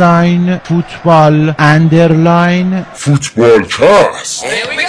sign football underline فوتبالکست. Here we go.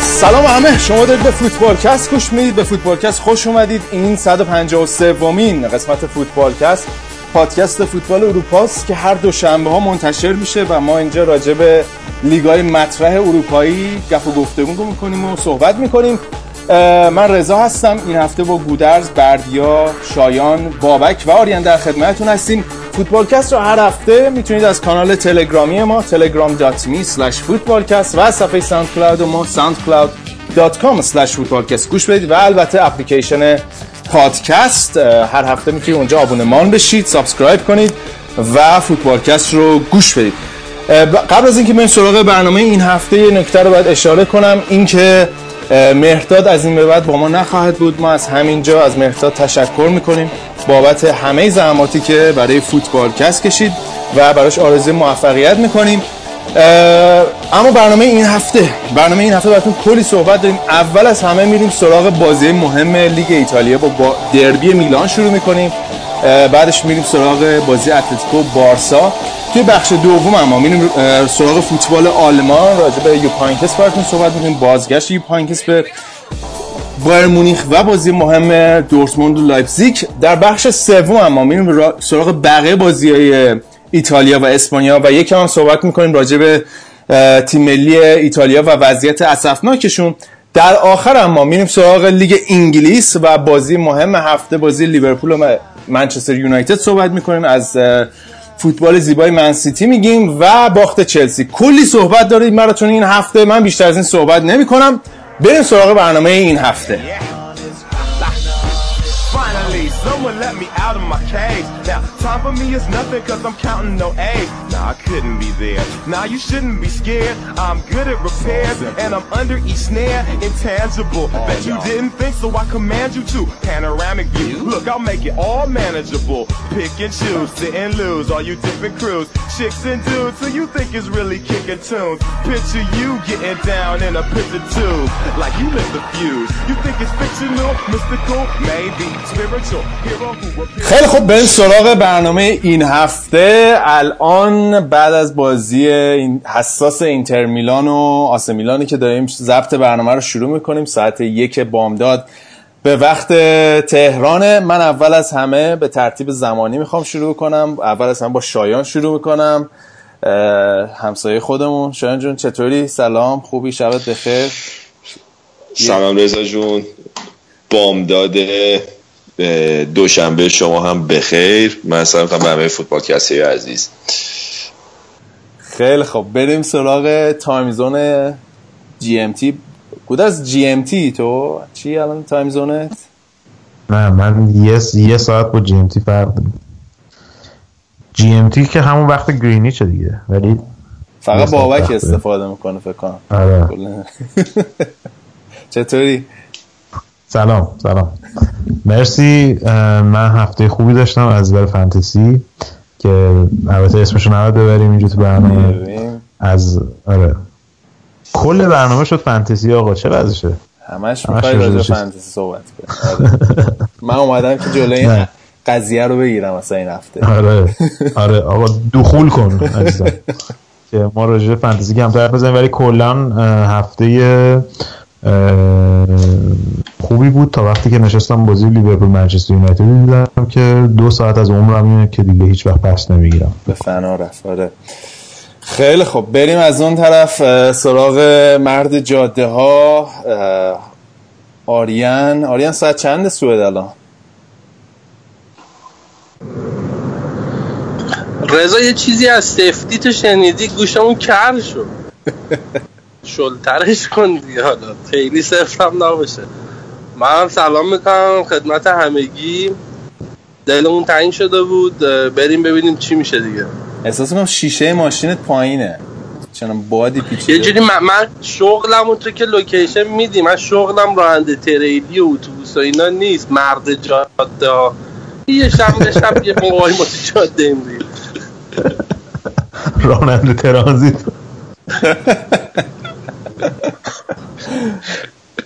سلام همه، شما دارید به فوتبالکست گوش میدید. به فوتبالکست خوش اومدید. این 153مین قسمت فوتبالکست، پادکست فوتبال اروپاست که هر دوشنبه ها منتشر میشه و ما اینجا راجع به لیگ‌های مطرح اروپایی گپ و گفتگو میکنیم و صحبت میکنیم. من رضا هستم، این هفته با گودرز، بردیا، شایان، بابک و آریان در خدمتتون هستیم. فوتبالکست رو هر هفته میتونید از کانال تلگرامی ما telegram.me/footballcast و صفحه ساوندکلاود ما soundcloud.com/footballcast گوش بدید و البته اپلیکیشن پادکست، هر هفته میتونید اونجا آبونمان بشید، سابسکرایب کنید و فوتبالکست رو گوش بدید. قبل از اینکه بریم سراغ برنامه این هفته، یه نکته رو باید اشاره کنم، اینکه مهرداد از این به بعد با ما نخواهد بود. ما از همینجا از مهرداد تشکر میکنیم بابت همه زحماتی که برای فوتبالکست کشید و براش آرزوی موفقیت میکنیم. اما برنامه این هفته براتون کلی صحبت داریم. اول از همه میریم سراغ بازی مهم لیگ ایتالیا، با دربی میلان شروع میکنیم. بعدش میریم سراغ بازی اتلتیکو بارسا. توی بخش دوم اما میریم سراغ فوتبال آلمان، راجع به یوپانکس براتون صحبت میکنیم، بازگشت یوپانکس به بایر مونیخ و بازی مهم دورتموند و لایپزیگ. در بخش سوم اما میریم سراغ بقیه بازی‌های ایتالیا و اسپانیا و یکم هم صحبت میکنیم راجع به تیم ملی ایتالیا و وضعیت اسفناکشون. در آخر اما میریم سراغ لیگ انگلیس و بازی مهم هفته، بازی لیورپول و منچستر یونایتد صحبت میکنیم، از فوتبال زیبای منسیتی میگیم و باخت چلسی. کلی صحبت داریم براتون این هفته، من بیشتر از این صحبت نمی کنم. بریم سراغ برنامه این هفته. Someone let me out of my cage. Now time for me is nothing cause I'm counting no A's. Nah, I couldn't be there. Nah, you shouldn't be scared. I'm good at repairs and I'm under each snare. Intangible, bet you didn't think so I command you to. Panoramic view, look I'll make it all manageable. Pick and choose, sit and lose. All you different crews, chicks and dudes. So you think it's really kicking tunes. Picture you getting down in a picture tube, like you lit the fuse. You think it's fictional, mystical, maybe spiritual. خیلی خوب، بریم سراغ برنامه این هفته. الان بعد از بازی حساس اینتر میلان و آس میلانی که داریم ضبط برنامه رو شروع میکنیم، ساعت 1 بامداد به وقت تهرانه. من اول از همه به ترتیب زمانی میخوام شروع کنم، اول از همه با شایان شروع میکنم، همسایه خودمون. شایان جون چطوری؟ سلام، خوبی؟ شبت بخیر. سلام رضا جون، بامداده دوشنبه شما هم بخیر. من سلام می‌کنم به همه فوتبالکست‌های عزیز. خیلی خب، بریم سراغ تایم زون GMT. کداست GMT؟ تو چی الان تایم زونت؟ نه من یه ساعت با GMT فرق دارم. GMT که همون وقت گرینیچه دیگه، ولی فقط بابک استفاده میکنه فکر کنم. آره. چطوری؟ سلام مرسی. من هفته خوبی داشتم از نظر فانتزی که البته اسمشو نباید ببریم اینجا تو برنامه. از آره کل برنامه شد فانتزی. آقا چه وضعشه؟ همش می‌خوای راجع به فانتزی صحبت کنی. من اومدم که جلوی این قضیه رو بگیرم مثلا این هفته. آره آقا دخول کن عزیزم که ما راجع به فانتزی کمتر بزنیم، ولی کلا هفته خوبی بود تا وقتی که نشستم بازی لیورپول منچستر یونایتد دیدم که 2 ساعت از عمرم اینه که دیگه هیچ وقت پس نمیگیرم، به فنا رفت. آره خیلی خب، بریم از اون طرف سراغ مرد جاده ها. آریان ساعت چند سوئد الان؟ رضا یه چیزی از سیفتی تو شنیدی؟ گوشمون کر شد. شلترش کن دیگه، حالا خیلی صفرم نباشه. منم سلام میکنم خدمت همگی، دلمون تنگ شده بود، بریم ببینیم چی میشه دیگه. احساس میکنم شیشه ماشینت پایینه چون بادی پیچیده. یه جوری من شغلم اون تو که لوکیشن میدی، من شغلم راننده تریلی و اتوبوس و اینا نیست، مرد جاده ها. یه شب یه موقعی ما تو جاده ایم دیگه. راننده ترانزیت.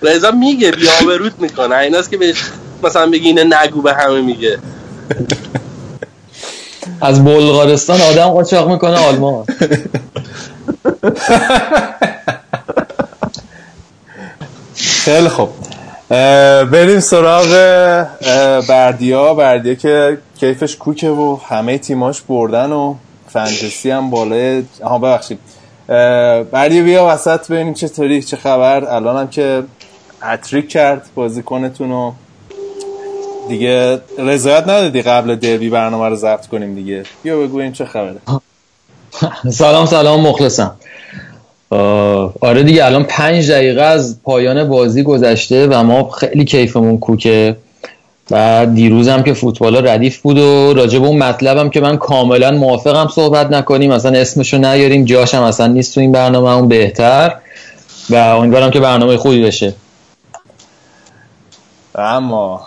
رضا میگه بی‌آبروت میکنه، ایناست که بهش مثلا بگی اینه نگو به همه میگه. از بلغارستان آدم قاچاق میکنه آلمان. خیلی خوب، بریم سراغ بردیا که کیفش کوکه و همه تیماش بردن و فانتزی هم بالای ببخشید بردیا بیا وسط ببینیم چطوری، چه خبر. الان هم که هتریک کرد بازیکنتون و دیگه رضایت ندادی قبل دربی برنامه رو ضبط کنیم دیگه، بیا بگویم چه خبره. سلام مخلصم. آره دیگه الان 5 دقیقه از پایان بازی گذشته و ما خیلی کیفمون کوکه. بعد دیروزم که فوتبالا ردیف بود و راجب اون مطلبم که من کاملا موافقم صحبت نکنیم، اصلا اسمشو نیاریم، جاشم اصلا نیست تو این برنامه، اون بهتر. و امیدوارم که برنامه خوبی بشه. اما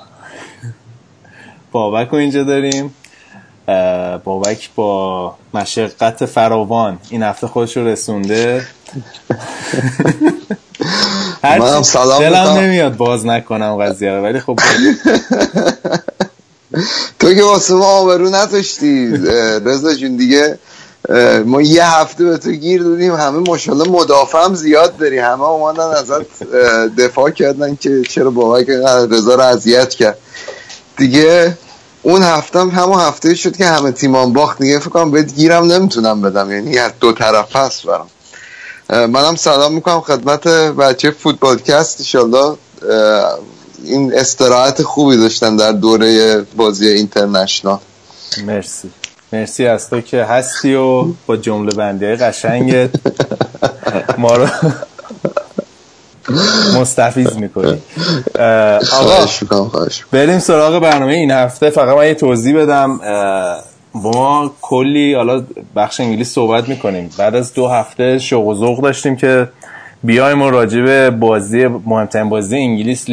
بابک رو اینجا داریم. بابک با مشقت فراوان این هفته خودش رو رسونده. منم سلام دلم بودم. نمیاد باز نکنم قضیه رو، ولی خب تو که واسه ما آبرو نتاشتی رضا جون دیگه. ما یه هفته به تو گیر دادیم، همه ماشاءالله مدافع هم زیاد داری، همه اومدن ازت دفاع کردن که چرا بابک رضا رو اذیت کرد. دیگه اون هفته همون هفته شد که همه تیمان باخت دیگه، فکر کنم بهت گیرم نمیتونم بدم، یعنی از دو طرف هست برام. منم سلام میکنم خدمت بچه فوتبالکست، انشالله این استراحت خوبی داشتن در دوره بازی اینترنشنال. مرسی از تو که هستی و با جمله بندی های قشنگت ما رو مستفیض میکنی. آقا بریم سراغ برنامه این هفته. فقط من یه توضیح بدم، ما کلی حالا بخش انگلیس صحبت میکنیم. بعد از 2 هفته شوق و ذوق داشتیم که بیایم و راجع به بازی، مهمترین بازی انگلیس،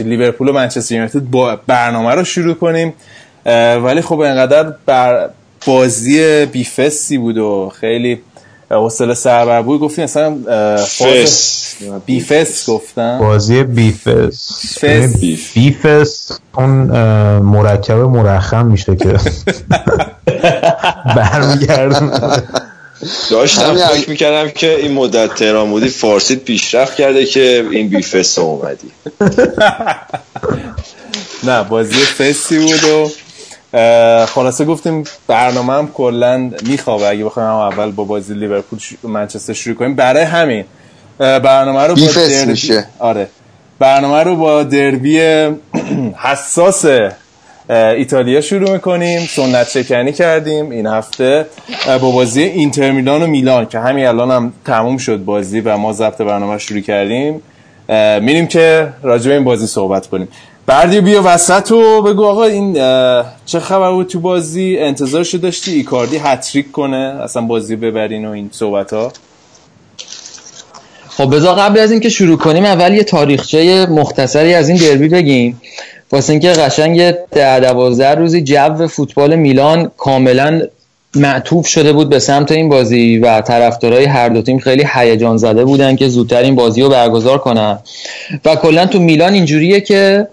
لیورپول و منچستر یونایتد برنامه رو شروع کنیم، ولی خب انقدر بازی بیفستی بود و خیلی حوصله سربر بود، گفتیم اصلا بیفست گفتم بازی بیفست اون مرکب مرخم میشه که برمیگردم. داشتم فکر میکردم که این مدت تهران بودی فارسی پیشرفت کرده که این بیفست ها اومدی. نه بازی فستی بود و خلاصه گفتیم برنامه هم کلن میخوابه اگه بخوایم اول با بازی لیورپول منچستر شروع کنیم. برای همین برنامه رو با دربی حساس ایتالیا شروع میکنیم. سنت شکنی کردیم این هفته با بازی اینتر میلان و میلان که همین الان هم تموم شد بازی و ما ضبط برنامه شروع کردیم. میریم که راجع به این بازی صحبت کنیم. بردی بیا وسط و بگو آقا این چه خبر بود تو بازی؟ انتظارشو داشتی ایکاردی هتریک کنه اصلا بازی ببرین و این صحبت ها؟ خب بذار قبل از این که شروع کنیم اول یه تاریخچه مختصری از این دربی بگیم، واسه اینکه قشنگ 10-12 روزی جو فوتبال میلان کاملا معطوف شده بود به سمت این بازی و طرفدارای هر دو تیم خیلی هیجان زده بودن که زودتر این بازی رو برگزار کنن. و کلا تو میلان اینجوریه که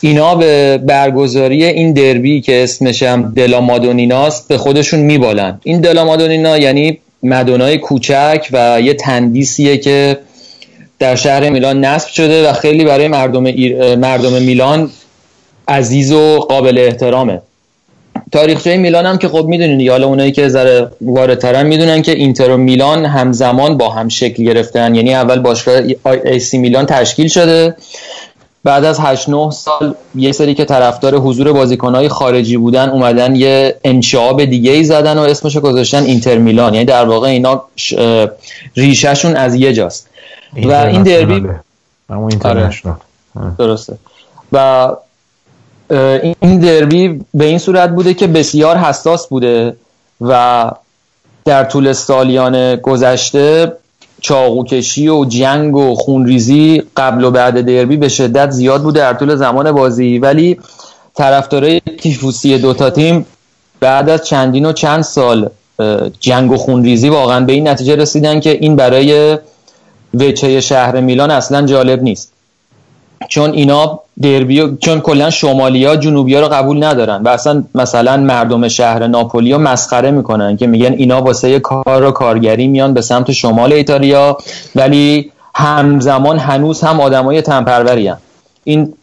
اینا به برگزاری این دربی که اسمش هم دلا مادونیناست به خودشون میبالن. این دلا مادونینا یعنی مادونای کوچک و یه تندیسیه که در شهر میلان نصب شده و خیلی برای مردم میلان عزیز و قابل احترامه. تاریخچه میلان هم که خب میدونین، حالا اونایی که ذره واردترن میدونن که اینتر و میلان همزمان با هم شکل گرفتن، یعنی اول باشگاه AC میلان تشکیل شده، بعد از 8-9 سال یه سری که طرفدار حضور بازیکن‌های خارجی بودن اومدن یه انشعاب دیگه‌ای زدن و اسمشو گذاشتن اینتر میلان، یعنی در واقع اینا ریشه‌شون از یه جاست و این دربی همون اینترنشنال درسته. و این دربی به این صورت بوده که بسیار حساس بوده و در طول سالیان گذشته چاقوکشی و جنگ و خونریزی قبل و بعد دربی به شدت زیاد بوده در طول زمان بازی، ولی طرفدارای تیفوسی دوتا تیم بعد از چندین و چند سال جنگ و خونریزی واقعا به این نتیجه رسیدن که این برای وجهه شهر میلان اصلا جالب نیست، چون اینا دربی، چون کلا شمالیا جنوبیا رو قبول ندارن و اصلا مثلا مردم شهر ناپولی رو مسخره میکنن که میگن اینا واسه کار و کارگری میان به سمت شمال ایتالیا، ولی همزمان هنوز هم آدمای تنپروری هستن. این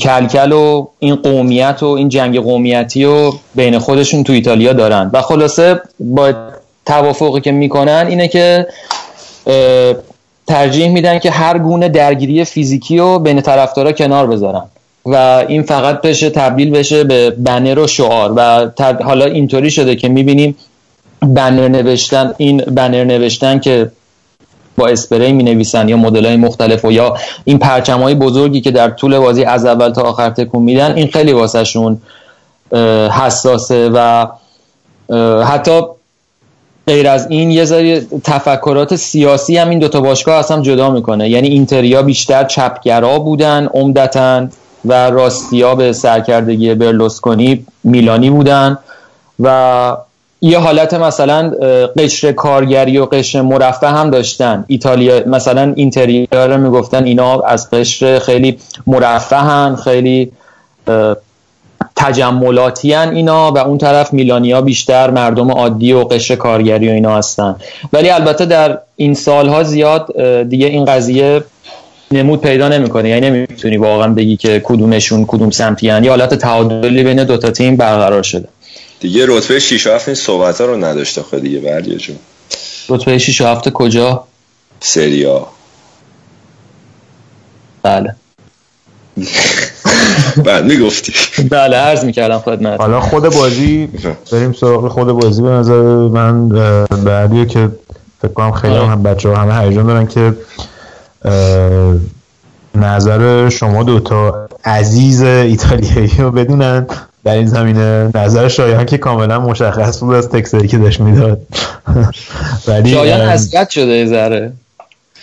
کلکل و این قومیت و این جنگ قومیتی رو بین خودشون تو ایتالیا دارن و خلاصه با توافقی که میکنن اینه که ترجیح میدن که هر گونه درگیری فیزیکی رو بین طرفدارا کنار بذارن و این فقط بشه تبدیل بشه به بنر و شعار و حالا اینطوری شده که میبینیم بنر نوشتن که با اسپری می نویسن یا مدل‌های مختلف و یا این پرچم‌های بزرگی که در طول بازی از اول تا آخر تکون میدن، این خیلی واسهشون حساسه و حتی غیر از این یه ذره تفکرات سیاسی هم این دوتا باشگاه از هم جدا میکنه. یعنی اینتریا بیشتر چپگرا بودن عمدتاً و راستیا به سرکردگی برلوسکونی میلانی بودن و یه حالت مثلا قشر کارگری و قشر مرفه هم داشتن. ایتالیا مثلا اینتریا رو میگفتن اینا از قشر خیلی مرفه هن، خیلی تجملاتی هن اینا، و اون طرف میلانیا بیشتر مردم عادی و قشر کارگری و اینا هستن. ولی البته در این سالها زیاد دیگه این قضیه نمود پیدا نمیکنه، یعنی نمیتونی واقعا بگی که کدومشون کدوم سمتی هن. یه حالت تعادلی بین دوتا تیم برقرار شده دیگه. رتبه 6 و 7 این صحبت ها رو نداشته خود دیگه بردیه جون. رتبه 6 و 7 کجا؟ سری آ. بله بعد میگفتی. بله عرض میکردم خدمت. حالا خود بازی بریم سراغ خود بازی. به نظر من بردیه که فکر کنم خیلی هم بچه‌ها همه هیجان دارن که نظر شما دوتا عزیز ایتالیایی رو بدونن در این زمینه. نظر شایان که کاملا مشخص بود از تکسری که داشت میداد. شایان حسرت شده یه ذره.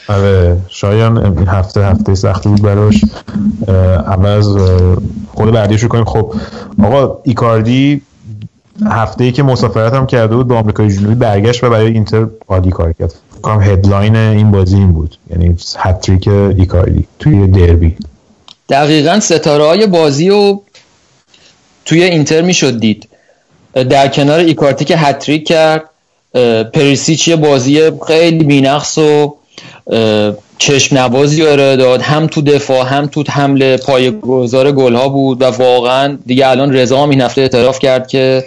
آره شایان هفته سختی بود براش. اول از خود بعدیش رو کنیم. خب آقا ایکاردی هفته‌ای که مسافرت هم کرده بود به آمریکای جنوبی برگشت و برای اینتر عالی کار کرد. کام هدلاین این بازی این بود، یعنی هتریک ایکاردی توی دربی. دقیقاً ستاره‌های بازی و توی اینتر میشد دید. در کنار ایکارتی که هتریک کرد، پریسیچ یه بازی خیلی بی‌نقص و چشم نوازی رو ارائه داد، هم تو دفاع هم تو حمله پایه‌گذار گل‌ها بود و واقعا دیگه الان رضا هم این هفته اعتراف کرد که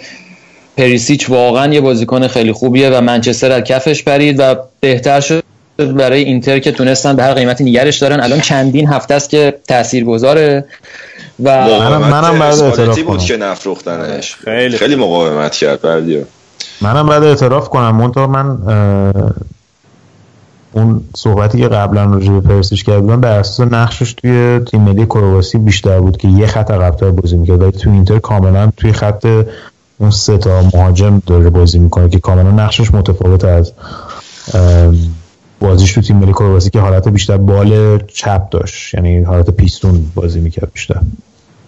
پریسیچ واقعا یه بازیکن خیلی خوبیه و منچستر از کفش پرید و بهتر شد برای اینتر که تونستن به هر قیمتی نگرش دارن. الان چندین هفته است که تاثیرگذاره و منم بعد اعتراف بود که نفروختنش خیلی مقاومت کرد بردیو. منم بعد اعتراف کنم منتها من اون صحبتی که قبلا راجع به پرسیش کردم بر اساس نقشش توی تیم ملی کرواسی بیشتر بود که یه خط عقب‌تر بازی می‌کرد، ولی توی اینتر کاملا توی خط اون سه تا مهاجم داره بازی می‌کنه که کاملا نقشش متفاوت از بازیش تو تیم ملی کرواسی که حالت بیشتر بال چپ داشت، یعنی حالت پیستون بازی میکرد بیشتر.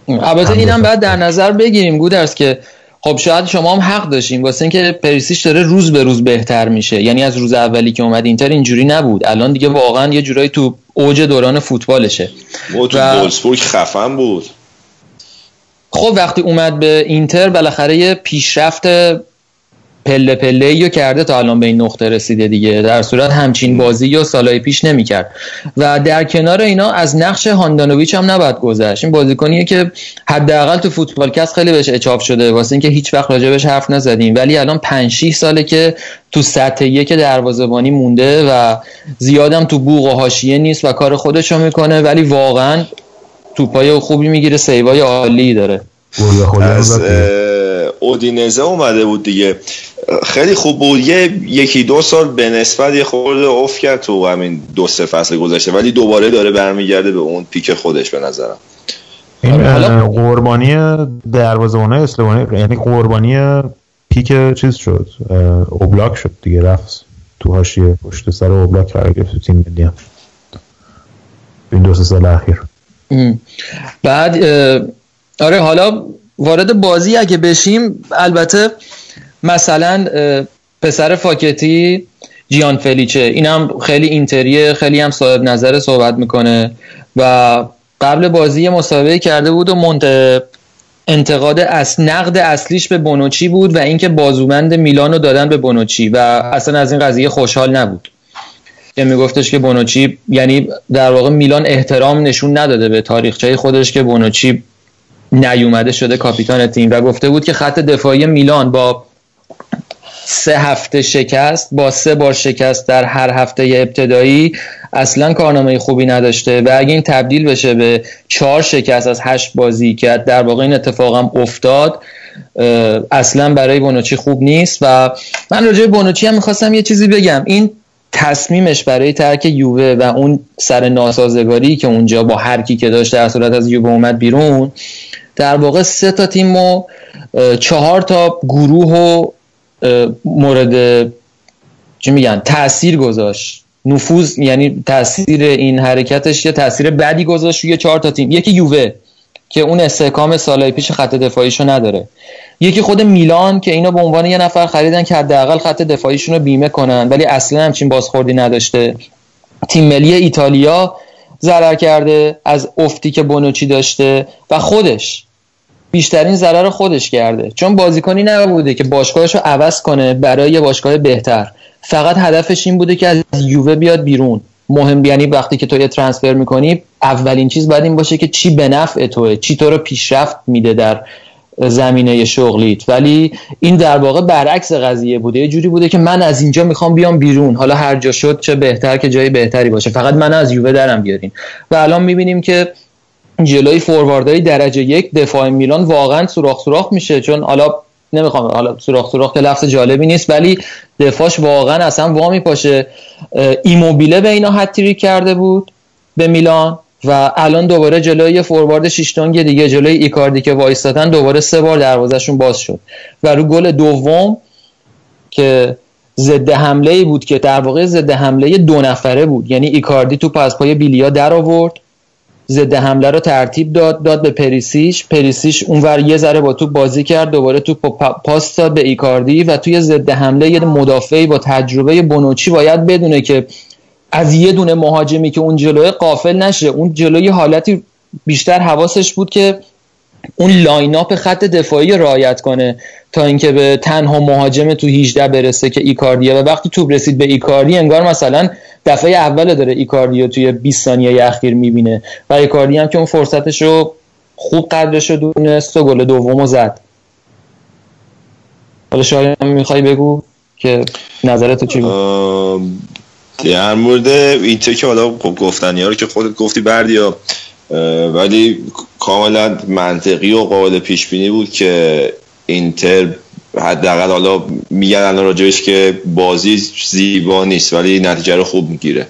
البته اینم باید در نظر بگیریم گودرز که خب شاید شما هم حق داشتیم واسه اینکه پریسیچ داره روز به روز بهتر میشه، یعنی از روز اولی که اومد اینتر اینجوری نبود، الان دیگه واقعا یه جورایی تو اوج دوران فوتبالشه. تو دولسبورگ خفن بود. خب وقتی اومد به اینتر بالاخره پیشرفت پله پله‌ایو کرده تا الان به این نقطه رسیده دیگه، در صورت همچین بازی و سالای پیش نمی‌کرد. و در کنار اینا از نقش هاندانویچ هم نباید گذشت. این بازیکنیه که حداقل تو فوتبالکست خیلی بهش اچاپ شده واسه اینکه هیچ وقت راجبش حرف نزدیم، ولی الان 5-6 ساله که تو سطح 1 دروازه‌بانی مونده و زیادم تو بوق و حاشیه نیست و کار خودشو میکنه، ولی واقعاً توپای خوبی میگیره، سیوای عالی داره. از اودینزه اومده بود دیگه، خیلی خوب بود. یکی دو سال به نسبت یه خورده اوف کرد تو همین 2-3 فصل گذشته، ولی دوباره داره برمیگرده به اون پیک خودش به نظرم. این قربانی دروازه‌بانای اسلوونی، یعنی قربانی پیک چیز شد، اوبلاک شد دیگه، رفت تو حاشیه پشت سر اوبلاک قرار گرفت تیم ملی این 2-3 سال اخیر. بعد آره حالا وارد بازی اگه بشیم، البته مثلا پسر فاکتی جیان فلیچه، اینم خیلی اینتریه، خیلی هم صاحب نظر صحبت میکنه و قبل بازی مسابقه کرده بود و انتقاد نقد اصلیش به بونوچی بود و اینکه بازوبند میلانو دادن به بونوچی و اصلا از این قضیه خوشحال نبود که میگفتش که بونوچی، یعنی در واقع میلان احترام نشون نداده به تاریخچه خودش که بونوچی نیومده شده کاپیتان تیم و گفته بود که خط دفاعی میلان با 3 هفته شکست، با 3 بار شکست در هر هفته ابتدایی اصلا کارنامه خوبی نداشته و اگه این تبدیل بشه به 4 شکست از 8 بازی که در واقع این اتفاق هم افتاد، اصلا برای بونوچی خوب نیست. و من راجع به بونوچی هم میخواستم یه چیزی بگم، این تصمیمش برای ترک یووه و اون سر ناسازگاری که اونجا با هر کی که داشت در صورت از یووه اومد بیرون، در واقع 3 تا تیم و 4 تا گروه و مورد چی میگن تأثیر گذاشت، نفوذ، یعنی تأثیر این حرکتش یه تأثیر بدی گذاشت روی 4 تا تیم. یکی یووه که اون استحکام سالهای پیش خط دفاعیشو نداره، یکی خود میلان که اینا به عنوان یه نفر خریدن که حداقل خط دفاعیشون رو بیمه کنن ولی اصلا همچین بازخوردی نداشته، تیم ملی ایتالیا ضرر کرده از افتی که بونوچی داشته و خودش بیشترین ضرر خودش کرده چون بازیکنی نبوده که باشگاهش رو عوض کنه برای یه باشگاه بهتر، فقط هدفش این بوده که از یووه بیاد بیرون. مهم، یعنی وقتی که تو یه ترانسفر میکنی اولین چیز باید این باشه که چی به نفع توه، چی تو رو پیشرفت میده در زمینه شغلیت، ولی این در واقع برعکس قضیه بوده، یه جوری بوده که من از اینجا میخوام بیام بیرون، حالا هر جا شد چه بهتر که جای بهتری باشه، فقط من از یووه درم بیارین. و الان میبینیم که جلوی فورواردهای درجه 1 دفاع میلان واقعا سوراخ میشه، چون حالا نمیخوام سوراخ که لفظ جالبی نیست ولی دفاعش واقعا اصلا وا میپاشه. ایموبیله به اینا هتریک کرده بود به میلان و الان دوباره جلوی فوروارد 6 تانگ دیگه، جلوی ایکاردی که وایستادن، دوباره 3 بار دروازهشون باز شد و رو گل دوم که ضد حمله‌ای بود که در واقع ضد حمله 2 نفره بود، یعنی ایکاردی توپ از پای بیلیا در آورد، ضد حمله رو ترتیب داد به پریسیش اونور یه ذره با توپ بازی کرد، دوباره توپ پاس داد به ایکاردی و توی ضد حمله یه مدافعی با تجربه بونوچی باید بدونه که از یه دونه مهاجمی که اون جلوه غافل نشه، اون جلوی حالتی بیشتر حواسش بود که اون لایناپ خط دفاعی رعایت کنه تا اینکه به تنها مهاجم تو 18 برسه که ایکاردیه. و وقتی توپ رسید به ایکاردی انگار مثلا دفعه اول داره ایکاردیو توی 20 ثانیه اخیر میبینه و ایکاردی هم که اون فرصتش رو خوب قدرش رو دونست و گل دومو زد. حالا شاید میخوای بگو که نظرت چی بود در مورد اینتر که حالا گفتن یارو که خودت گفتی بردیا، ولی کاملا منطقی و قابل پیش بینی بود که اینتر حداقل، حالا میگن الان راجعش که بازی زیبا نیست ولی نتیجه رو خوب میگیره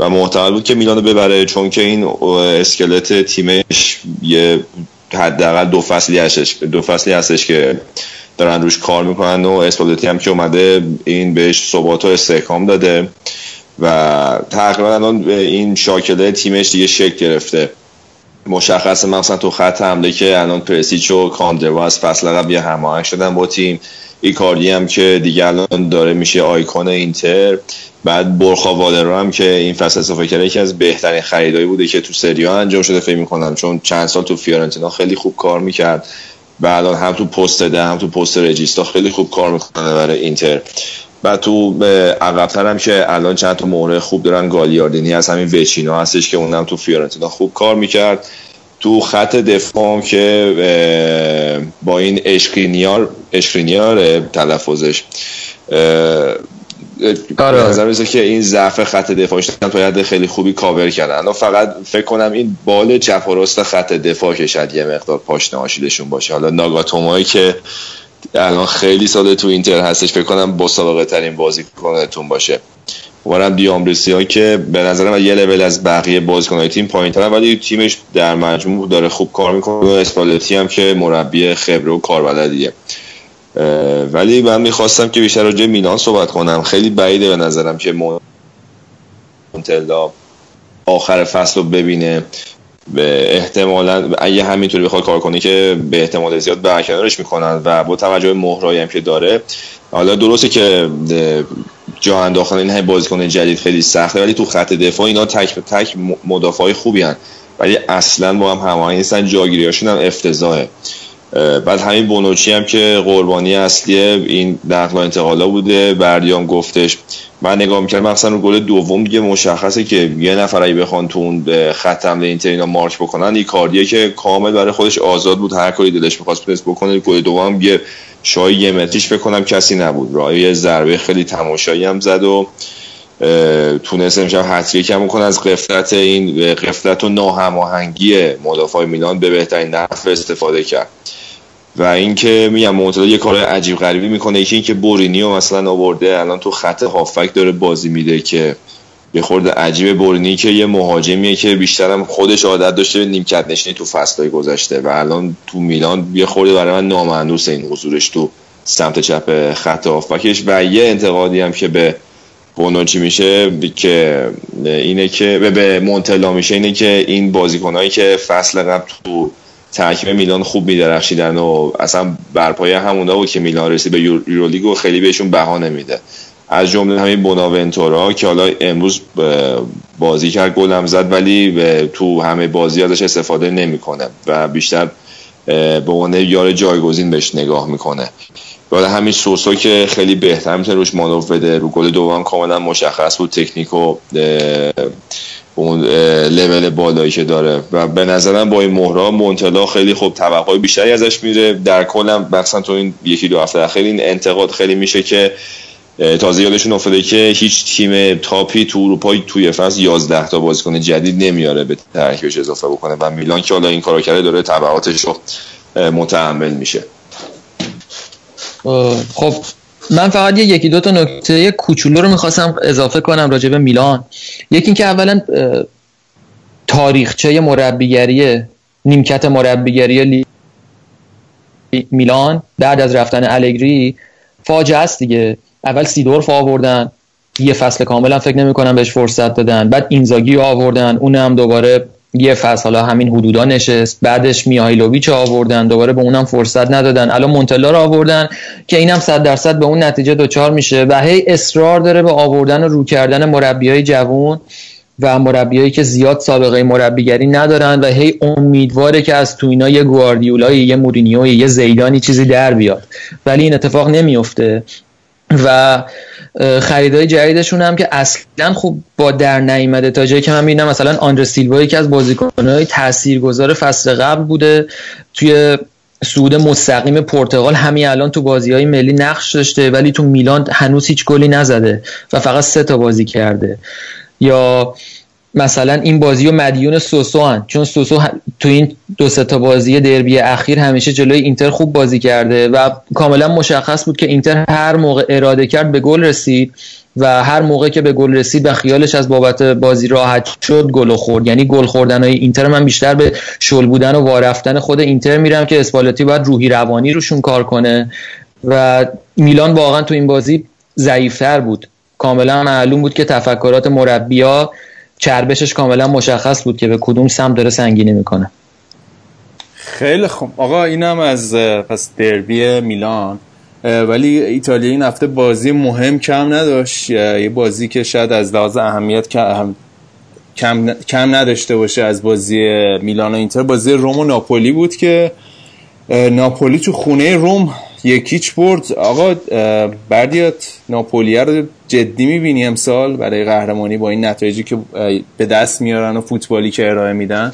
و محتمل بود که میلان رو ببره چون که این اسکلت تیمش یه حداقل 2 فصلی هستش که دارن روش کار میکنن و اسپالتی هم که اومده این بهش ثبات و استحکام داده و تقریبا الان این شاکله تیمش دیگه شکل گرفته. مشخصه مثلا تو خط حمله که الان پرسیچ و کاندروا از فصل قبل هماهنگ شدن با تیم، ایکاردی هم که دیگه الان داره میشه آیکون اینتر، بعد برخا والورده هم که این فصل اضافه کرده یکی از بهترین خریدایی بوده که تو سری آ انجام شده فکر می‌کنم، چون چند سال تو فیورنتینا خیلی خوب کار می‌کرد و الان هم تو پست 10 هم تو پست رجیستا خیلی خوب کار می‌کنه برای اینتر. بعد تو عقب‌تر هم که الان چند تا مهره خوب دارن، گالیاردینی از همین وچینا هستش که اونم تو فیورنتینا خوب کار میکرد. تو خط دفاع که با این اشکرینیار تلفظش نظر میسه که این ضعف خط دفاعش تا حد خیلی خوبی کاور کردن. الان فقط فکر کنم این بال چپ و راست خط دفاعش شاید یه مقدار پاشنه آشیلشون باشه. حالا ناگاتومایی که الان خیلی ساله تو اینتر هستش فکر کنم با سابقه ترین بازیکنتون باشه. اونم دیامبرسی ها که به نظرم یه لول از بقیه بازیکن‌های تیم پایین‌ترن ولی تیمش در مجموع داره خوب کار میکنه. اسپالتی هم که مربی خبره و کاربلدیه. ولی من میخواستم که بیشتر راجع به میلان صحبت کنم. خیلی بعیده به نظرم که مونتلا آخر فصل رو ببینه احتمالاً اگه همینطوری بخواد کار کنه که به احتمال زیاد برکنارش میکنن و با توجه به مهرایی هم که داره، حالا درسته که جا انداختن این بازیکن جدید خیلی سخته، ولی تو خط دفاع اینا تک به تک مدافعای خوبی هن، ولی اصلاً با هم هماهنگ نیستن، جاگیریاشون هم افتضاحه. بعد همین بونوچی هم که قربانی اصلی این نقل و انتقالا بوده، بردیام گفتش، من نگاه می‌کردم مثلا رو گل دوم دیگه مشخصه که یه نفری بخوان تو اون خط حمله اینتر اینا مارک بکنن، ایکاردیه که کامل برای خودش آزاد بود، هر کاری دلش می‌خواست پرس بکنه. گل دوم یه شاید یه متریش فکر کنم کسی نبود، رایه ضربه خیلی تماشایی هم زد و تونست امشب هتریک هم بکنه. از قفلت این قفلت و ناهماهنگی مدافع میلان به بهترین نحو استفاده کرد. و اینکه میگم مونتلا یه کارهای عجیب غریبی میکنه، یکی اینکه بورینیو مثلا آورده الان تو خط هافک داره بازی میده که یه خورده عجیبه. بورینی که یه مهاجمیه که بیشترم خودش عادت داشته به نیمکت نشینی تو فصل‌های گذشته و الان تو میلان یه خورده برای من نامأنوسه این حضورش تو سمت چپ خط هافکش. و یه انتقادی هم که به بونوچی میشه که اینه که به مونتلا میشه اینه که این بازیکنایی که فصل قبل تو ترکیب میلان خوب میدرخشیدن و اصلا برپای همونا بود که میلان رسید به یورولیگ و خیلی بهشون بهانه میده، از جمله همین بوناونتورا که حالا امروز بازی کرد گلم زد ولی تو همه بازی ازش استفاده نمیکنه و بیشتر به عنوان یار جایگزین بهش نگاه میکنه. حالا همین سوسو که خیلی بهتر میتونه روش مانور بده، رو گل دوم کاملا مشخص بود تکنیک و اون لول بالایی که داره و به نظرم با این مهرا مونتلا خیلی خوب توقعی بیشتری ازش میره. در کلم مثلا تو این یکی دو هفته اخیر این انتقاد خیلی میشه که تازه یادشون افتاده که هیچ تیم تاپی تو اروپا توی فصل 11 تا بازیکن جدید نمیاره به ترکیبش اضافه بکنه و میلان که حالا این کارو کرده داره تبعاتش رو متحمل میشه. خب من فقط یکی دو تا نکته کوچولو رو می‌خواستم اضافه کنم راجع به میلان. یکی اینکه اولا تاریخچه مربیگری نیمکت مربیگری میلان بعد از رفتن الگری فاجعه است دیگه. اول سیدورف آوردن، یه فصل کاملا فکر نمی‌کنم بهش فرصت دادن. بعد اینزاگی آوردن، اونم دوباره یه فصل حالا همین حدودا نشست. بعدش میهایلوویچ آوردن، دوباره به اونم فرصت ندادن. الان مونتلا رو آوردن که اینم 100% به اون نتیجه دوچار میشه و هی اصرار داره به آوردن و رو کردن مربیای جوان و مربیایی که زیاد سابقه مربیگری ندارن و هی امیدواره که از تو اینا یه گواردیولای، یه مورینیوی، یه زیدانی چیزی در بیاد، ولی این اتفاق نمیفته. و خریدای جدیدشون هم که اصلا خوب با در نیامده، تا جایی که من میبینم مثلا آندر سیلوا که از بازیکن‌های تاثیرگذار فصل قبل بوده، توی صعود مستقیم پرتغال همین الان تو بازی‌های ملی نقش داشته ولی تو میلان هنوز هیچ گلی نزده و فقط 3 تا بازی کرده. یا مثلا این بازیو مدیون سوسو هن، چون سوسو تو این 2-3 تا بازی دربی اخیر همیشه جلوی اینتر خوب بازی کرده و کاملا مشخص بود که اینتر هر موقع اراده کرد به گل رسید و هر موقع که به گل رسید و خیالش از بابت بازی راحت شد گل خورد. یعنی گل خوردنای اینتر من بیشتر به شل بودن و وارفتن خود اینتر میرم که اسپالتی باید روحی روانی روشون کار کنه و میلان واقعا تو این بازی ضعیف‌تر بود. کاملا معلوم بود که تفکرات مربی‌ها چربشش کاملا مشخص بود که به کدوم سمت داره سنگینی میکنه. خیلی خوب آقا، اینم از پس دربی میلان. ولی ایتالیا این هفته بازی مهم کم نداشت، یه بازی که شاید از لحاظ اهمیت کم نداشته باشه از بازی میلان و اینتر، بازی روم و ناپولی بود که ناپولی تو خونه روم 1-0 برد. آقا بردیات ناپولی رو جدی میبینی امسال برای قهرمانی با این نتایجی که به دست میارن و فوتبالی که ارائه میدن؟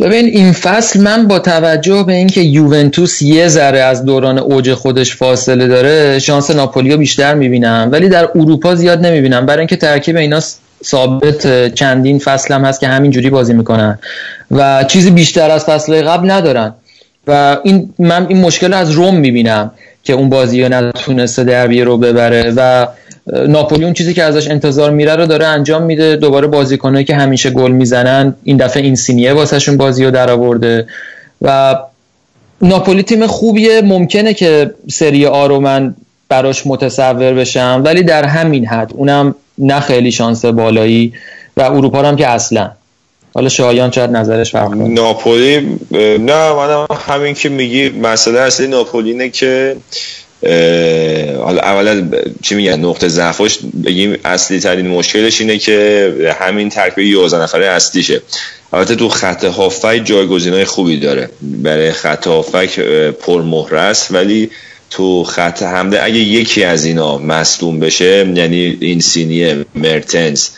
ببین این فصل من با توجه به اینکه یوونتوس یه ذره از دوران اوج خودش فاصله داره شانس ناپولی رو بیشتر میبینم، ولی در اروپا زیاد نمیبینم برای اینکه ترکیب اینا ثابت چندین فصل هم هست که همینجوری بازی میکنن و چیزی بیشتر از فصلهای قبل ندارن و این من این مشکل از روم میبینم که اون بازی نتونسته دربی رو ببره و ناپولی اون چیزی که ازش انتظار میره رو داره انجام میده. دوباره بازیکنایی که همیشه گل میزنن، این دفعه اینسینیه واسهشون بازی رو درآورده و ناپولی تیم خوبیه، ممکنه که سری آ رو من براش متصور بشم ولی در همین حد، اونم نه خیلی شانس بالایی و اروپا هم که اصلا. حالا شایان شاید نظرش فرق کنه. ناپولی نه، من همین که میگی مسئله اصلی ناپولی اینه که حالا اولا چی میگن نقطه ضعفش بگیم اصلی ترین مشکلش اینه که همین ترکیب 11 نفره اصلیشه. البته تو خط هافک جایگزینای خوبی داره، برای خط هافک پرمهره است، ولی تو خط حمله اگه یکی از اینا مصدوم بشه، یعنی اینسینیه، مرتنز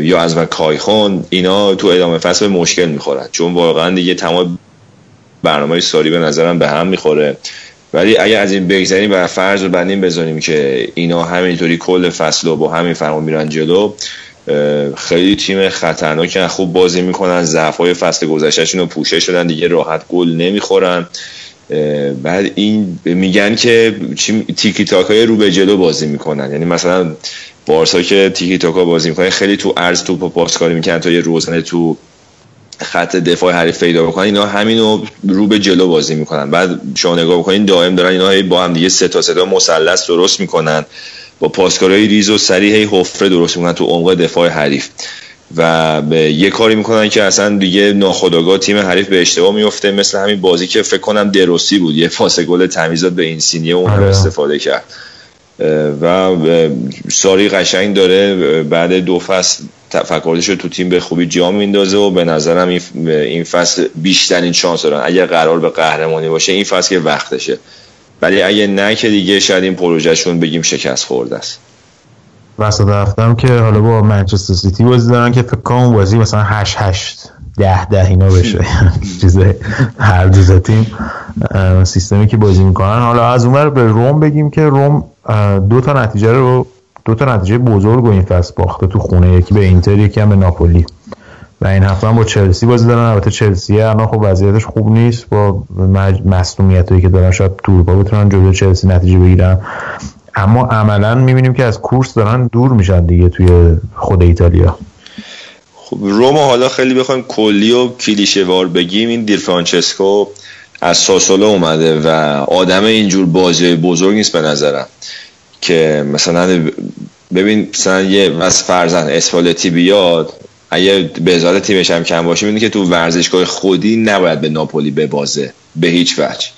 یا از و کایخون، اینا تو ادامه فصل مشکل میخورن، چون واقعا دیگه تمام برنامه ساری به نظرم به هم میخوره. ولی اگه از این بگذاریم و فرض رو بندیم بذاریم که اینا همینطوری کل فصل رو با همین فرما میرن جلو، خیلی تیم خطرناکن، خوب بازی میکنن، ضعف‌های فصل گذشتهشون رو پوشه شدن، دیگه راحت گل نمیخورن. بعد این میگن که تیکی تاکای رو به جلو بازی میکنن، یعنی مثلا بارسا که تیکی تاکا بازی میکنن، خیلی تو عرض توپ و پاس کاری میکنن تا یه روزنه تو خط دفاع حریف پیدا میکنن، اینا همینو رو به جلو بازی میکنن. بعد شما نگاه بکنین دائم دارن اینا با هم دیگه سه تا سه تا مثلث درست میکنن، با پاسکارهای ریز و سریع حفره درست میکنن تو عمق دفاع حریف و یه کاری میکنن که اصلا دیگه ناخودآگاه تیم حریف به اشتباه میفته، مثل همین بازی که فکر کنم دروسی بود، یه پاس گل تمیزات به این سینیه اون رو استفاده کرد و ساری قشنگ داره بعد دو فصل تفکراتش رو تو تیم به خوبی جا میندازه و به نظرم این فصل بیشترین شانس دارن اگه قرار به قهرمانی باشه این فصل که وقتشه، ولی اگه نه که دیگه شاید این پروژهشون بگیم شکست خورده است. وسط رفتم که حالا با منچستر سیتی بازی دارن که فکر کنم بازی مثلا 8-8 10-10 اینا بشه، چیز هر دو تا تیم سیستمی که بازی میکنن. حالا از اونور به روم بگیم که روم دو تا نتیجه بزرگ و این فصل باخته تو خونه، یکی به اینتر، یکی هم به ناپولی و این هفته هم با چلسی بازی دارن. البته چلسی الان خب وضعیتش خوب نیست با مصونیتایی که دارن، شاید تورپا بتونن جلوی چلسی نتیجه بگیرن، اما عملاً می‌بینیم که از کورس دارن دور میشن دیگه توی خود ایتالیا. خب روم حالا خیلی بخوایم کلی و کلیشه‌وار بگیم، این دیل فرانچسکو از ساسولو اومده و آدم اینجور بازی بزرگ نیست به نظرم، که مثلا ببین مثلا یه واسه فرزند اسپالتی بیاد اگه به ازاله تیمش هم کم باشه، می‌بینی که تو ورزشگاه خودی نباید به ناپولی ببازه به هیچ وجه،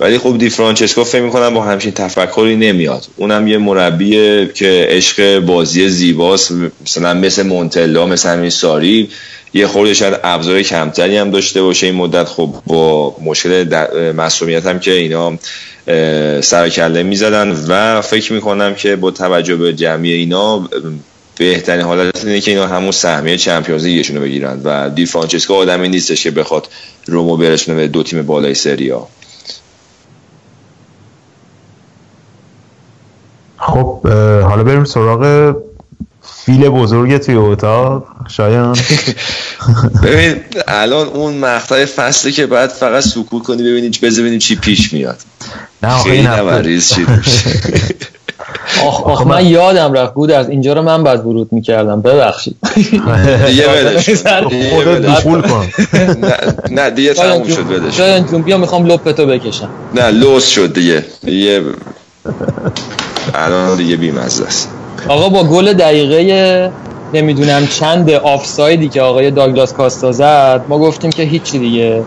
ولی خب دی فرانچسکو فکر می‌کنم با همچین تفکری نمیاد، اونم یه مربی که عشق بازی زیباست، مثلا مثل مونتلا، مثل همین ساری، یه خورده شاید ابزار کمتری هم داشته باشه این مدت، خب با مشکل معصومیت هم که اینا سر کله می‌زدن و فکر می‌کنم که با توجه به جمعی اینا بهترین حالت اینه که اینا همون سهمیه چمپیونز لیگشون رو بگیرن و دی فرانچسکو آدمی نیستش که بخواد رومو برسونه به دو تیم بالای سری آ. خب حالا بریم سراغ فیل بزرگ توی اتاق شایان. ببین الان اون مقطع فصلی که بعد فقط سکوت کنی ببینیم چی پیش میاد. نه آخه این نوریز چی میشه. آخ من یادم رفت بود از اینجا رو من باید ورود میکردم، ببخشید. دیگه بدش خودت دفول کن. نه دیگه تموم شد بدش. شایان جون بیا میخوام لپتو بکشم. نه لوس شد دیگه. یه الان دیگه بی‌مزه است. آقا با گل دقیقه نمیدونم چند آفسایدی که آقای داگلاس کاستا زد ما گفتیم که هیچی دیگه،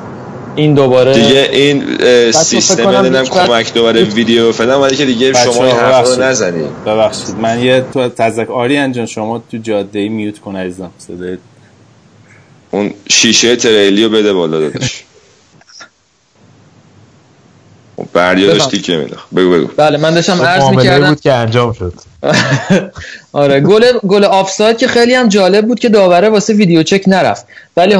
این دوباره دیگه این سیستم ندادم کمک دوباره ویدیو فلان، ولی که دیگه شما این حرفا رو نزنید. ببخشید من یه تذکر آریان جان شما تو جاده‌ای میوت کن عزیزم، صدای اون شیشه تریلیو بده بالا داداش. برداشتی که میداخت بگو بله من داشتم عرض میکردم بود که انجام شد. آره گل آفساید که خیلی هم جالب بود که داوره واسه ویدیو چک نرفت، ولی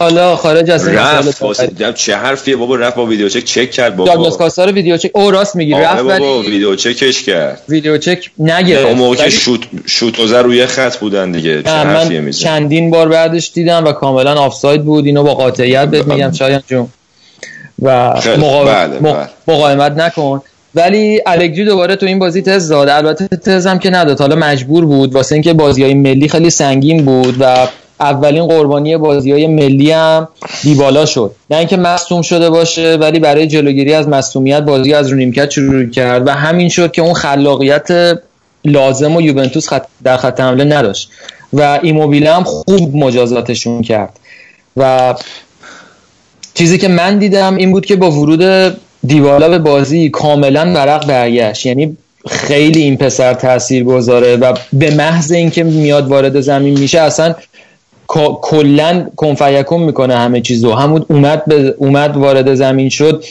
حالا خارج از رفت واسه چه حرفیه بابا، رفت با ویدیو چک کرد بابا، داگلاس کاستا رو ویدیو چک او راست میگی رفت بابا ویدیو چکش کرد، ویدیو چک نگرفت اون موقع که شوت وزر روی خط بودن دیگه، چه حرفیه میزنه. چندین بار بعدش دیدم و کاملا آفساید بود، اینو با قاطعیت بهت میگم شایان جون و مقاومت نکن. ولی الگری دوباره تو این بازی تست داد، البته تست هم که نداد، حالا مجبور بود واسه اینکه بازی‌های ملی خیلی سنگین بود و اولین قربانی بازی‌های ملی هم دیبالا شد، نه اینکه مصدوم شده باشه ولی برای جلوگیری از مصدومیت بازی از رو نیمکت شروع کرد و همین شد که اون خلاقیت لازم و یوونتوس در خط حمله نداشت. و ایموبیله هم خوب مجازاتشون کرد. و چیزی که من دیدم این بود که با ورود دیوالا به بازی کاملا ورق برگشت، یعنی خیلی این پسر تأثیر گذاره و به محض اینکه میاد وارد زمین میشه اصلا کلن کنفیکم میکنه همه چیزو. همون اومد وارد زمین شد،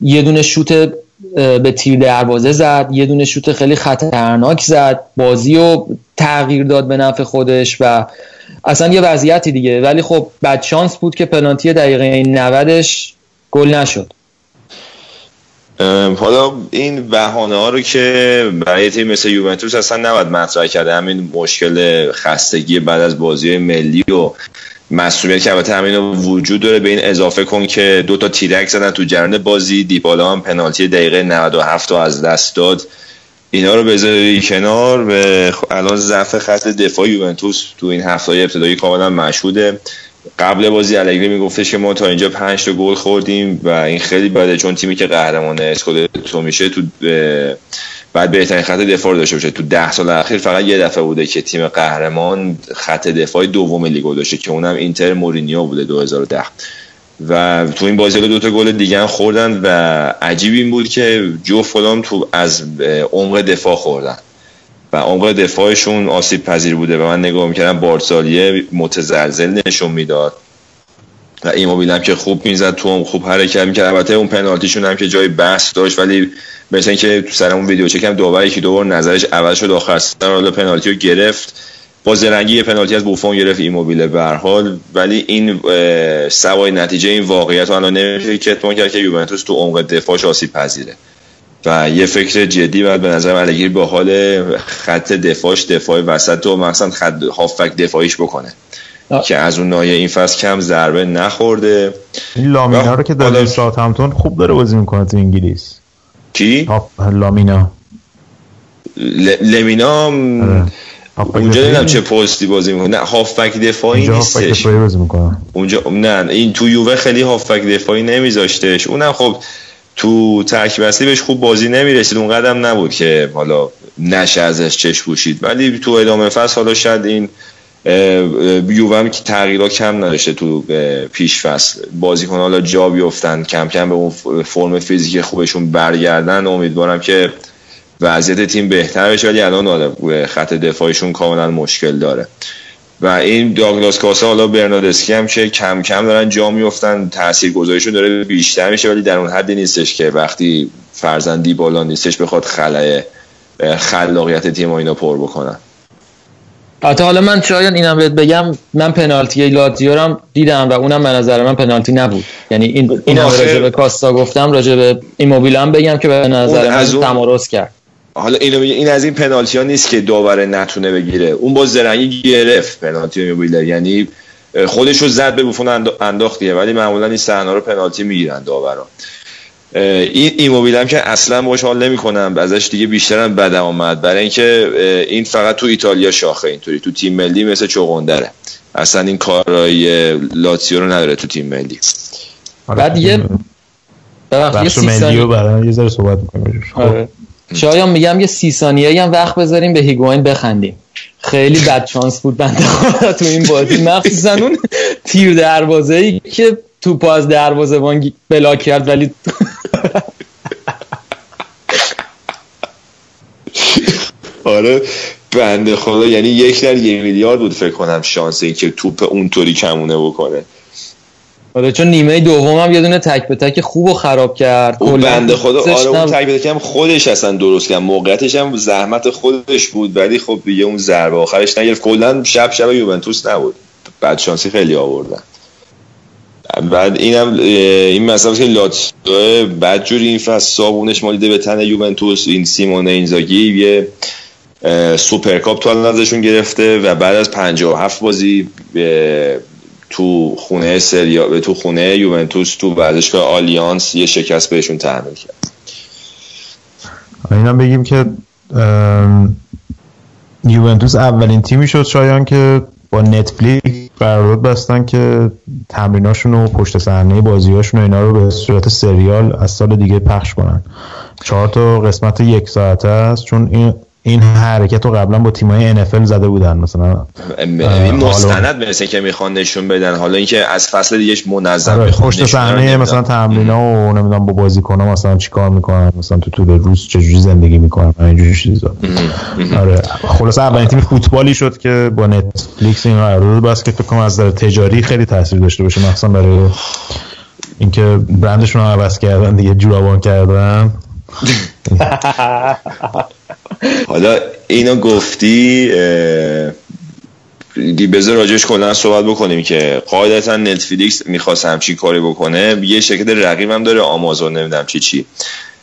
یه دونه شوت به تیر دروازه زد، یه دونه شوت خیلی خطرناک زد، بازی رو تغییر داد به نفع خودش و اصلا یه وضعیتی دیگه. ولی خب بد شانس بود که پنالتی دقیقه 90ش گل نشد. حالا این بهانه ها رو که برای تیم مثل یوونتوس اصلا نباید مطرح کرده، همین مشکل خستگی بعد از بازی ملی و مسئولیت که البته همین وجود داره، به این اضافه کن که دو تا تیرک زدن تو جریان بازی، دیبالا هم پنالتی دقیقه 97 از دست داد. اینا رو بذاری کنار، به الان ضعف خط دفاع یوونتوس تو این هفته‌های ابتدایی کاملا مشهوده. قبل بازی الگری میگفتش که ما تا اینجا 5 تا گل خوردیم و این خیلی بده، چون تیمی که قهرمان اسکودتو میشه تو بعد بهترین خط دفاع داشته باشه. تو 10 سال اخیر فقط یه دفعه بوده که تیم قهرمان خط دفاعی دوم لیگو داشته که اونم اینتر مورینیو بوده 2010 و تو این بازی دو تا گل دیگه هم خوردن و عجیب این بود که جو فلان تو از عمق دفاع خوردن و عمق دفاعشون آسیب پذیر بوده و من نگاه میکردم بارسالیه متزلزل نشون میداد و ایموبیل هم که خوب میزد تو هم خوب حرکت میکرد. البته اون پنالتیشون هم که جای بحث داشت، ولی مثلا که تو سرمون ویدیو چکم داور یکی دوبار نظرش عوض شد، آخر سر حالا پنالتی رو گرفت، با زرنگی یه پنالتی از بوفون گرفت ایموبیله به هر حال. ولی این سوای نتیجه این واقعیت رو الان نمیشه کتمان کرد که یوونتوس تو عمق دفاعش آسیب پذیره و یه فکر جدی بعد به نظر الگری با حال خط دفاعش، دفاع وسط و مثلا خط هافک دفاعیش بکنه که از اون ناحیه این فصل کم ضربه نخورده. لامینه رو که در ساوثهامپتون خوب داره بازی میکنه تو انگلیس. کی؟ لامینه. لامینه اونجا دیدم چه پستی بازی میکنه. نه هافبک دفاعی نیستش. اونجا نه، این تو یووه خیلی هافبک دفاعی نمیذاشتش. اونم خب تو ترکیب اصلی بهش خوب بازی نمیرسید، اون قدم نبود که حالا نشه ازش چشم پوشید. ولی تو ادامه فصل حالا شاید این یووه هم که تغییرها کم نداشته تو پیش فصل، بازیکن حالا جا بیافتن، کم کم به اون فرم فیزیک خوبشون برگردن. امیدوارم که وضعیت تیم بهتر بشه، ولی الان خط دفاعشون کاملا مشکل داره و این داگلاس کاسا حالا برناردسکی هم که کم کم دارن جا میافتن، تاثیرگذاریشون داره بیشتر میشه، ولی در اون حدی نیستش که وقتی فرزندی بالا نیستش بخواد خلاقیت تیم اینا پر بکنن. حتی حالا من شاید اینم بهت بگم، من پنالتی لاتزیو رو دیدم و اونم به نظر من پنالتی نبود، یعنی این راجع به کاستا گفتم، راجع به ایموبیل هم بگم که به نظر من تمارض کرد. حالا این از این پنالتی‌ها نیست که داور نتونه بگیره، اون با زرنگی گرفت پنالتی میبیله، یعنی خودشو زد به بوفون انداختیه، ولی معمولا این صحنه‌ها رو پنالتی میگیرن داوران. این ایموبیل هم که اصلا باهاش حال نمی‌کنم، ازش دیگه بیشترم بدم اومد، برای اینکه این فقط تو ایتالیا شاخه اینطوری، تو تیم ملی مثل چغندره، اصلا این کارای لاتزیو رو نداره تو تیم ملی. بعد یه بخش ملیو برام یه ذره صحبت می‌کنیم. خب شاید میگم یه 30 ثانیه‌ای هم وقت بذاریم به هیگوین بخندیم، خیلی بد شانس بود بنده خدا تو این بازی، مخصوصا اون تیر دروازه‌ای که توپ از دروازه‌بان بلاک کرد. ولی آره بنده خدا، یعنی 1 در 1 میلیارد بود فکر کنم شانس این که توپ اونطوری کمونه بکنه. آره چون نیمه دوم هم یه دونه تک به تک خوب و خراب کرد اون بنده خدا. آره اون تک به تک هم خودش اصلا درست کرد، موقعیتش هم زحمت خودش بود، ولی خب دیگه اون ضربه آخرش نگرفت. کلا شب یوونتوس نبود، بعد شانسی خیلی آوردن. بعد اینم این مسئله که لاتزیو بدجوری این فصل صابونش مالیده به تن یوونتوس، این سیمونه اینزاگی یه سوپرکاپ تو ازشون گرفته و بعد از 57 بازی تو خونه یوونتوس تو ورزشگاه آلیانس یه شکست بهشون تحمیل کرد. اینم بگیم که یوونتوس اولین تیمی شد شایان که با نتفلیکس قرارداد بستن که تمریناشون و پشت صحنه بازیاشون و اینا رو به صورت سریال از سال دیگه پخش کنن. 4 تا قسمت 1 ساعته است، چون این این حرکت رو قبلا با تیمای NFL زده بودن مثلا این مستند مثل که میخوان نشون بدن، حالا اینکه از فصل دیگهش منظم میخوان پشت صحنه مثلا تمرین‌ها و نمیدونم با بازیکن‌ها مثلا چیکار میکنن، مثلا تو طول روز چجوری زندگی میکنن، اینجور چیزا. آره خلاصه اولین تیم فوتبالی شد که با نتفلیکس این قرارداد بست که فکر کنم از نظر تجاری خیلی تاثیر داشته باشه، مثلا برای اینکه برندشون رو عوض کردن دیگه، جورابان کردن. حالا اینو گفتی بذار راجعش کلن صحبت بکنیم که قاعدتا نتفلیکس میخواست همچین کاری بکنه، یه شرکت رقیب هم داره آمازون، نمیدونم چی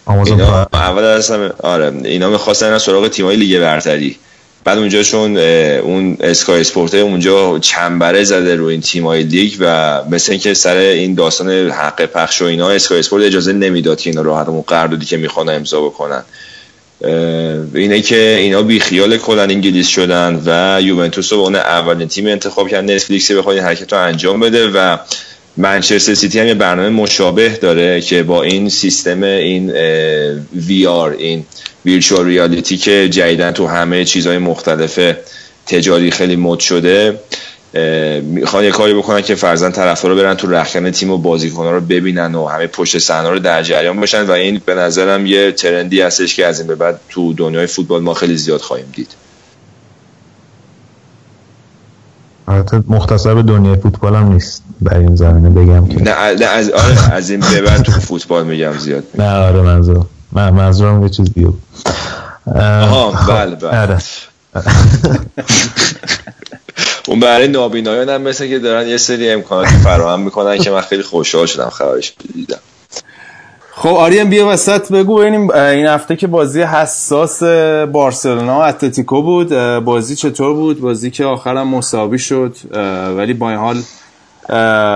آمازون اول اصلا. آره اینا میخواستن سراغ تیمای لیگ برتری، بعد اونجاشون اون اسکای اسپورت اونجا چنبره زده روی این تیمای لیگ و مثل اینکه سر این داستان حق پخش و اینا اسکای اسپورت اجازه نمیداد که اینا راحت اون قراردادی که میخوان امضا بکنن. اینه که اینا بی خیال کلن انگلیس شدن و یوونتوس رو به اون اولین تیم انتخاب کردن، نتفلیکس بخواد این حرکت رو انجام بده و منچستر سیتی هم یه برنامه مشابه داره که با این سیستم این وی آر، این ویرچوال ریالیتی که جدیدن تو همه چیزهای مختلف تجاری خیلی مد شده، میخوان یه کاری بکنن که فرضاً طرفدارا برن تو رختکن تیم و بازیکن‌ها رو ببینن و همه پشت صحنه رو در جریان باشن و این به نظرم یه ترندی هستش که از این به بعد تو دنیای فوتبال ما خیلی زیاد خواهیم دید. البته مختصر به دنیای فوتبال هم نیست در این زمینه بگم که نه از این به بعد تو فوتبال میگم زیاد نه آره منظورم یه چیز دیگه. آها بله اون برای نابینایان هم مثل که دارن یه سری امکانات فراهم میکنن که من خیلی خوشحال شدم خبرش دیدم. خب آریان بیا وسط بگو ببینیم این هفته که بازی حساس بارسلونا و اتلتیکو بود، بازی چطور بود؟ بازی که آخر هم مساوی شد ولی با این حال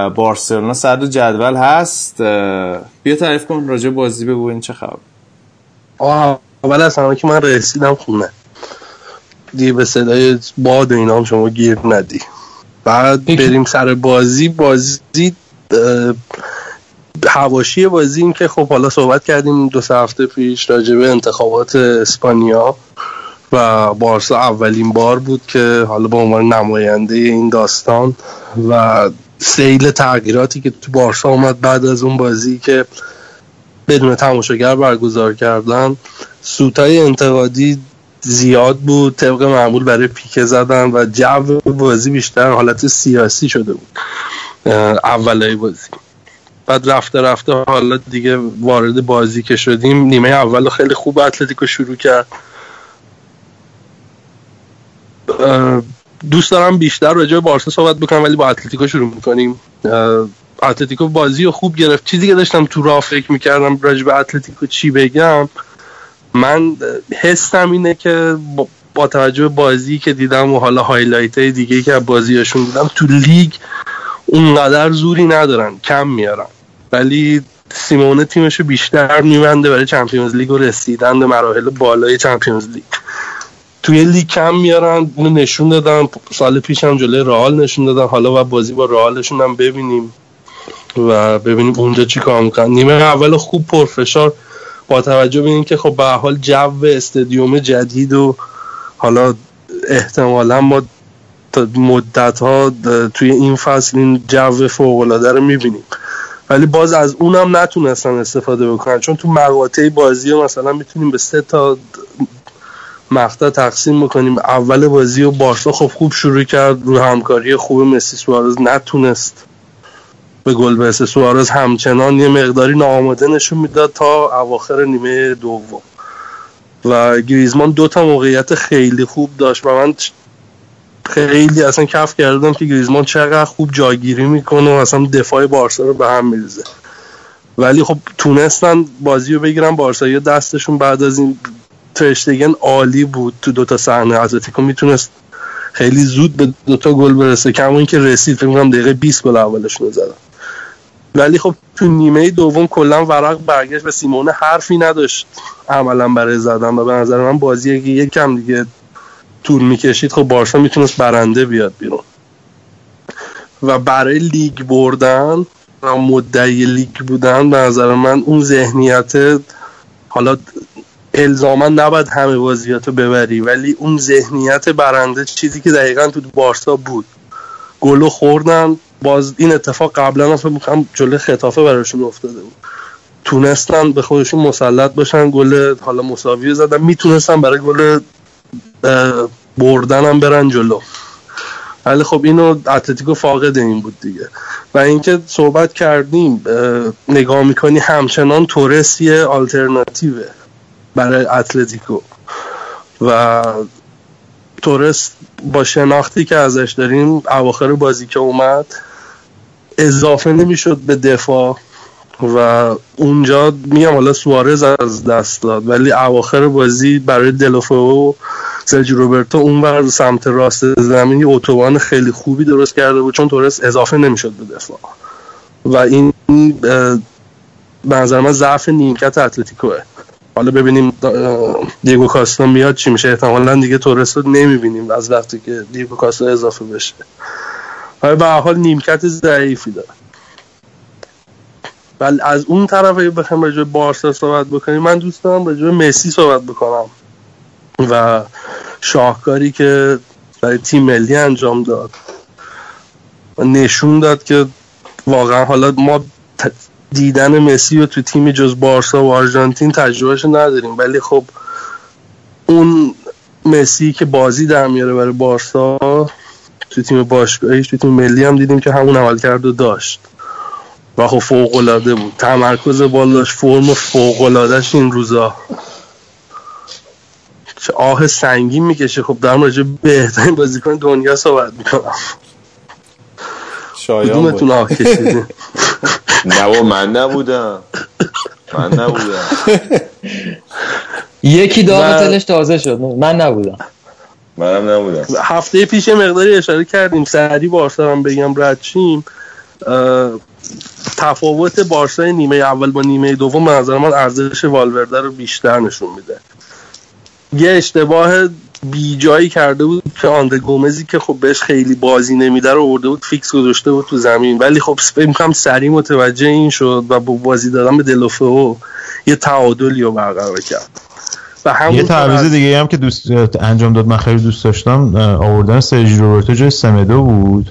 بارسلونا صدر جدول هست. بیا تعریف کن راجع بازی بگو این چه خبر. اول از همه که من رسیدم خونه دیگه به صدای باد و اینا هم شما گیر ندی، بعد بریم سر بازی حواشی بازی. این که خب حالا صحبت کردیم دو سه هفته پیش راجبه انتخابات اسپانیا و بارسا اولین بار بود که حالا به عنوان نماینده این داستان و سیل تغییراتی که تو بارسا اومد بعد از اون بازی که بدون تماشاگر برگزار کردن، سوتای انتقادی زیاد بود، طبق معمول برای پیکه زدن و جو بازی بیشتر حالت سیاسی شده بود اولای بازی. بعد رفته حالا دیگه وارد بازی که شدیم، نیمه اول خیلی خوب اتلتیکو شروع کرد. دوست دارم بیشتر راجع به بارسا صحبت بکنم ولی با اتلتیکو شروع میکنیم. اتلتیکو بازی رو خوب گرفت. چیزی که داشتم تو راه فکر میکردم راجع به اتلتیکو چی بگم، من حسم اینه که با توجه بازی که دیدم و حالا هایلایت های دیگه که بازیاشون دیدم تو لیگ اونقدر زوری ندارن، کم میارن، ولی سیمونه تیمشو بیشتر میبنده برای چمپیونز لیگ و رسیدن به مراحل بالای چمپیونز لیگ. توی لیگ کم میارن، نشون دادن سال پیش هم جلوی رئال نشون دادن، حالا و بازی با رئالشون هم ببینیم اونجا چی کار میکنن. نیمه اول خوب پرفشار با توجه به این که خب به حال جو استادیوم جدید و حالا احتمالاً ما مدت ها توی این فصل این جو فوق‌العاده رو میبینیم، ولی باز از اونم نتونستن استفاده بکنن، چون تو مقاطع بازی رو مثلا میتونیم به 3 تا مقطع تقسیم بکنیم. اول بازی و بارسا خوب شروع کرد، رو همکاری خوب مسی سوارز نتونست به گل برسه، سوارز همچنان یه مقداری ناآماده نشون میداد تا اواخر نیمه دوم و گریزمان 2 تا موقعیت خیلی خوب داشت و من خیلی اصلا کف کردم که گریزمان چقدر خوب جاگیری میکنه و اصلا دفاع بارسا رو به هم میریزه، ولی خب تونستن بازی رو بگیرن. بارسایی دستشون بعد از این ترشتگن عالی بود تو 2 تا صحنه، اتلتیکو میتونست خیلی زود به 2 تا گل برسه، کم این که رسید فکر می‌کنم دقیقه 20 گل اولش رو زدن، ولی خب تو نیمه دوم کلا ورق برگشت و سیمونه حرفی نداشت عملا برای زدن و به نظر من بازی که یکم دیگه طول میکشید خب بارسا میتونست برنده بیاد بیرون. و برای لیگ بردن و مدعی لیگ بودن به نظر من اون ذهنیت حالا الزاما نباید همه بازیاتو ببری، ولی اون ذهنیت برنده چیزی که دقیقاً تو بارسا بود، گلو خوردن. باز این اتفاق قبلا هم جلوی خطافه براشون افتاده بود، تونستن به خودشون مسلط باشن، گل حالا مساوی زدن، میتونستن برای گل بردن هم برن جلو، ولی خب اینو اتلتیکو فاقد این بود دیگه. و اینکه صحبت کردیم نگاه میکنی همچنان تورس یه آلترناتیوه برای اتلتیکو و تورس با شناختی که ازش داریم اواخر بازی که اومد اضافه نمیشد به دفاع و اونجا میام حالا سوارز از دست داد، ولی اواخر بازی برای دلوفو و سرجیو روبرتو اونور سمت راست زمین اتوبان خیلی خوبی درست کرده بود، چون تورس اضافه نمیشد به دفاع و این به نظر من ضعف نیمکت اتلتیکوه. حالا ببینیم دیگو کاستا میاد چی میشه، احتمالاً دیگه تورس رو نمیبینیم از وقتی که دیگو کاستا اضافه بشه، ولی به هر حال نیمکت ضعیفی داره. ولی از اون طرف اگه بخوام راجع به بارسا صحبت بکنیم، من دوست دارم راجع به مسی صحبت بکنم و شاهکاری که برای تیم ملی انجام داد و نشون داد که واقعا حالا ما دیدن مسی رو تو تیمی جز بارسا و آرژانتین تجربهش نداریم، ولی خب اون مسی که بازی در میاره برای بارسا تو تیم باشگاهیش تو تیم ملی هم دیدیم که همون عملکرد رو داشت و خب فوق‌العاده بود، تمرکز بالاش، فرم فوق‌العاده‌اش این روزا، چه آه سنگین میکشه. خب در مورد بهترین بازیکن دنیا صحبت میکنم، شایان بود بدونتون آه کشیدیم. نه من نبودم یکی داغ تلش تازه شد، منم نبودم. هفته پیش مقداری اشاره کردیم، سعدی بارسا هم بگم رد شیم، تفاوت بارسای نیمه اول با نیمه دوم به نظر من ارزش والورده رو بیشتر نشون میده. یه اشتباه بی جایی کرده بود که آندر گومزی که خب بهش خیلی بازی نمیده رو آورده بود، فیکس گذاشته بود تو زمین، ولی خب میگم سریع متوجه این شد و با بازی دادن به دلوفو یه تعادلی رو برقرار کرد. یه تعویض دیگه هم که انجام داد من خیلی دوست داشتم، آوردن سرجیو روبرتو جای سمدو بود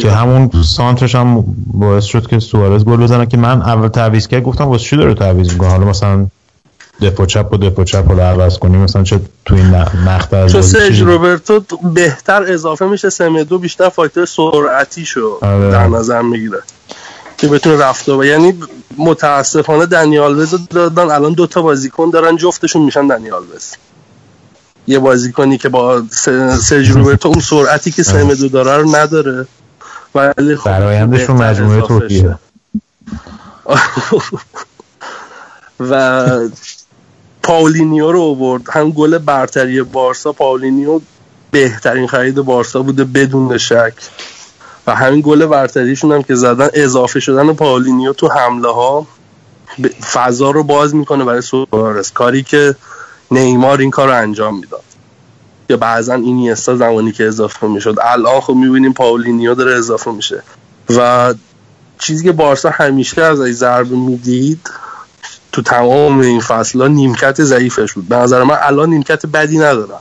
که همون سانترش هم باعث شد که سوارز گل بزنه، که من اول تعویض کرد گفتم واسه چی داره تعویض میکنه، حالا مثلا دفاع چپ رو عوض کنیم مثلا، چه تو این مقطع از بازی سرجیو روبرتو بهتر اضافه میشه، سمدو بیشتر فاکتور سرعتی شو در نظر میگیره که بتونه رفته با. یعنی متاسفانه دنیالوز دادن، الان دوتا بازیکن دارن جفتشون میشن دنیالوز، یه بازیکنی که با سرجیو روبرتو اون سرعتی که سمدو داره رو نداره، ولی خب برآیندشون مجموعه ترکیه و پاولینیو رو آورد، هم گل برتری بارسا پاولینیو بهترین خرید بارسا بوده بدون شک، و همین گل برتریشون هم که زدن، اضافه شدن پاولینیو تو حمله ها فضا رو باز میکنه برای سوارز، کاری که نیمار این کار رو انجام میداد یا بعضا اینیستا زمانی که اضافه میشد، الان خب میبینیم پاولینیو داره اضافه میشه. و چیزی که بارسا همیشه از این ضربه میدید تو تمام این فصل‌ها نیمکت ضعیفش بود، به نظر من الان نیمکت بدی ندارم،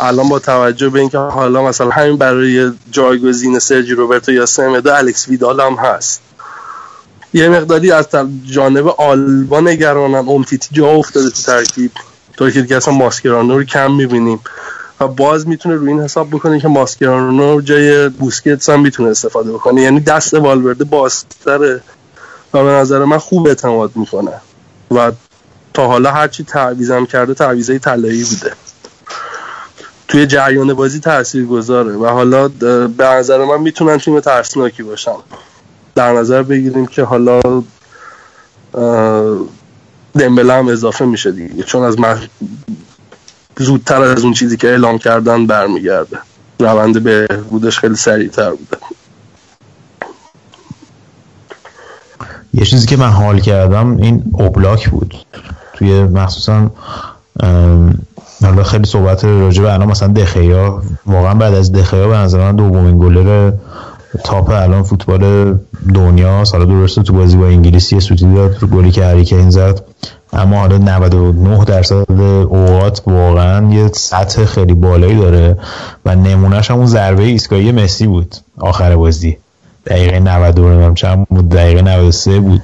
الان با توجه به اینکه حالا مثلا همین برای جایگزین سرجیو روبرتو یا سمدو الکس ویدال هم هست، یه مقداری از جانب آلبا نگرانم، امتیتی جا افتاده تو ترکیب، طوری که دیگه اصلا ماسکرانو رو کم میبینیم و باز میتونه روی این حساب بکنه که ماسکرانو جای بوسکتس هم میتونه استفاده بکنه، یعنی دست والورده بازتره و به نظر من خوب اعتماد میکنه و تا حالا هرچی تعویضم کرده تعویضای طلایی بوده، توی جریان بازی تأثیر گذاره و حالا به نظر من میتونن تیم ترسناکی باشن. در نظر بگیریم که حالا دمبله هم اضافه میشه دیگه، چون از زودتر از اون چیزی که اعلام کردن برمیگرده، روند بهبودش خیلی سریعتر بوده. یه چیزی که من حال کردم این اوبلاک بود، توی مخصوصا حالا خیلی صحبت راجع به الان مثلا دخیا، واقعا بعد از دخیا به نظر من دومین گلر تاپ الان فوتبال دنیا. حالا درسته تو بازی با انگلیسی سوتی داد تو گلی که هری کین زد، اما حالا 99% اوقات واقعا یه سطح خیلی بالایی داره و نمونهش همون ضربه ایستگاهی مسی بود آخر بازی دقیقه 92 چند بود، دقیقه 93 بود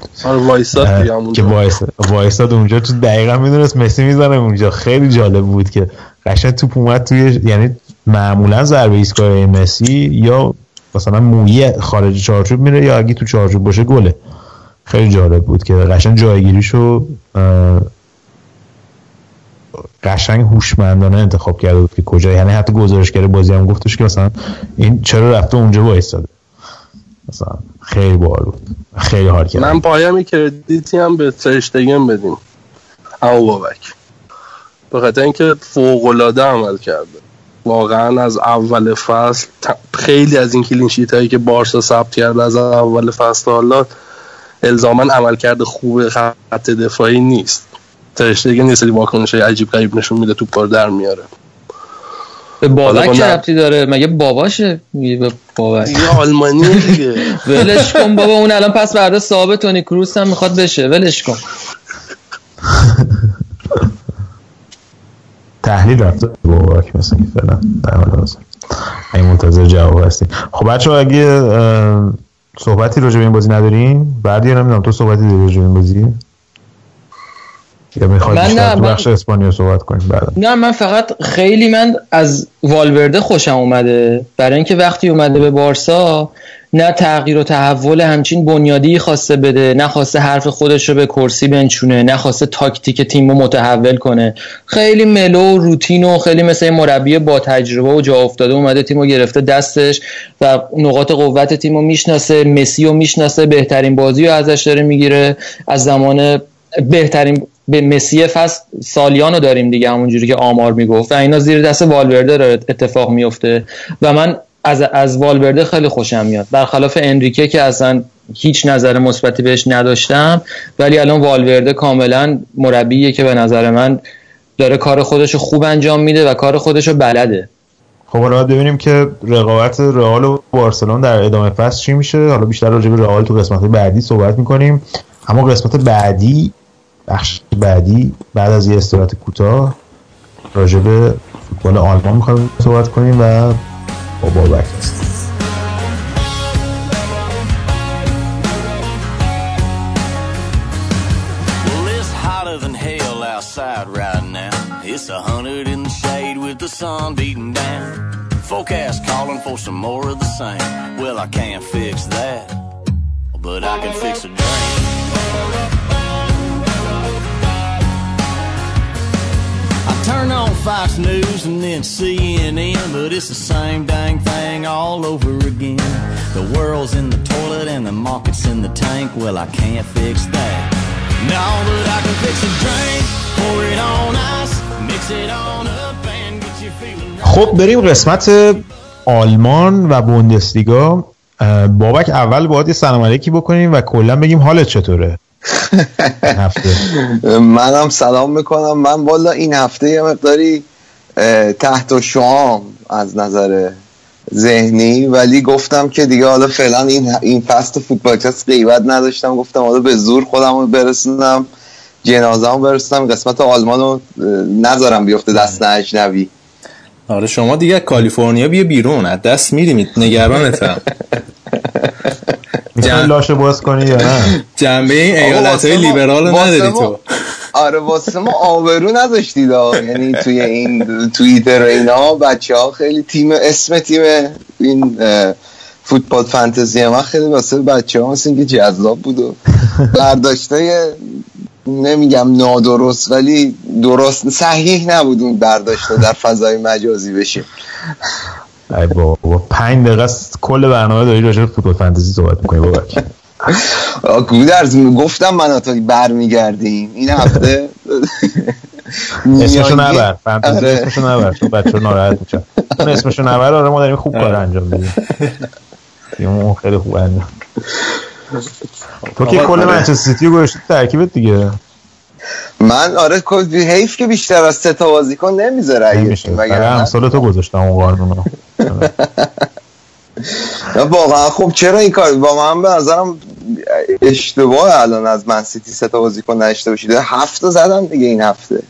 که وایساد اونجا تو دقیقا میدونست مسی میزنه اونجا. خیلی جالب بود که قشنگ توپ اومد توی، یعنی معمولا ضربه ایستگاهی مسی یا مثلا مویی خارج چارچوب میره یا اگه تو چارچوب باشه گله. خیلی جالب بود که قشنگ جایگیریشو قشنگ هوشمندانه انتخاب کرده بود که کجا، یعنی حتی گزارشگر بازی هم گفتش که مثلا این چرا رفته اونجا وایساده. مثلا خیلی باحال بود، خیلی حال کردم. من پایم کردیتی هم به سرشتگم بدیم او بابک، به خاطر اینکه فوق العاده عمل کرده واقعا از اول فصل. خیلی از این کلین شیت هایی که بارسا ثبت کرده از اول فصل حالا الزاماً عملکرد خوب خط دفاعی نیست. ترشتگی نیستی واکنش‌های عجیب غریب نشون میده، توپ رو در میاره. به بابک چه ربطی داره؟ مگه باباشه؟ میگه به بابک. یه آلمانیه دیگه. ولش کن بابا، اون الان پس برده صاحب تونی کروس هم میخواد بشه، ولش کن. تحلیل رفته بابک مثلا فعلا در حال حاضر. این منتظر جواب هستیم. خب بچه‌ها اگه صحبتی راجع به این بازی نداریم، بعد یا نمیدونم تو صحبتی داری راجع به این بازی یا میخوای بیشتر تو بخش اسپانیا صحبت کنیم؟ نه من فقط خیلی از والورده خوشم اومده، برای اینکه وقتی اومده به بارسا نه تغییر و تحول همچین بنیادی خواسته بده، نه خواسته حرف خودش رو به کرسی بنشونه، نه خواسته تاکتیک تیم رو متحول کنه. خیلی ملو و روتین و خیلی مثل مربی با تجربه و جا افتاده اومده تیم رو گرفته دستش و نقاط قوت تیم رو میشناسه، مسی رو میشناسه، بهترین بازی رو ازش داره میگیره. از زمان بهترین به مسی فصل سالیانو داریم دیگه، همونجوری که آمار میگفت و اینا زیر دست والورده را اتفاق میفته و من از والورده خیلی خوشم میاد، برخلاف انریکه که اصلا هیچ نظر مثبتی بهش نداشتم، ولی الان والورده کاملا مربیه که به نظر من داره کار خودشو خوب انجام میده و کار خودشو بلده. خب حالا ببینیم که رقابت رئال و بارسلون در ادامه فصل چی میشه. حالا بیشتر راجع به رئال تو قسمت بعدی صحبت میکنیم، اما قسمت بعدی بخش بعدی بعد از یه استراحت کوتاه راجع به فوتبال آلمان میخوایم صحبت کنیم و بابک هستیم. Turn on Fox News and then CNN, but it's the same dang thing all over again. The world's in the toilet and the market's in the tank. Well, I can't fix that. No, but I can fix a drink, pour it on ice, mix it on up and get you feeling right. خب بریم قسمت آلمان و بوندسلیگا. بابک اول باید سلام علیکی بکنیم و کلا بگیم حالت چطوره؟ منم سلام میکنم. من والا این هفته یه مقداری تحت شعام از نظر ذهنی، ولی گفتم که دیگه حالا فعلا این فصل فوتبالکست قیبت نداشتم، گفتم حالا به زور خودم رو برسونم، جنازه رو برسونم، قسمت آلمان رو نذارم بیفته دست اجنبی. آره شما دیگه کالیفرنیا بیا بیرون، از دست میریم، نگرانتم. میخوای لاشه باز کنی یا نه؟ جنبه این ایالت‌های لیبرال رو نداری تو. آره واسه ما آبرو نذاشتید یعنی توی این توییتر و اینا بچه‌ها خیلی تیم اسم تیم این فوتبال فانتزی ما خیلی واسه بچه‌ها مثل که جذاب بود و برداشتای نمیگم نادرست ولی درست صحیح نبود اون برداشته در فضای مجازی بشه. ای بابا 5 دقیقه کل برنامه داری راجع به فوتبال فانتزی صحبت می‌کنی بابک. گودرز گفتم من تا برمیگردیم این هفته. اسمشو نبر، فانتزی اسمشو نبر، تو بچه‌ها ناراحت میشن. اون اسمشو نبر. آره ما داریم خوب کار انجام میدیم. تیم خیلی خوب انجام. تو که کل منچستر سیتی گوشت ترکیبت دیگه. من آره حیف که بیشتر از 3 تا بازیکن نمیذاره، اگه مگر امسال تو گذاشتم اون قانونا. واقعا خب چرا این کار؟ واقعا به نظرم اشتباه الان از من سیتی سه تا بازیکن نشته باشیده. 7 تا زدم دیگه این هفته.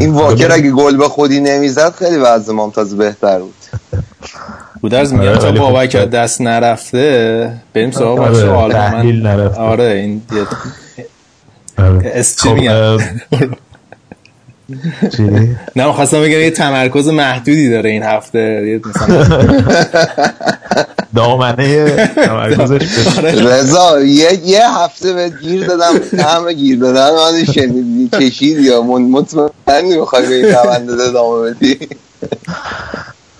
این واکر اگه گل به خودی نمیزد خیلی وضع ممتاز بهتر بود. بودرز میگه چون بابک دست نرفته بریم سراغ بخش آلمان. آره این اس چی میگم چی؟ نه خواستم بگم یه تمرکز محدودی داره این هفته مثلا دامنه تمرکزش. رضا یه هفته به گیر دادم همه گیر دادن من شنیدی کشید یا مطمئنی بخوای به این تونده دامه بدی.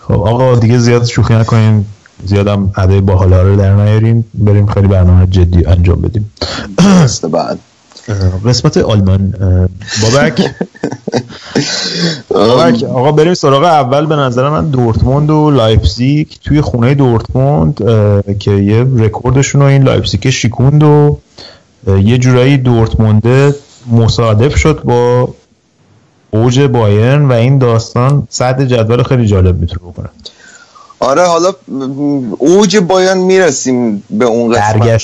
خب آقا دیگه زیاد شوخی نکنیم، زیادم ادای باحالا رو در نیاریم، بریم خیلی برنامه جدی انجام بدیم. درسته بعد قسمت آلمان بابک آقا بریم سراغ اول. به نظر من دورتموند و لایپزیگ توی خونه دورتموند که یه رکوردشون و این لایپزیگ شیکوند و یه جورایی دورتمونده مصادف شد با اوج بایرن و این داستان صدر جدول خیلی جالب میتونه بکنه. آره حالا اوج بایان میرسیم به اون قسمت.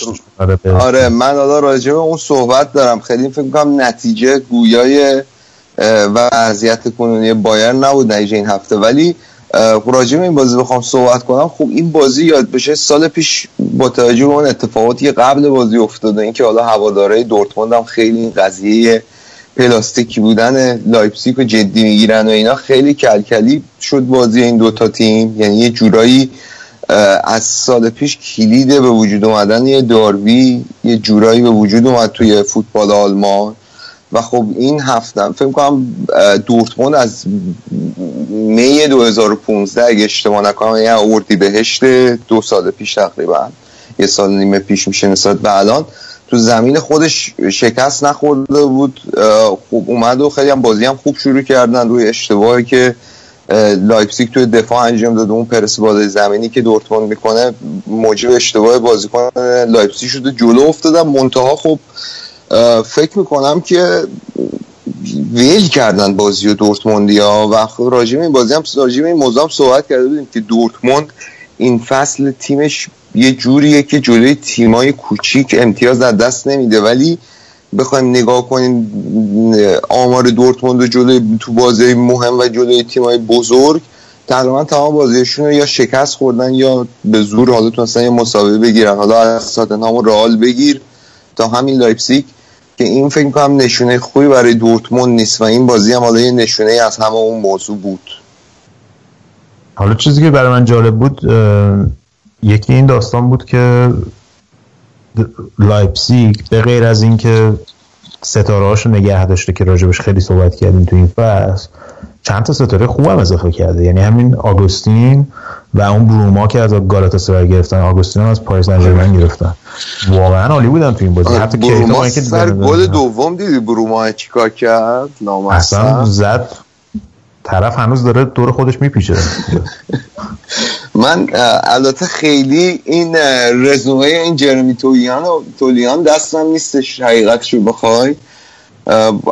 آره من حالا راجع به اون صحبت دارم. خیلی فکر میکنم نتیجه گویای وضعیت کنونی بایان نبود نتیجه این هفته، ولی راجع به این بازی بخوام صحبت کنم خب این بازی یاد بشه سال پیش با توجه به اون اتفاقاتی قبل بازی افتاده، اینکه حالا هوادارهای دورتموند هم خیلی این قضیه پلاستیکی بودن لایپزیگ رو جدی میگیرن و اینا، خیلی کلکلی شد بازی این دوتا تیم. یعنی یه جورایی از سال پیش کلید به وجود اومدن یه داربی یه جورایی به وجود اومد توی فوتبال آلمان و خب این هفته فکر کنم دورتموند از می 2015 اگه اشتباه نکنم یه اردیبهشت 2 سال پیش تقریبا 1.5 سال پیش میشه نسبت به الان تو زمین خودش شکست نخورده بود. خوب اومد و خیلی هم بازی هم خوب شروع کردن روی اشتباهی که لایپزیگ توی دفاع انجام داد. اون پرس بالای زمینی که دورتموند میکنه موجب اشتباه بازیکن لایپزیگ شده، جلو افتادن منتها خب فکر میکنم که ویل کردن بازی و دورتموندیا و خب راجع به این بازی هم راجع به این موضوع هم صحبت کرده بودیم که دورتموند این فصل تیمش یه جوریه که جلوی تیمای کوچیک امتیاز از دست نمیده، ولی بخوایم نگاه کنیم آمار دورتموند و جلوی تو بازی مهم و جلوی تیمای بزرگ تقریبا تمام بازیشون یا شکست خوردن یا به زور حالا تونستن یه مساوی بگیرن. حالا از تاتنهام و رئال بگیر تا همین لایپزیگ که این فکر کنم نشونه خوبی برای دورتموند نیست و این بازی هم حالا یه نشونه از همه اون موضوع بود. حالا چیزی که برای من جالب بود یکی این داستان بود که لایپزیگ به غیر از این که ستاره هاشو نگه داشته که راجبش خیلی صحبت کردیم تو این فصل، چند تا ستاره خوب هم اضافه کرده. یعنی همین آگوستین و اون بروما که از گالاتاسرای گرفتن، آگوستین هم از پاریس سن ژرمن گرفتن، واقعا عالی بودن تو این بازی. حتی بروما سر گل دوم دیدی بروما چیکار کرد؟ اصلا زد طرف هنوز داره دور خودش میپیچه. من البته خیلی این رزومه این جرمی تولیان دستم نیستش حقیقتش رو بخوای.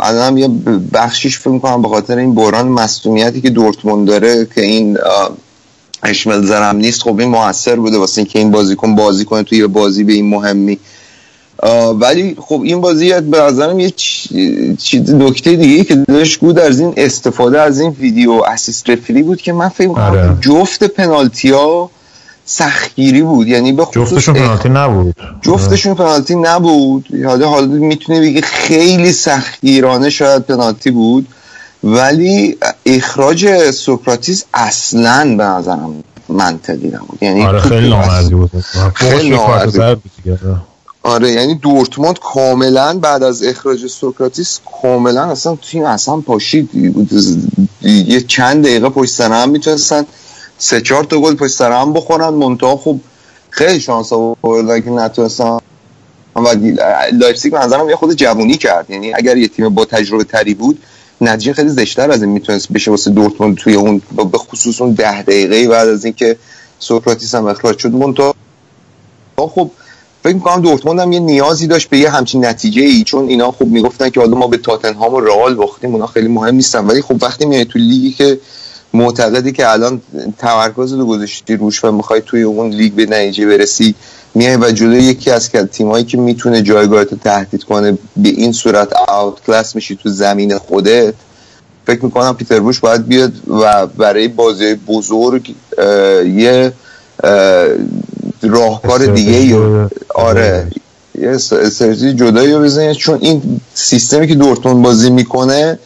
الان هم یه بخشیش فکر می‌کنم به خاطر این بحران مصدومیتی که دورتموند داره که این اشمل زرم نیست، خب این موثر بوده واسه اینکه این بازیکن بازی کنه توی بازی به این مهمی. ولی خب این بازی به نظرم یه نکته دیگه که داشت بود از این استفاده از این ویدیو اسیست رفری بود که من فکر می‌کنم آره. جفت پنالتی‌ها سختگیری بود، یعنی به جفتشون پنالتی نبود. جفتشون پنالتی نبود. حالا میتونه بگی خیلی سختگیرانه شاید پنالتی بود، ولی اخراج سوکراتیس اصلاً به نظرم منطقی نبود. یعنی آره خیلی نامرئی بود. خیلی نامرئی بود. آره یعنی دورتموند کاملا بعد از اخراج سوکراتیس کاملا اصلا تیم اصلا پاشید، یه چند دقیقه پشت سر هم میتونستن 3-4 تا گل پشت سر هم بخورن، منتها خب خیلی شانس آوردن که نتونستن. و لایپزیگ به نظرم یه خود جوونی کرد، یعنی اگر یه تیم با تجربه تری بود نتیجه خیلی زشت‌تر از این میتونست بشه واسه دورتموند توی اون به خصوص اون 10 دقیقه بعد از اینکه سوکراتیس هم اخراج شد. منتها خب فکر می‌کنم دورتموند هم یه نیازی داشت به یه همچین نتیجه‌ای، چون اینا خب میگفتن که حالا ما به تاتنهام و رئال باختیم اونا خیلی مهم نیستن، ولی خب وقتی میای تو لیگی که معتقدی که الان تمرکز رو گذاشتی روش و میخوای توی اون لیگ به نتیجه برسی، میای و جلوی یکی از تیمایی که میتونه جایگاهت رو تهدید کنه به این صورت اوت کلاس میشی تو زمین خودت. فکر میکنم پیتر بوش باید بیاد و برای بازی بزرگ یه راهکار دیگه رو آره یه استراتژی جدایی رو بزنه، چون این سیستمی که دورتموند بازی میکنه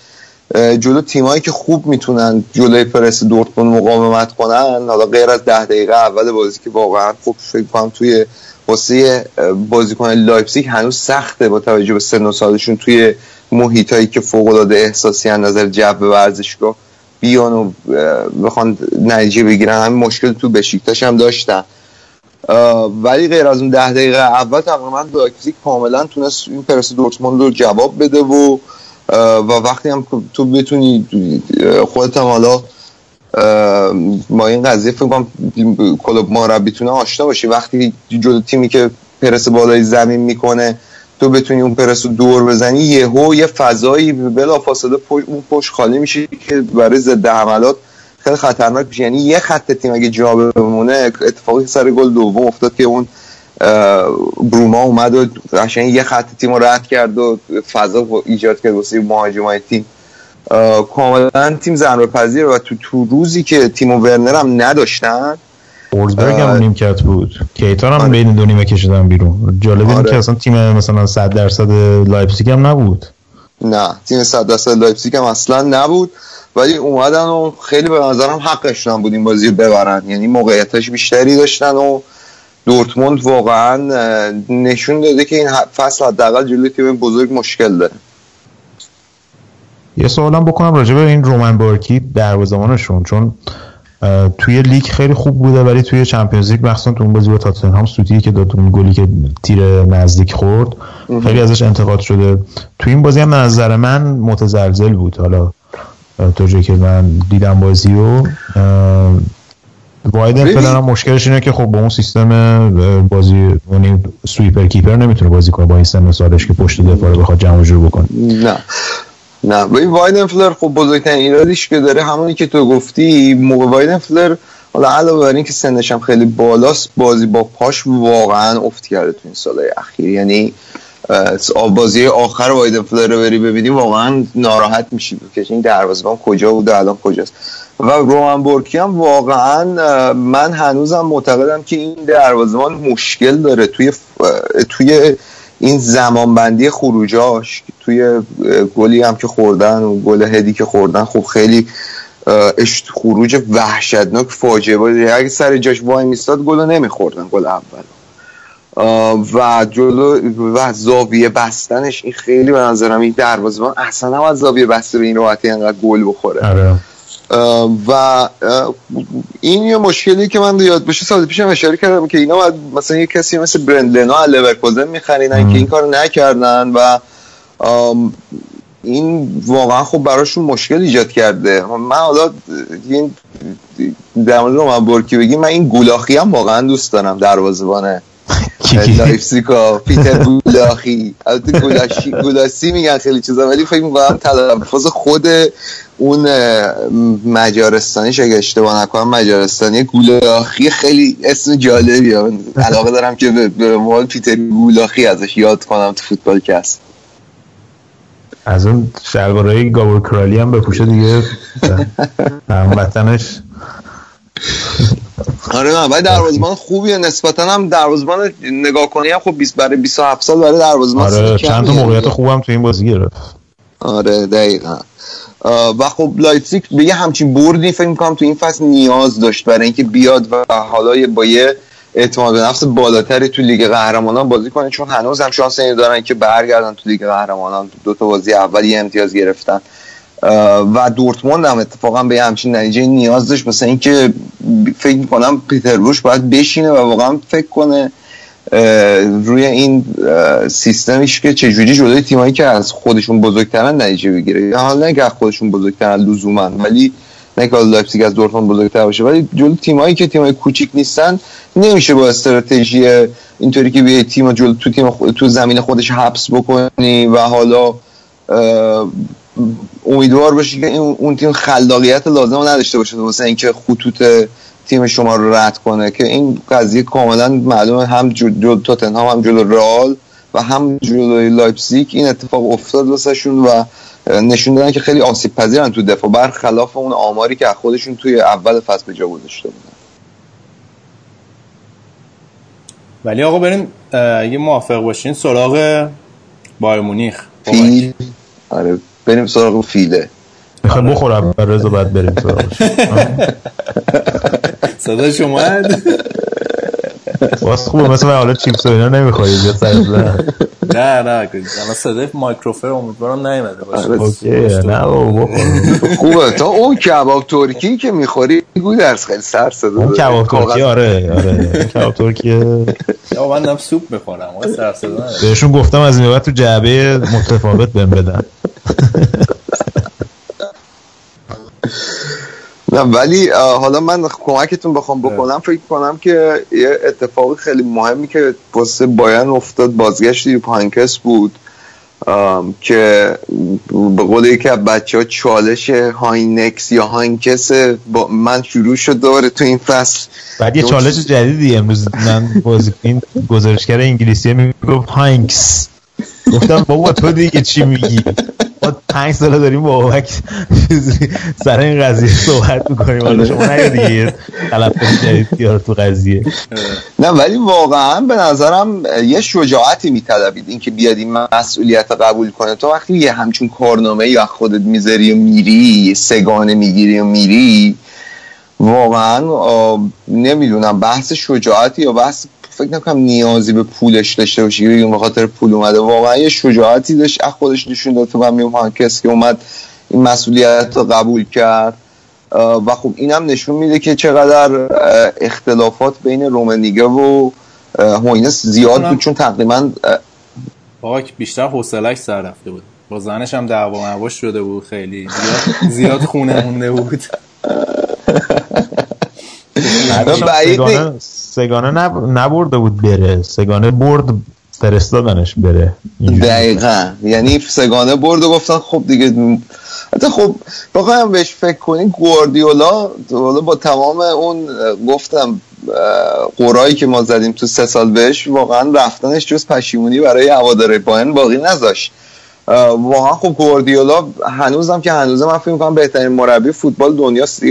جلو تیمایی که خوب میتونن جلوی پرس دورتموند مقاومت کنن، حالا غیر از 10 دقیقه اول بازی که واقعا خوب فکر کنم توی واسه بازیکن لایپزیگ هنوز سخته با توجه به سن و سالشون توی محیطایی که فوق العاده احساسی از نظر جو ورزشگاه بیان و بخوان نتیجه بگیرن. همین مشکل تو بشیکتاش هم داشتن، ولی غیر از اون 10 دقیقه اول تقریبا لایپزیگ کاملا تونست این پرس دورتموند رو جواب بده و وقتی هم تو بتونی خودت هم حالا ما این قضیه فکر کنم کلوپ مربیتونه آشنا باشی، وقتی جلو تیمی که پرس بالای زمین میکنه تو بتونی اون پرس رو دور بزنی، یهو یه فضایی بلافاصله اون پشت خالی میشه که برای ضد حملات خیلی خطرناک میشه. یعنی یه خط تیم اگه جا بمونه، اتفاقی سر گل دوم افتاد که اون بروما اومد و قشنگ یه خط تیم رو رد کرد و فضا ایجاد کرد واسه مهاجمای تیم. کاملا تیم ضربه پذیر و تو روزی که تیم و ورنر هم نداشتن، اولزبرگ هم نیمکت بود، کیتان هم بین دو نیمه کشیدن بیرون. جالب اینه که اصلا تیم مثلا 100% لایپزیگ هم نبود، نه تیم 100% لایپزیگ هم اصلا نبود، ولی اومدن و خیلی به نظرم حقشون بود این بازی ببرن، یعنی موقعیتاش بیشتری داشتن و دورتموند واقعا نشون داده که این فصل حداقل جلوی تیم بزرگ مشکل داره. یه سوالم بکنم راجع به این رومن بارکی دروازه‌بانشون، چون توی لیگ خیلی خوب بوده ولی توی چمپیونز لیگ مخصوصا تو اون بازی با تاتنهام سوتی که داد اون گلی که تیر نزدیک خورد خیلی ازش انتقاد شده، توی این بازی هم به نظر من متزلزل بود. حالا تو جایی که من دیدم بازی رو وایدن فعلا مشکلش اینه که خب با اون سیستم بازی یعنی سویپر کیپر نمیتونه بازی کنه با این سن و سالش که پشت دفاع رو بخواد جمع و جور بکنه. نه وایدن فلر خب بزرگترین ایرادش که داره همونی که تو گفتی، موقع وایدن فلر حالا علاوه بر این که سنش هم خیلی بالاست، بازی با پاش واقعا افت کرده تو این سال‌های اخیر. یعنی بازی آخر وایدن فلر رو بری ببینی واقعا ناراحت میشی که این دروازه‌بان کجا بود الان کجاست. و رومن بورکی هم واقعا من هنوزم معتقدم که این دروازه‌بان مشکل داره توی این زمانبندی خروجاش، توی گلی هم که خوردن و گل هدی که خوردن خب خیلی خروج وحشتناک فاجعه بود، اگه سر جاش وای میستاد گل نمیخوردن گل اول و جلو و زاویه بستنش. این خیلی به نظرم این دروازه‌بان اصلا هم از زاویه بسته به این راحتی انقدر گل بخوره. و این یه مشکلی که من یاد بشه سال پیشم اشاره کردم که اینا باید مثلا یه کسی مثل برندلنا لورکوزن میخریدن که این کارو نکردن و این واقعا خب براشون مشکل ایجاد کرده. من حالا این در مورد من بورکی بگیم، من این گولاخی هم واقعا دوست دارم، دروازه‌بان لایپزیگا پیتر گولاخی، البته گولاشی میگن خیلی چیزا ولی فکر می‌کنم تلفظ خود اون مجارستانیش اگه اشتباه نکنم مجارستانی، گولاخی خیلی اسم جالبیه، علاقه دارم که به عنوان پیتر گولاخی ازش یاد کنم تو فوتبالکست. از اون شلوارای گابر کرالی هم بپوشه دیگه هموطنش. آره من باید دروازه‌بان خوبیه نسبتا، هم دروازه‌بان نگاه کنی هم خب 20 برای 27 سال برای دروازه‌بان آره چند تا موقعیت خوبم تو این بازی گرفت. آره دقیقاً. و خب لایپزیگ به یه همچین بردی فکر می‌کنم تو این فصل نیاز داشت برای اینکه بیاد و حالا با یه اعتماد به نفس بالاتری تو لیگ قهرمانان بازی کنه، چون هنوز هم شانس این دارن که برگردن تو لیگ قهرمانان، دو تا بازی اول یه امتیاز گرفتن و دورتموند هم اتفاقا به همچین نتیجه نیاز داشت. مثلا اینکه فکر می‌کنم پیتر بوش باید بشینه و واقعا فکر کنه روی این سیستمیش که چجوری جلوی تیمایی که از خودشون بزرگترن نتیجه بگیره، حالا نه که از خودشون بزرگترن لزوما، ولی نه که لایپزیگ از دورتموند بزرگتر باشه، ولی جلوی تیمایی که تیمای کوچیک نیستن نمیشه با استراتژی اینطوری که بیای تیم جلو تو زمین خودش حبس بکنی و حالا امیدوار باشی که اون تیم خلاقیت لازم نداشته باشه واسه اینکه خطوط تیم شما رو رد کنه، که این قضیه کاملا معلومه هم جلوی تاتنهام هم جلوی رئال و هم جلوی لایپزیگ این اتفاق افتاد واسه شون و نشون دادن که خیلی آسیب پذیرن تو دفاع، برخلاف اون آماری که خودشون توی اول فصل به جا گذاشته بودن. ولی آقا بریم اگه موافق باشین سراغ بایر مونیخ. فیل، آره بریم سراغ فیله. میخوام بخورم بر رضا بعد بریم سراغش. صدا شما واسه خوبه مثلا حالا چیپس و اینا نمیخوری یا سرزن؟ نه که الان صدای میکروفون امیدوارم نیومده باشه. اوکی نه خوبه. تا اون کباب ترکی که میخوری گو درس خیلی سر صدا. اون کباب ترکی آره کباب ترکی یا من دارم سوپ میخورم واسه سر صدا. بهشون گفتم از این بعد تو جعبه متفاوت بهم بدن. نه ولی حالا من کمکتون بخوام بکنم فکر کنم که یه اتفاقی خیلی مهمی که واسه بایرن افتاد بازگشت یوپانکس بود که به قول یکی از بچه‌ها چالش هاینکس یا هاینکس با من شروع شد دوباره تو این فصل. بعد یه چالش جدیدی امروز من این گزارشگر انگلیسی میگفت هاینکس، گفتم بابا تو دیگه چی میگی؟ ما 5 ساله داریم با بابک سر این قضیه صحبت میکنیم، حالا شما نگه دیگه طلب کنید یارو تو قضیه. نه ولی واقعا به نظرم یه شجاعتی میطلبید اینکه بیاد این مسئولیت قبول کنه. تو وقتی یه همچون کارنامه‌ای از خودت میذاری و میری سگانه میگیری و میری، واقعا نمیدونم بحث شجاعتی یا بحث فکر نکنم نیازی به پولش داشته باشی که بگیم به خاطر پول اومده. واقعا یه شجاعتی داشت از خودش نشون داد تو میومن کس که اومد این مسئولیت رو قبول کرد و خب اینم نشون میده که چقدر اختلافات بین رومنیگه و هوینس زیاد بود، چون تقریبا باک بیشتر حوصله‌اش سر رفته بود، با زنش هم دعوا مواش شده بود، خیلی زیاد خونه مونده بود. سگانه نبرده بود بره، سگانه برد فرستادنش بره. دقیقا یعنی سگانه برد و گفتن خب دیگه. حتی خب بخوایم بهش فکر کنیم گواردیولا با تمام اون گفتم قرایی که ما زدیم تو 3 سال بهش، واقعا رفتنش جز پشیمونی برای هواداره بایرن باقی نذاشت. واقعا خب گواردیولا هنوزم که هنوزه من فکر می‌کنم بهترین مربی فوتبال دنیاست.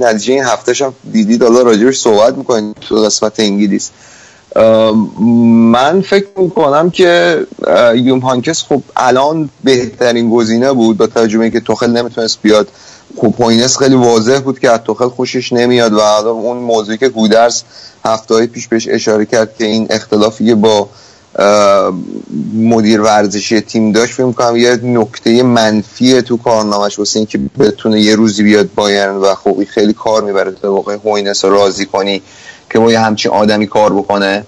نتیجه این هفته‌ش هم دیدید، حالا راجعش صحبت می‌کنیم تو قسمت انگلیس. من فکر می‌کنم که یوپانکس خب الان بهترین گزینه بود، با توجه به اینکه توخل نمیتونست بیاد. خب هوینس خیلی واضح بود که از توخل خوشش نمیاد و اون موضوعی که گودرز هفته‌های پیش بهش اشاره کرد که این اختلافی با مدیر ورزشی تیم داشت، فکر می‌کنم یه نکته منفی تو کارنامش واسه اینکه بتونه یه روزی بیاد بایرن و خب خیلی کار میبره تا واقعا هوینس رو راضی کنی که با یه همچین آدمی کار بکنه.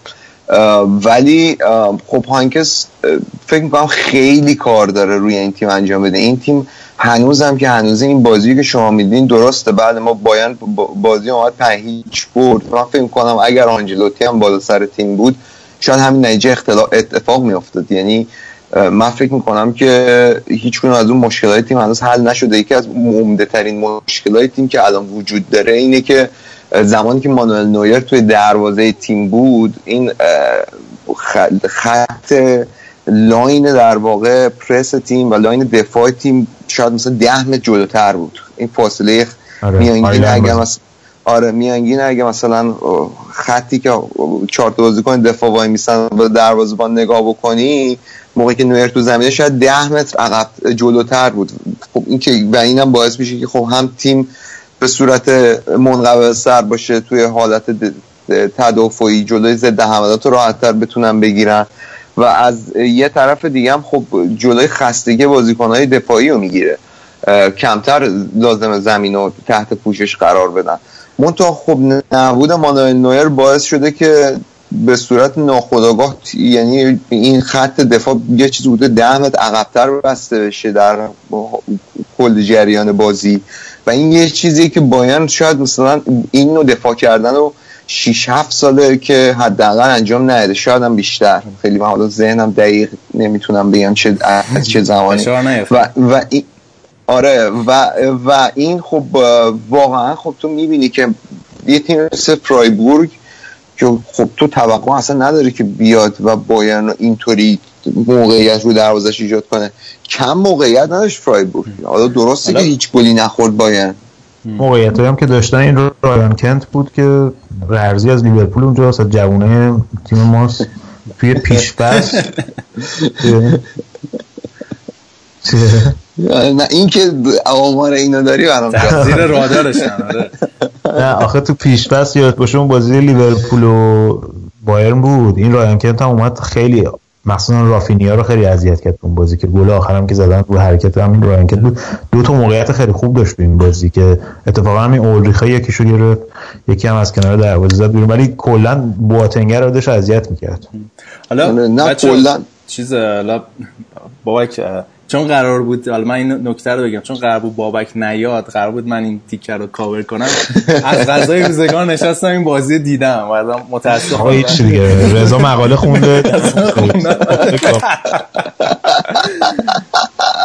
ولی خب هانکس فکر می‌کنم خیلی کار داره روی این تیم انجام بده. این تیم هنوزم که هنوز این بازی که شما می‌دین درسته، بعد ما بایرن بازی اومد 5-0 برد. من فکر می‌کنم اگر آنجلوتی هم بالا سر تیم بود شاید همین نتیجه اتفاق می افتاد. یعنی من فکر میکنم که هیچکدوم از اون مشکلات تیم هنوز حل نشده. یکی از عمده ترین مشکلات تیم که الان وجود داره اینه که زمانی که مانوئل نویر توی دروازه تیم بود، این خط لاین در واقع پرس تیم و لاین دفاع تیم شاید مثلا 10 متر جلوتر بود. این فاصله میانگینه اگه مثلا خطی که 4 تا بازیکن دفاع وای میسن و دروازه‌بان نگاه بکنی، موقعی که نویر تو زمینه شاید 10 متر عقب جلوتر بود. خب این که و اینم باعث میشه که خب هم تیم به صورت منقبض سر باشه، توی حالت تدافعی جلوی ضد حملات راحت‌تر بتونن بگیرن و از یه طرف دیگه هم خب جلوی خستگی بازیکن‌های دفاعی رو میگیره، کمتر لازم زمین رو تحت پوشش قرار بدن. منتها خب نبود مانوئل نویر باعث شده که به صورت ناخودآگاه یعنی این خط دفاع یه چیز بوده 10 متر عقب‌تر بسته بشه در کل جریان بازی و این یه چیزیه که بایرن شاید مثلا این نوع دفاع کردن رو 6-7 ساله که حداقل انجام نده، شاید هم بیشتر. خیلی من حالا ذهنم دقیق نمیتونم بگم چه زمانی و آره و این خب واقعا خب تو میبینی که یه تیم مثل فرایبورگ که خب تو توقع اصلا نداری که بیاد و بایرن اینطوری موقعیت رو دروازش ایجاد کنه. کم موقعیت نداشت فرایبورگ. حالا درسته که هیچ گلی نخورد بایرن، موقعیت هم که داشتن این رو رایان کنت بود که رزی از لیورپول اونجا اصلا جوونه تیم ماست توی پیش پس نه این که آمار اینا داری برام زیر رادارشن. آره نه آخه تو پیش پس یادت باشه اون بازی لیورپول و بایرن بود این رایان کنت هم اومد خیلی مخصوصا رافینیا رو خیلی اذیت کرد اون بازی که گل آخرام که زدن رو حرکت همین رایان کنت بود. دو تا موقعیت خیلی خوب داشت این بازی که اتفاقا همین اولریخا یکیشو گرفت یکی هم از کنار دروازه زد بیرون، ولی کلا بواتنگر رو داشت اذیت می‌کرد. حالا نه کلا چیز حالا بابک چون قرار بود حالا من این نکته رو بگم، چون قرار بود بابک نیاد، قرار بود من این تیکر رو کاور کنم. از غذای روزگار نشستم این بازی دیدم و متاسفانه هیچ دیگه رضا مقاله خونده.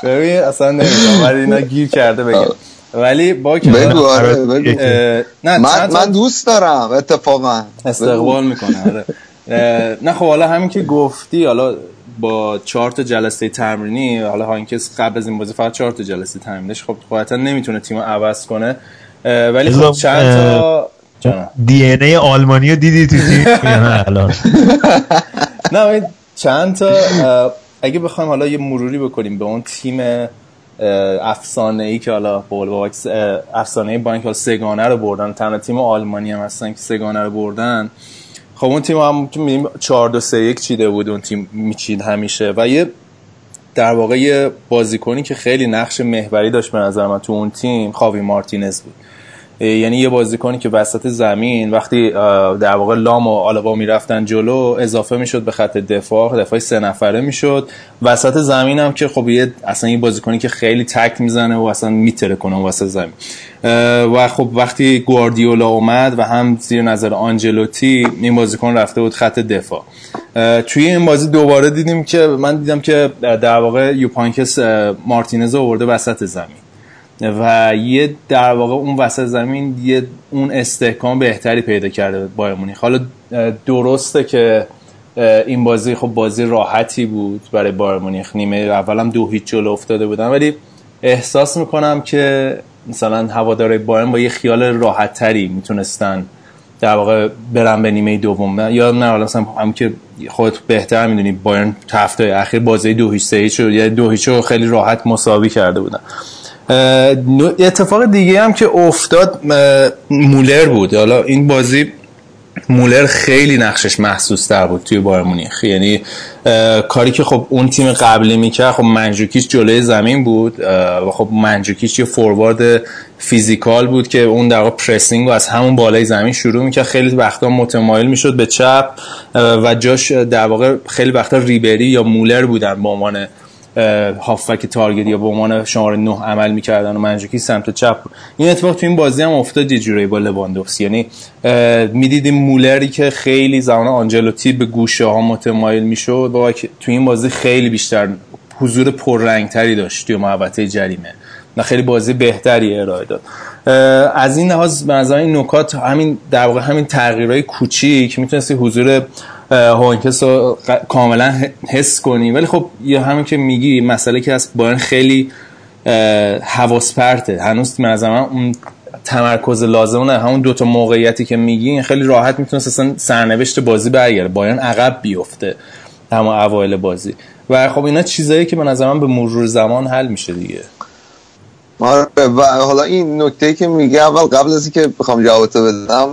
ببین اصلا نمیدونم ولی اینا گیر کرده بگم، ولی با که من دوست دارم اتفاقا استقبال میکنم. نه خب حالا همین که گفتی حالا با 4 تا جلسه تمرینی، حالا هانکس قبل از این بازی فقط 4 تا جلسه تمرینش خب قطعا نمیتونه تیمو عوض کنه، ولی خب چند تا دی ان ای آلمانیو دیدی تو تیم یا نه الان؟ نه چند تا اگه بخوایم حالا یه مروری بکنیم به اون تیم افسانه‌ای که حالا بولواکس افسانه بانک سگانه رو بردن، تنها تیم آلمانی هم هستن که سگانه رو بردن. خب اون تیم هم که می‌بینیم 4-2-3-1 چیده بود، اون تیم میچید همیشه و یه در واقع یه بازیکنی که خیلی نقش محوری داشت به نظر من تو اون تیم خاوی مارتینز بود. یعنی یه بازیکنی که وسط زمین وقتی در واقع لام و آلابا میرفتن جلو اضافه میشد به خط دفاع، دفاعی 3 نفره میشد، وسط زمین هم که خب یه اصلا یه بازیکنی که خیلی تک میزنه و اصلا میتره کنه وسط زمین. و خب وقتی گواردیولا اومد و هم زیر نظر آنجلوتی این بازیکن رفته بود خط دفاع. توی این بازی دوباره دیدیم که من دیدم که در واقع یوپانکس مارتینز رو آورده وسط زمین و یه در واقع اون وسط زمین یه اون استحکام بهتری پیدا کرده بایر مونیخ. حالا درسته که این بازی خب بازی راحتی بود برای بایر مونیخ، نیمه اولم 2-0 جلو افتاده بودن، ولی احساس میکنم که مثلا هوادارهای بایرن با یه خیال راحت تری میتونستن در واقع برن به نیمه دوم. یا نه مثلا هم که خودت بهتر میدونی بایرن هفته‌های اخیر بازی 2-3 یا 2-0 رو خیلی راحت مساوی کرده بودن. اتفاق دیگه هم که افتاد مولر بود. حالا این بازی مولر خیلی نقشش محسوس تر بود توی بایر مونیخ، یعنی کاری که خب اون تیم قبلی میکرد، خب منجوکیش جلوی زمین بود و خب منجوکیش یه فوروارد فیزیکال بود که اون در واقع پرسینگ رو از همون بالای زمین شروع میکرد، خیلی وقتا متمایل میشد به چپ و جاش در واقع خیلی وقتا ریبری یا مولر بودن به عنوان هافبک تارگت یا به عنوان شماره 9 عمل می‌کردن و منجوکی سمت چپ. این اتفاق تو این بازی هم افتاد یه جوری با لواندوفسکی، یعنی می‌دیدیم مولری که خیلی زمان آنجلوتی به گوشه‌ها متمایل می‌شد و تو این بازی خیلی بیشتر حضور پررنگ‌تری داشت توی محوطه جریمه و خیلی بازی بهتری ارائه داد. از این لحاظ به نظر این نکات همین در واقع همین تغییرای کوچیک میتونستی حضور هانکس رو کاملا حس کنی، ولی خب یا همین که میگی مسئله که هست بایرن خیلی حواس پرته هنوز به نظر من اون تمرکز لازمه، همون دوتا موقعیتی که میگی خیلی راحت میتونست اصلا سرنوشت بازی برگرده، بایرن عقب بیفته همون اوایل بازی و خب اینا چیزایی که به نظر من به مرور زمان حل میشه دیگه. و حالا این نکته‌ای که میگه اول قبل از اینکه بخوام جوابتو بدم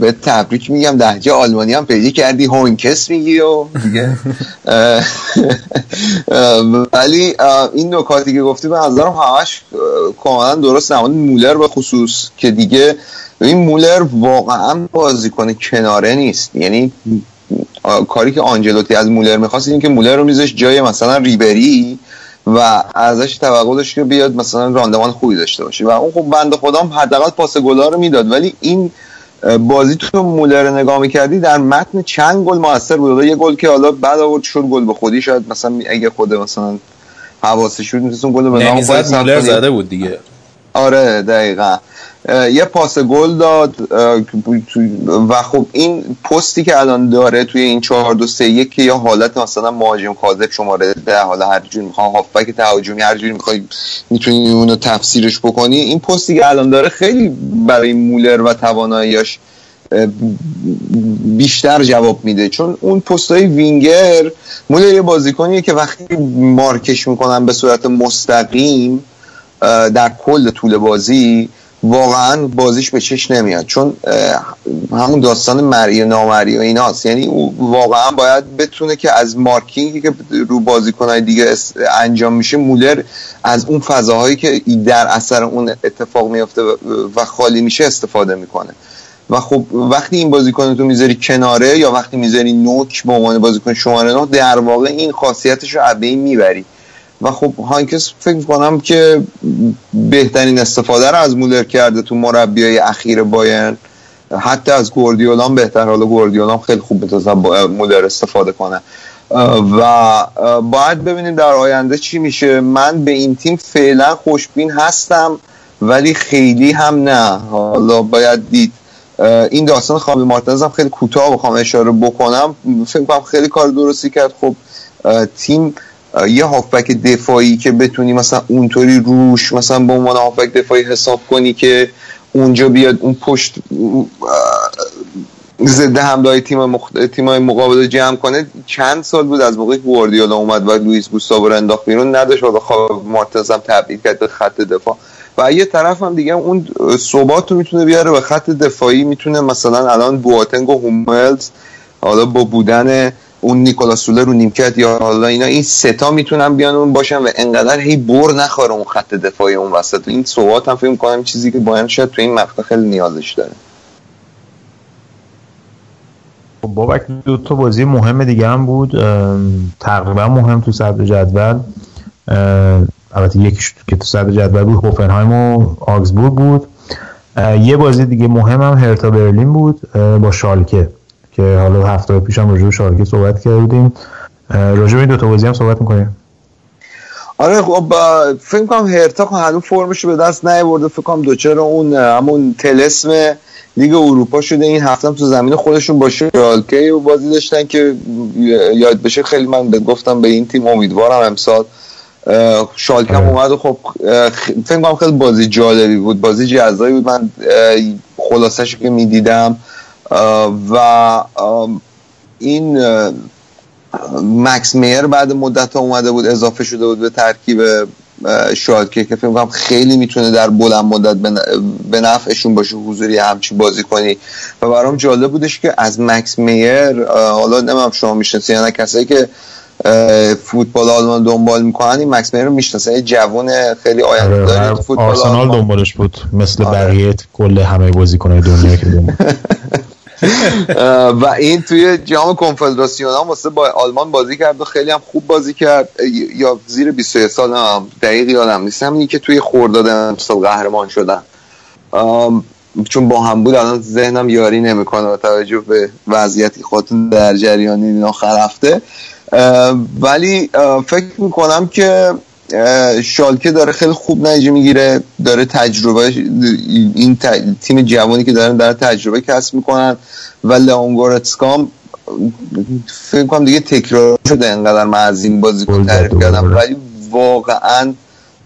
به تبریک میگم، لهجه آلمانی هم پیدا کردی، هونکس میگی و دیگه. ولی این نکاتی که گفتی به نظرم همش کاملا درست نمون. مولر به خصوص که دیگه این مولر واقعا بازیکن کناره نیست، یعنی کاری که آنجلوتی از مولر میخواست این که مولر رو میذاش جای مثلا ریبری و ازش توقع داشت که بیاد مثلا راندمان خوبی داشته باشه و اون خب بنده خدام حداقل پاس گلا رو میداد، ولی این بازی تو مولر نگاه می‌کردی در متن چند گل موثر بود. یه گل که حالا بعد آورد شد گل به خودی، شاید مثلا اگه خود مثلا حواسش بود می‌رسون گل به نام خود سمولر زده بود دیگه. آره دقیقاً. یه پاس گل داد و خب این پستی که الان داره توی این 4-2-3-1 که یا حالت مثلا مهاجم کاذب شماره 10، حالا هر جوری می‌خوام هافبک تهاجمی هر جوری می‌خوای می‌تونی اونو تفسیرش بکنی، این پستی که الان داره خیلی برای مولر و توانایی‌اش بیشتر جواب میده، چون اون پستای وینگر مولر یه بازیکنیه که وقتی مارکش میکنن به صورت مستقیم در کل طول بازی واقعا بازیش به چش نمیاد، چون همون داستان مرئی و نامرئی و ایناست، یعنی او واقعا باید بتونه که از مارکینگی که رو بازیکن‌های دیگه انجام میشه مولر از اون فضاهایی که در اثر اون اتفاق میفته و خالی میشه استفاده میکنه. و خب وقتی این بازیکن تو میذاری کناره یا وقتی میذاری نوک به عنوان بازیکن شماره 9 در واقع این خاصیتش رو ابی میبری. و خب هانکس فکر می‌کنم که بهترین استفاده رو از مولر کرده تو مربیای اخیر بایرن، حتی از گواردیولا بهتر، حالا گواردیولا خیلی خوب میتونه با مولر استفاده کنه و باید ببینیم در آینده چی میشه. من به این تیم فعلا خوشبین هستم ولی خیلی هم نه، حالا باید دید. این داستان خامی مارتنز هم خیلی کوتاه بخوام اشاره بکنم، فکر می‌کنم خیلی کار درستی کرد. خب تیم یه هافبک دفاعی که بتونی مثلا اونطوری روش مثلا به عنوان هافبک دفاعی حساب کنی که اونجا بیاد اون پشت ضد حمله‌های تیم‌های مقابل جمع کنه، چند سال بود از موقعی گواردیولا اومد و لوئیس گوستاو رو انداخت بیرون نداشت و خامی مارتنز هم تبدیل کرد به خط دفاع. و یه طرف هم دیگه اون ثبات رو میتونه بیاره به خط دفاعی، میتونه مثلا الان بواتنگ و هوملز حالا با بودن اون نیکولاس سولر رو نیمکت یا حالا اینا، این ستا میتونن بیان اون باشن و انقدر هی بر نخوره اون خط دفاعی اون وسط. این ثبات هم فکر می‌کنم چیزی که باید شاید تو این مقطع خیلی نیازش داره. بابک دو تا بازی مهم دیگه هم بود تقریبا مهم تو صدر جدول، البته یکیش که تو صدر جدول بود هوفنهایم و آگزبورگ بود. یه بازی دیگه مهم هم هرتا برلین بود با شالکه که حالا هفته پیش هم راجع به شالکه صحبت کردیم، راجع به این دو تا بازی هم صحبت می‌کنیم. آره خب فکر می‌کنم هرتا هنوز فرمش رو به دست نیاورده، فکر کنم دوچار اون همون طلسم لیگ اروپا شده. این هفته هم تو زمین خودشون با شالکه و بازی داشتن که یاد بشه، خیلی من گفتم به این تیم امیدوارم امسال. شالکه هم اومد و خب فکر کنم خیلی بازی جالبی بود، بازی جذابی بود، من خلاصه‌اش که می‌دیدم و این مکس میر بعد مدت اومده بود اضافه شده بود به ترکیب شالکه که فکر کنم خیلی میتونه در بلند مدت به نفعشون باشه حضوری همچین بازی کنی. و برام جالب بودش که از مکس میر، حالا نمیدونم شما میشناسید یا نه کسایی که فوتبال آلمان دنبال میکنن این مکس میر رو میشناسن، یه جوان خیلی آینده داره فوتبال آرسنال آلمان. دنبالش بود مثل بقیه کل همه بازیکن‌های دنیا که و این توی جام کنفدراسیون هم واسه با آلمان بازی کرد و خیلی هم خوب بازی کرد، یا زیر 21 سال هم دقیق یادم نیست، همینی که توی خرداد امسال قهرمان شدن، چون با هم بود الان ذهنم یاری نمیکنه با توجه به وضعیتی خودتون در جریان آخر هفته. ولی فکر میکنم که شالکه داره خیلی خوب نتیجه میگیره، داره تجربه، این تیم جوانی که داره تجربه کسب میکنن و لئون گورتسکام فکر میکنم دیگه تکرار شده، انقدر من از این بازیکن تعریف کردم ولی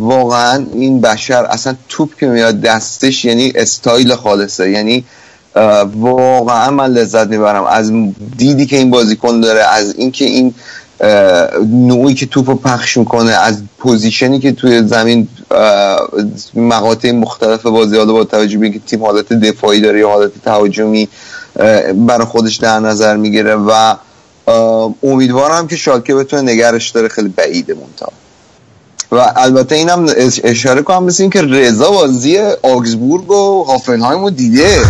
واقعا این بشر اصلا توپ که میاد دستش یعنی استایل خالصه، یعنی واقعا من لذت میبرم از دیدی که این بازیکن داره، از اینکه این نوعی که توپو پخش میکنه، از پوزیشنی که توی زمین مقاطع مختلف بازی، حالا با توجه به اینکه تیم حالت دفاعی داره یا حالت تهاجمی برای خودش در نظر میگیره و امیدوارم که شالکه بتونه نگرش داره، خیلی بعیده مونتا. و البته اینم اشاره کنم مثل این که رضا بازی آگزبورگ و هافنهایم رو دیده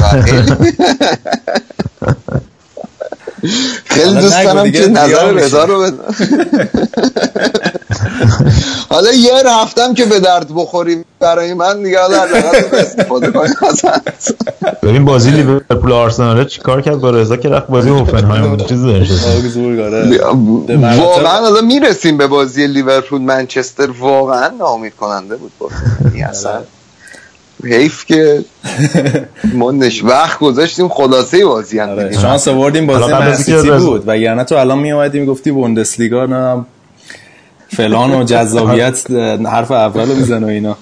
خیلی دوست دارم که نظر رضا رو حالا یه هفتم که به درد بخوری برای من دیگه حالا حداقل استفاده کنیم مثلا. ببین بازی لیورپول آرسنال چیکار کرد با رضا که رفت بازی هوفنهایم بود چیز داشت. واقعا حالا میرسیم به بازی لیورپول منچستر، واقعا ناامید کننده بود بازی اصلا. حیف که ما وقت گذاشتیم خلاصه بازی هم دیدیم. شانس آوردیم بازی منسیتی بود وگرنه تو الان می اومدی میگفتی بوندسلیگا نه فلان و جذابیت حرف اولو میزنه و اینا.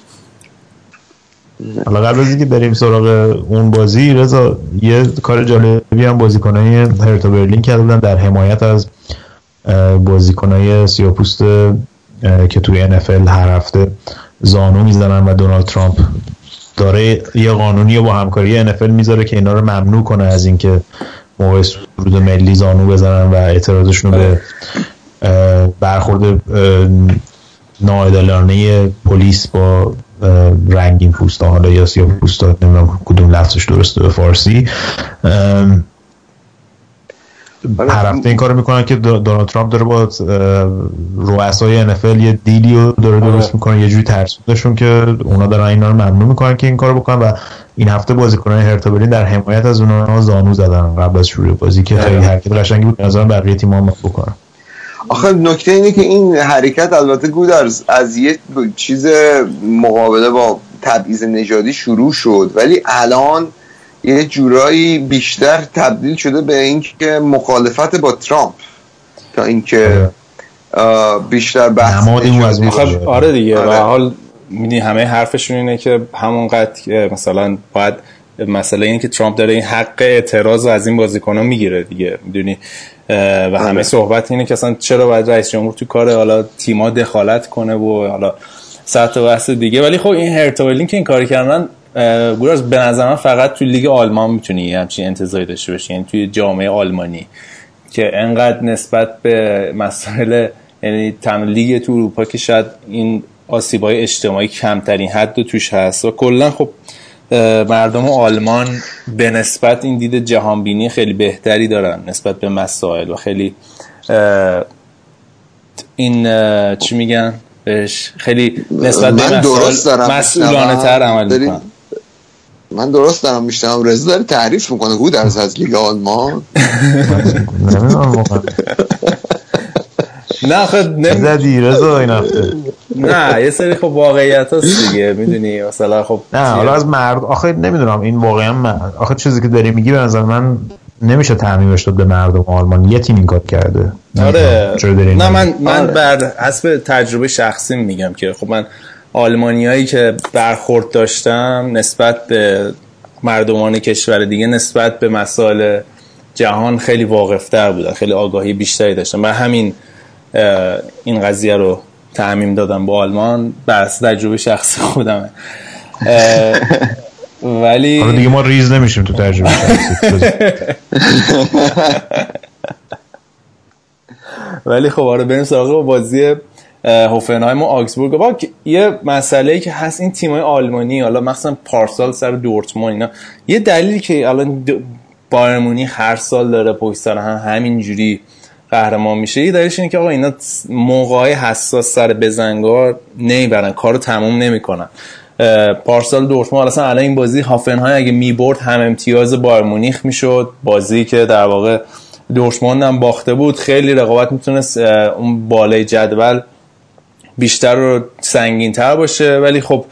حالا قبل از اینکه بریم سراغ اون بازی رضا یه کار جالبی هم بازیکنای هرتا برلین کردن در حمایت از بازیکنای سیاه‌پوست که توی NFL هر هفته زانو میزنن و دونالد ترامپ داره یه قانونی با همکاری NFL میذاره که اینا رو ممنوع کنه از اینکه موقع سرود ملی زانو بزنن و اعتراضشون رو به برخورد ناعادلانه پلیس با رنگین پوستا حالا یا سیاه پوستا، نمیدونم کدوم لفظش درسته به فارسی، هر هفته این کارو میکنن که دونالد ترامپ داره با رؤسای NFL یه دیلیو داره درست میکنه، یه جوری ترسوندشون که اونا دارن اینا رو ممنوع میکنن که این کارو بکنن و این هفته بازیکنان هرتا برلین در حمایت از اونها زانو زدن قبل از شروع بازی که خیلی حرکت قشنگی بود نظر بقیه تیم‌ها هم بکنن. آخه نکته اینه که این حرکت البته گودرز از یه چیز مقابله با تبعیض نژادی شروع شد ولی الان یه جورایی بیشتر تبدیل شده به این که مخالفت با ترامپ تا اینکه بیشتر بحث این شده. آره دیگه به حال می‌بینی همه حرفشون اینه که همونقدر مثلا باید مسئله اینه که ترامپ داره این حق اعتراض از این بازیکن‌ها میگیره دیگه میدونی و همه صحبت اینه که اصلا چرا باید رئیس جمهور تو کار حالا تیم‌ها دخالت کنه و حالا ساعت بحث دیگه. ولی خب این هرتا برلین که این کار کردن گوراز به نظر من فقط توی لیگ آلمان میتونی همچین انتظاری داشته باشی، یعنی توی جامعه آلمانی که انقدر نسبت به مسائل یعنی لیگ تو اروپا که شاید این آسیب‌های اجتماعی کمترین حد توش هست و کلا خب مردم آلمان به نسبت این دید جهانبینی خیلی بهتری دارن نسبت به مسائل و خیلی این چی میگن بهش خیلی نسبت به مسائل مسئولانه تر عمل میکنن. من درست دارم میشتم رضا داره تعریف میکنه او درس از لیگ آلمان نه خود نزدی رضا این هفته نه یه سری خب واقعیت هست دیگه میدونی مثلا خب نه حالا از مرد آخه نمیدونم این واقعا آخه چیزی که داری میگی به نظر من نمیشه تعمیمش داد به مردم آلمان یه تیم این کار کرده. آره نه من بر حسب تجربه شخصی میگم که خب من آلمانیایی که برخورد داشتم نسبت به مردمان کشور دیگه نسبت به مسائل جهان خیلی واقف‌تر بودن، خیلی آگاهی بیشتری داشتن، من همین این قضیه رو تعمیم دادم با آلمان بر اساس تجربه شخصی خودمه. ولی آره دیگه ما ریز نمیشیم تو تجربه شخصی. ولی خب آره بریم سراغ بازی هوفنهایم و آگزبورگ. با یه مسئله‌ای که هست این تیم‌های آلمانی حالا مثلا پارسال سر دورتموند اینا یه دلیلی که الان بایر مونیخ هر سال داره پشت سر هم همینجوری قهرمان میشه یه دلیلش اینه که آقا اینا موقع‌های حساس سر بزنگار نمیبرن، کارو تموم نمیکنن. پارسال دورتموند اصلا الان این بازی هوفنهایم اگه میبرد هم امتیاز بایر مونیخ میشد، بازی که در واقع دورتموند هم باخته بود خیلی رقابت میتونست اون بالای جدول بیشتر و سنگین‌تر باشه. ولی خب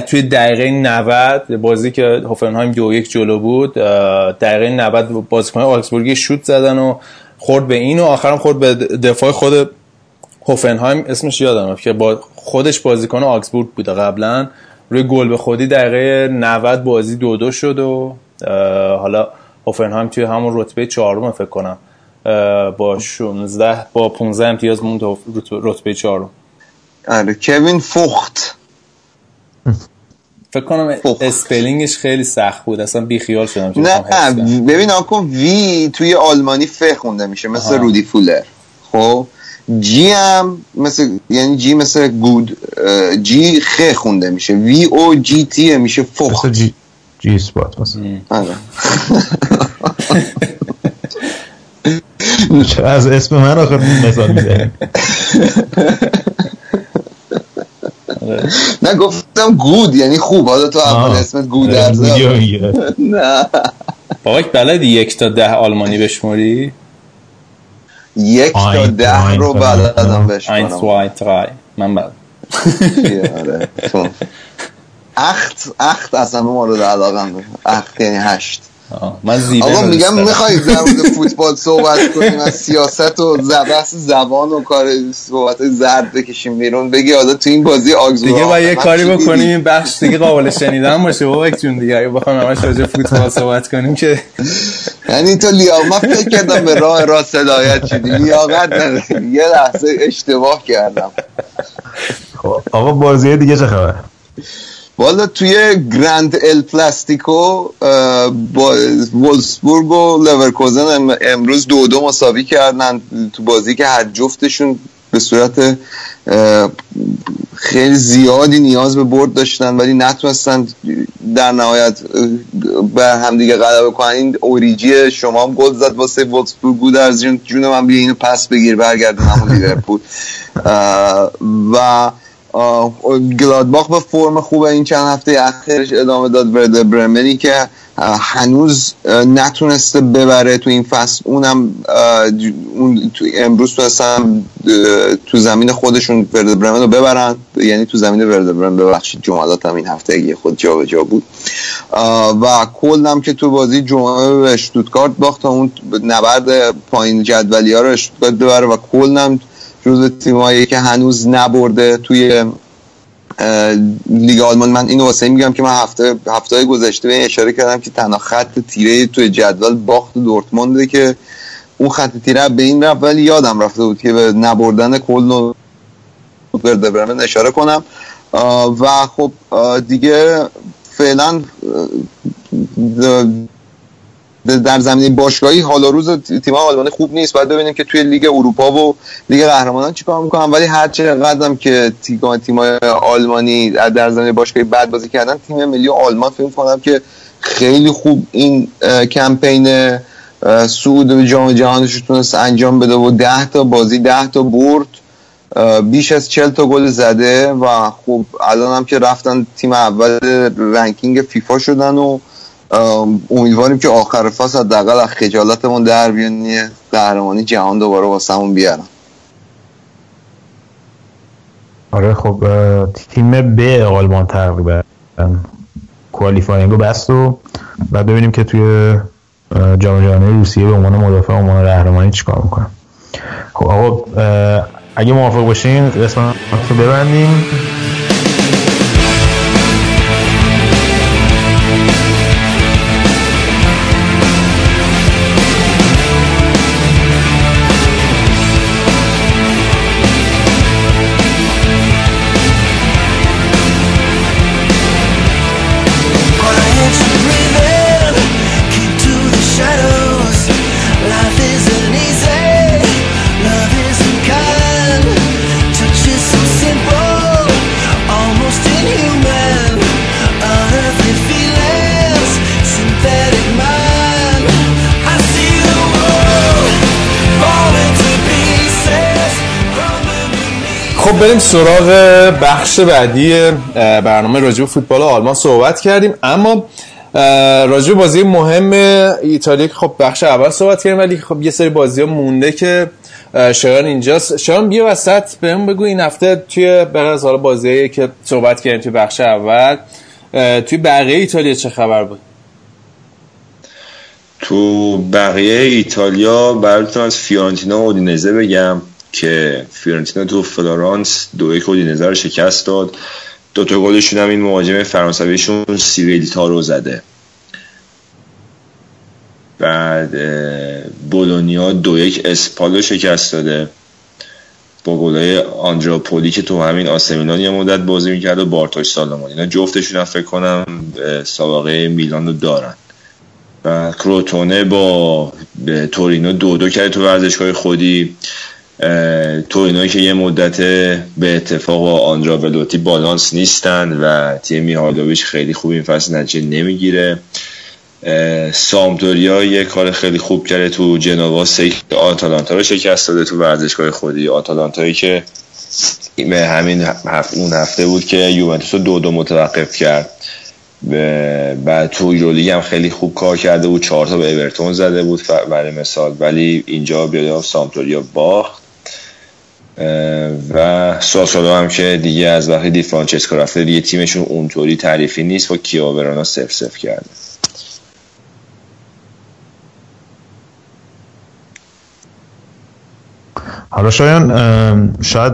توی دقیقه 90 بازی که هوفنهایم 2-1 جلو بود دقیقه 90 بازیکن‌های آکسبورگ شوت زدن و خورد به این و آخرم خورد به دفاع خود هوفنهایم، اسمش یادم رفت که با خودش بازیکن آکسبورگ بوده قبلا، روی گل به خودی دقیقه 90 بازی 2-2 شد و حالا هوفنهایم توی همون رتبه 4 فکر کنم با 16 با 15 امتیاز موند رتبه 4. آره کوین فوخت فکر کنم اسپلینگش خیلی سخت بود اصلا بیخیال شدم. نه ببین آکن وی توی آلمانی ف خونده میشه مثل رودی فولر، خب جی هم مثل یعنی جی مثل گود جی خ خونده میشه، وی او جی تی میشه فوخت جی اسپات مثلا. آره از اسم من آخر مثال میزنیم. نه گفتم گود یعنی خوب، حالا تو اول اسمت گود درزه. نه باباک بلدی 1 تا 10 آلمانی بشموری؟ 1 تا 10 رو بلدم بشمورم. 1 2 3 من بلد. یاره تو 8 از همه ما رو علاقم داره. 8 یعنی 8. من زیبا میگم میخوای در مورد فوتبال صحبت کنیم، از سیاست و بحث زبان و کار صحبت زرد بکشیم بیرون، بگی حالا تو این بازی آگزو دیگه با یه کاری بکنیم بخش دیگه قابل شنیدن باشه بابک جون دیگه. اگه بخوام همش راجع به فوتبال صحبت کنیم که یعنی تو لیاقت فکر کردم به راه راست هدایت شدی، لیاقت نداری، یه لحظه اشتباه کردم. خب آقا بازی دیگه چه خبر؟ والا توی گراند ال پلاستیکو وولسبورگ و لورکوزن امروز 2-2 مساوی کردن تو بازی که هر جفتشون به صورت خیلی زیادی نیاز به برد داشتن ولی نتونستن در نهایت بر همدیگه غلبه کنن. این اوریجی شما هم گل زد واسه واتفورد، بود از جون من بیا اینو پس بگیر برگردونم لیورپول. و گلادباخ به فرم خوبه این چند هفته اخیرش ادامه داد. ورده برمنی که هنوز نتونسته ببره تو این فصل، اونم اون امروز تونستن تو زمین خودشون ورده برمن رو ببرن، یعنی تو زمین ورده برمن. ببخشید جملاتم این هفته یه خود جا به جا بود. و کلنم که تو بازی جمعه به اشتوتگارت باخت تا اون نبرد پایین جدولی ها رو اشتوتگارت ببره و کلنم روز تیمایی که هنوز نبرده توی لیگ آلمان. من اینو واسه میگم که من هفته گذشته به این اشاره کردم که تنها خط تیره توی جدول باخت دورتمونده که اون خط تیره به این رفت، ولی یادم رفته بود که به نبردن کلن و ورده برمن اشاره کنم. و خب دیگه فعلا در زمینه باشگاهی حالا روز تیم‌ها آلمانی خوب نیست، باید ببینیم که توی لیگ اروپا و لیگ قهرمانان چیکار می‌کنن. ولی هر چقدر هم که تیم‌های آلمانی در زمینه باشگاهی بد بازی کردن، تیم ملی آلمان فکر می‌کنم که خیلی خوب این کمپین صعود به جام جهانیش تونست انجام بده و 10 تا بازی 10 تا برد، بیش از 40 تا گل زده و خب الان هم که رفتن تیم اول رنکینگ فیفا شدن و امیدواریم که آخر فصل حداقل از خجالتمون در بیان یه قهرمانی جهان دوباره واسمون بیارن. آره خب تیم ب آلمان تقریبا کوالیفاینگو بست و بعد ببینیم که توی جام جهانی روسیه به عنوان مدافع عنوان قهرمانی چیکار میکنن. خب آقا اگه موافق باشین قسمت رو ببندیم. خب بریم سراغ بخش بعدی برنامه. راجع به فوتبال آلمان صحبت کردیم، اما راجع به بازی مهم ایتالیا خب بخش اول صحبت کردیم، ولی خب یه سری بازی‌ها مونده که شایان اینجاست. شایان بیا وسط بهم بگو این هفته توی بغیر از حالا بازیایی که صحبت کردیم توی بخش اول توی بقیه ایتالیا چه خبر بود؟ تو بقیه ایتالیا براتون از فیورنتینا و اودینزه بگم که فیورنتینا تو فلورانس 2-1 اودینزه رو شکست داد. 2 تا گلشون هم این مهاجم فرانسویشون سیریل تارو زده. بعد بولونیا 2-1 اسپالو شکست داده با گلای آندراپولی که تو همین آسمیلان یه مدت بازی میکرد و بارتاش سالمان. اینا جفتشون هم فکر کنم سابقه میلان رو دارن. و کروتونه با تورینو 2-2 کرد تو ورزشگاه خودی. تورینو که یه مدت به اتفاق با آندرا ولوتی بالانس نیستن و تیم میهالوویچ خیلی خوب این فصل نتیجه نمیگیره. سامدوریا یه کار خیلی خوب کرده تو جنوا، سه آتالانتا رو شکست داده تو ورزشگاه خودی. آتالانتایی که همین اون هفته بود که یوونتوس رو 2-2 متوقف کرد، بعد تو یورولیگ هم خیلی خوب کار کرده بود، 4 تا به اورتون زده بود برای مثال، ولی اینجا بیاد سامدوریا باخت. و ساسولو هم که دیگه از وقتی دی فرانچسکو رفته دیگه تیمشون اونطوری تعریفی نیست، با کیاورانا 0-0 کرده. حالا شاید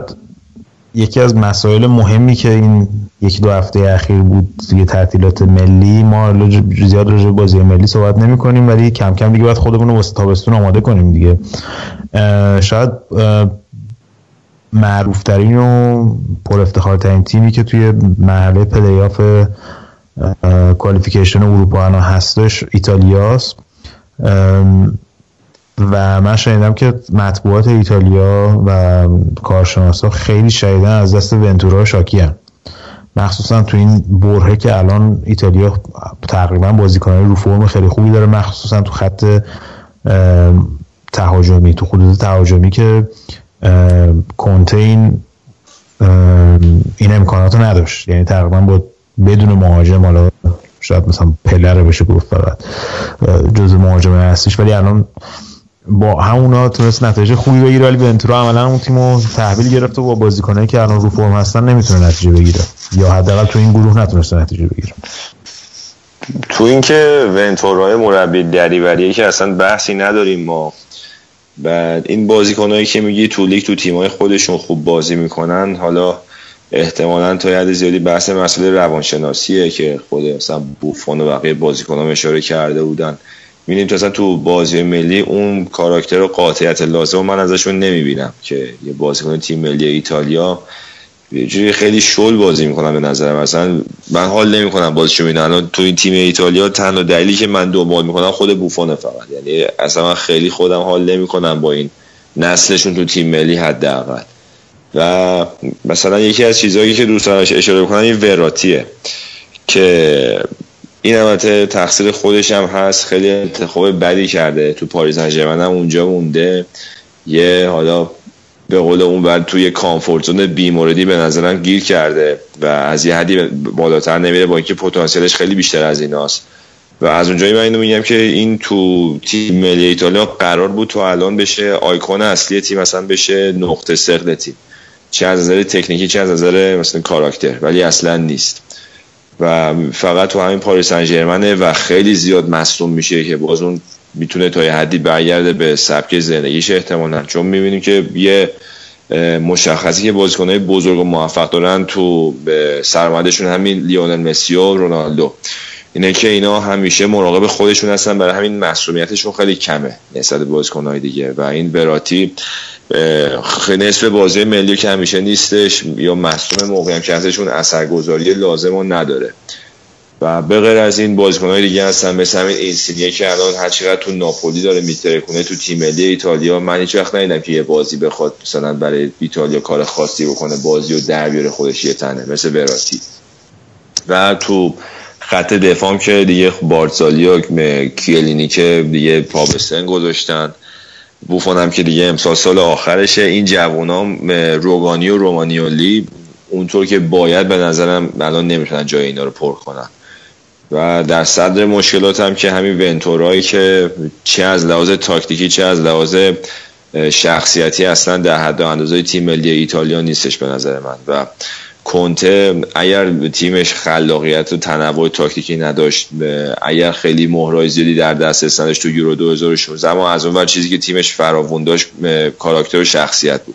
یکی از مسائل مهمی که این یکی دو هفته اخیر بود دیگه تعطیلات ملی، ما زیاد راجع به بازی ملی صحبت نمی کنیم ولی کم کم دیگه باید خودمون رو واسه تابستون آماده کنیم دیگه. شاید معروف ترین و پر افتخار ترین تیمی که توی مرحله پلی آف کوالیفیکیشن اروپا الان هستش ایتالیاست و من شنیدم که مطبوعات ایتالیا و کارشناسا خیلی شدیداً از دست ونتورا شاکی‌اند، مخصوصا تو این برهه که الان ایتالیا تقریبا بازیکنان رو فرم خیلی خوبی داره، مخصوصا تو خط تهاجمی، تو خطوط تهاجمی که کنته این امکاناتو نداشت، یعنی تقریبا با بدون مهاجم، حالا شاید مثلا پله رو بشه گفت فقط جزء مهاجمه هستش، ولی الان با همونا تونست نتیجه خوبی بگیره، ولی ونتورا عملا اون تیمو تحویل گرفت و با بازیکنایی که الان رو فرم هستن نمیتونه نتیجه بگیره، یا حداقل تو این گروه نتونسته نتیجه بگیره. تو این که ونتورای مربی دریوریه که اصلا بحثی نداریم ما، بعد این بازیکنایی که میگی تو لیگ تو تیمای خودشون خوب بازی میکنن، حالا احتمالاً تا حد زیادی بحث مسئله روانشناسیه که خود مثلا بوفون و بقیه بازیکن‌ها اشاره کرده بودن. می‌بینیم مثلا تو بازی ملی اون کاراکتر و قاطعیت لازم من ازشون نمی‌بینم که یه بازیکن تیم ملی ایتالیا یه جوری خیلی شل بازی می‌کنن، به نظر من مثلا من حال نمی‌کنم بازیشو ببینم. الان تو این تیم ایتالیا تنها دلیلی که من دنبال می‌کنم خود بوفونه فقط، یعنی اصلا من خیلی خودم حال نمی‌کنم با این نسلشون تو تیم ملی حداقل. و مثلا یکی از چیزهایی که دوست دارم اشاره بکنم این وراتیه که این البته تقصیر خودش هم هست، خیلی انتخاب بدی کرده، تو پاریس سن ژرمن هم اونجا مونده، یه حالا به قول اون بعد توی کامفورت زون بیموردی به نظرم گیر کرده و از یه حدی بالاتر نمیره، با اینکه پتانسیلش خیلی بیشتر از ایناست. و از اونجایی من اینو میگم که این تو تیم ملی ایتالیا قرار بود تو الان بشه آیکون اصلی تیم، مثلا بشه نقطه سقل تیم، چه از نظر تکنیکی چه از نظر مثلا کاراکتر، ولی اصلا نیست و فقط تو همین پاریس سن ژرمن و خیلی زیاد مصدوم میشه که باز اون میتونه تا یه حدی برگرده به سبک زندگیش احتمالاً، چون میبینیم که یه مشخصی که بازیکن‌های بزرگ و موفق دارن تو سرمدشون همین لیونل مسی و رونالدو اینه که اینا همیشه مراقب خودشون هستن، برای همین معصومیتشون خیلی کمه نسبت به بازیکن‌های دیگه. و این براتی خیلی نسبت به بازی ملی که همیشه نیستش یا معصوم موقعی هم که ازشون اثرگذاری لازم رو نداره. و به غیر از این بازیکن‌های دیگه هستن مثل همین اینسینیه که الان هر چقدر تو ناپولی داره میترکونه تو تیم ملی ایتالیا من هیچ وقت ندیدم که یه بازی بخواد مثلا برای ایتالیا کار خاصی بکنه، بازی رو در بیاره خودش یه تنه مثل براتی. و تو خط دفاعم که دیگه بارتزالی و کیلینی که دیگه پا به سن گذاشتن، بوفون هم که دیگه امسال سال آخرشه، این جوانام روگانی و رومانیولی اونطور که باید به نظرم الان نمیتونن جای اینا رو پر کنن. و در صدر مشکلات هم که همین ونتورایی که چه از لحاظ تاکتیکی چه از لحاظ شخصیتی اصلا در حد و اندازه تیم ملی ایتالیا نیستش به نظر من. و کنته اگر تیمش خلاقیت و تنوع تاکتیکی نداشت، اگر خیلی مهرای زیادی در دست نداشت تو یورو 2016، اما از اون ور چیزی که تیمش فراوان داشت کاراکتر و شخصیت بود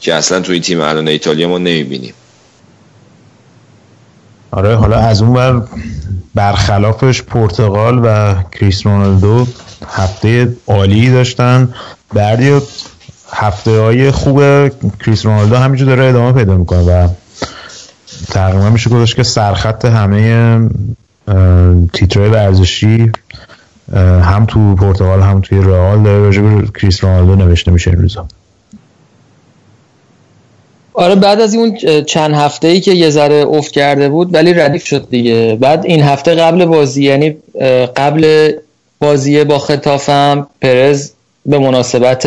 که اصلا تو این تیم الان ایتالیا ما نمیبینیم. آره، حالا از اون ور برخلافش پرتغال و کریستیانو رونالدو هفته عالی داشتن، بعد هفته های خوب کریستیانو رونالدو همینجور داره ادامه پیدا میکنه و تقریبا میشه گذاشت که سرخط همه تیترهای ورزشی هم تو پرتغال هم توی رئال داره راجع به کریستیانو رونالدو نوشته میشه این روزا. آره بعد از اون چند هفته‌ای که یه ذره افت کرده بود ولی ردیف شد دیگه. بعد این هفته قبل بازی، یعنی قبل بازی با خطافم، پرز به مناسبت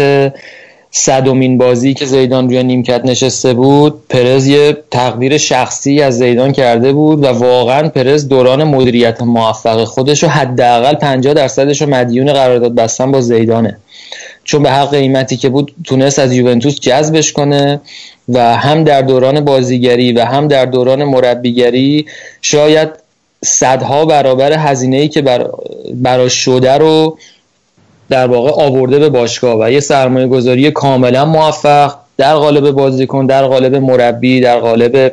100مین بازی که زیدان روی نیمکت نشسته بود، پرز یه تقدیر شخصی از زیدان کرده بود و واقعا پرز دوران مدیریت موفق خودش رو حداقل 50%ش رو مدیون قرارداد بستن با زیدانه، چون به هر قیمتی که بود تونست از یوونتوس جذبش کنه و هم در دوران بازیگری و هم در دوران مربیگری شاید صدها برابر هزینه‌ای که براش شده رو در واقع آورده به باشگاه و یه سرمایه گذاری کاملا موفق در قالب بازیکن، در قالب مربی، در قالب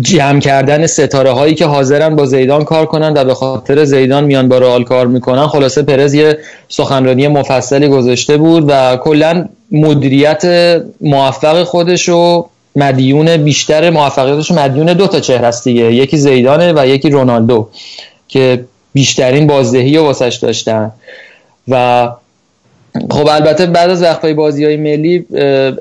جمع کردن ستاره هایی که حاضرن با زیدان کار کنن و به خاطر زیدان میان با رئال کار میکنن. خلاصه پرز یه سخنرانی مفصلی گذاشته بود و کلن مدیریت موفق خودش رو مدیون، بیشتر موفقیتش رو مدیون دو تا چهره است دیگه، یکی زیدانه و یکی رونالدو که بیشترین بازدهی رو واسش داشتن. و خب البته بعد از وقفه بازی‌های ملی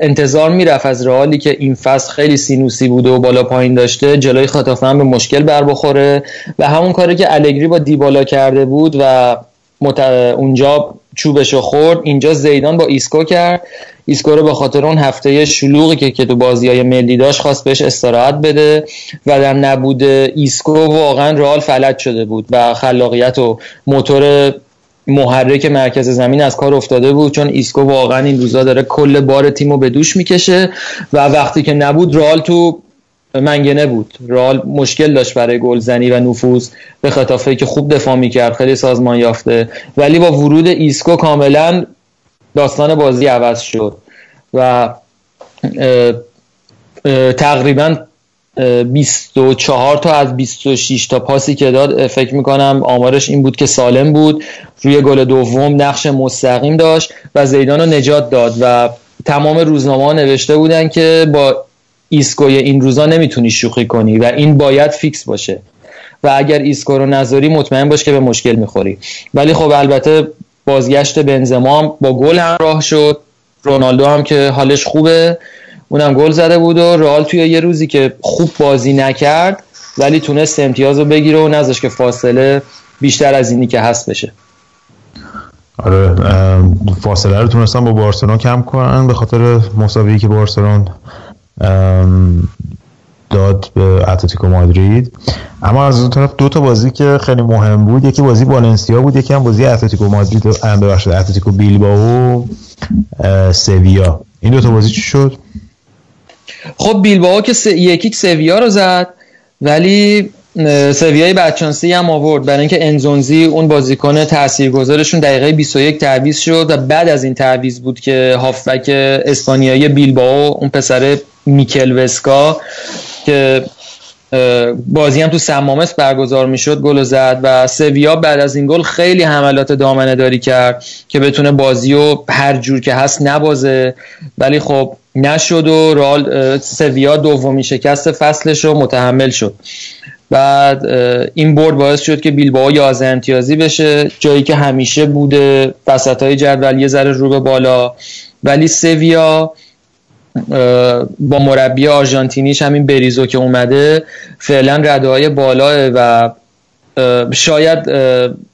انتظار میرفت از رئالی که این فصل خیلی سینوسی بوده و بالا پایین داشته، جلوی خطافه هم به مشکل بر بخوره و همون کاری که الگری با دیبالا کرده بود و اونجا چوبشو خورد، اینجا زیدان با ایسکو کرد. ایسکو رو به خاطر اون هفته شلوغی که تو بازی‌های ملی داشت خواست بهش استراحت بده و در نبود ایسکو واقعا رئال فلج شده بود و خلاقیت و موتور محرک مرکز زمین از کار افتاده بود، چون ایسکو واقعا این روزا داره کل بار تیمو به دوش میکشه و وقتی که نبود رئال تو منگنه بود. رئال مشکل داشت برای گلزنی و نفوذ به خطافه که خوب دفاع میکرد، خیلی سازمان یافته، ولی با ورود ایسکو کاملا داستان بازی عوض شد و تقریبا 24 تا از 26 تا پاسی که داد، فکر میکنم آمارش این بود که سالم بود، روی گل دوم نقش مستقیم داشت و زیدان رو نجات داد و تمام روزنامه‌ها نوشته بودن که با ایسکوی این روزا نمیتونی شوخی کنی و این باید فیکس باشه و اگر ایسکو رو نذاری مطمئن باش که به مشکل میخوری. ولی خب البته بازگشت بنزما با گل همراه شد، رونالدو هم که حالش خوبه اونم گل زده بود و رئال توی یه روزی که خوب بازی نکرد ولی تونست امتیاز رو بگیره و نذاشت که فاصله بیشتر از اینی که هست بشه. آره فاصله رو تونستن با بارسلونا کم کنن به خاطر مساویی که بارسلونا داد به اتلتیکو مادرید. اما از اون طرف دو تا بازی که خیلی مهم بود، یکی بازی والنسیا بود، یکی هم بازی اتلتیکو مادرید، ببخشید اتلتیکو بیلبائو سویا. این دو تا بازی چی شد؟ خب بیلبائو که 1-0 سویا رو زد ولی سویای بدشانسی هم آورد، برای اینکه انزونزی اون بازیکن تاثیرگذارشون دقیقه 21 تعویض شد و بعد از این تعویض بود که هافبک اسپانیایی بیلبائو، اون پسر میکل وسکا که بازی هم تو سمامس برگزار میشد، گل زد و سویا بعد از این گل خیلی حملات دامنه داری کرد که بتونه بازی رو هر جور که هست نبازه، ولی خب نشد و رئال سویا دومین شکست فصلش رو متحمل شد. بعد این برد باعث شد که بیلبائو 11 امتیازی بشه، جایی که همیشه بوده وسطای جدول، یه ذره رو به بالا، ولی سویا با مربی آرژانتینیش همین بریزو که اومده فعلا رده‌های بالاه و شاید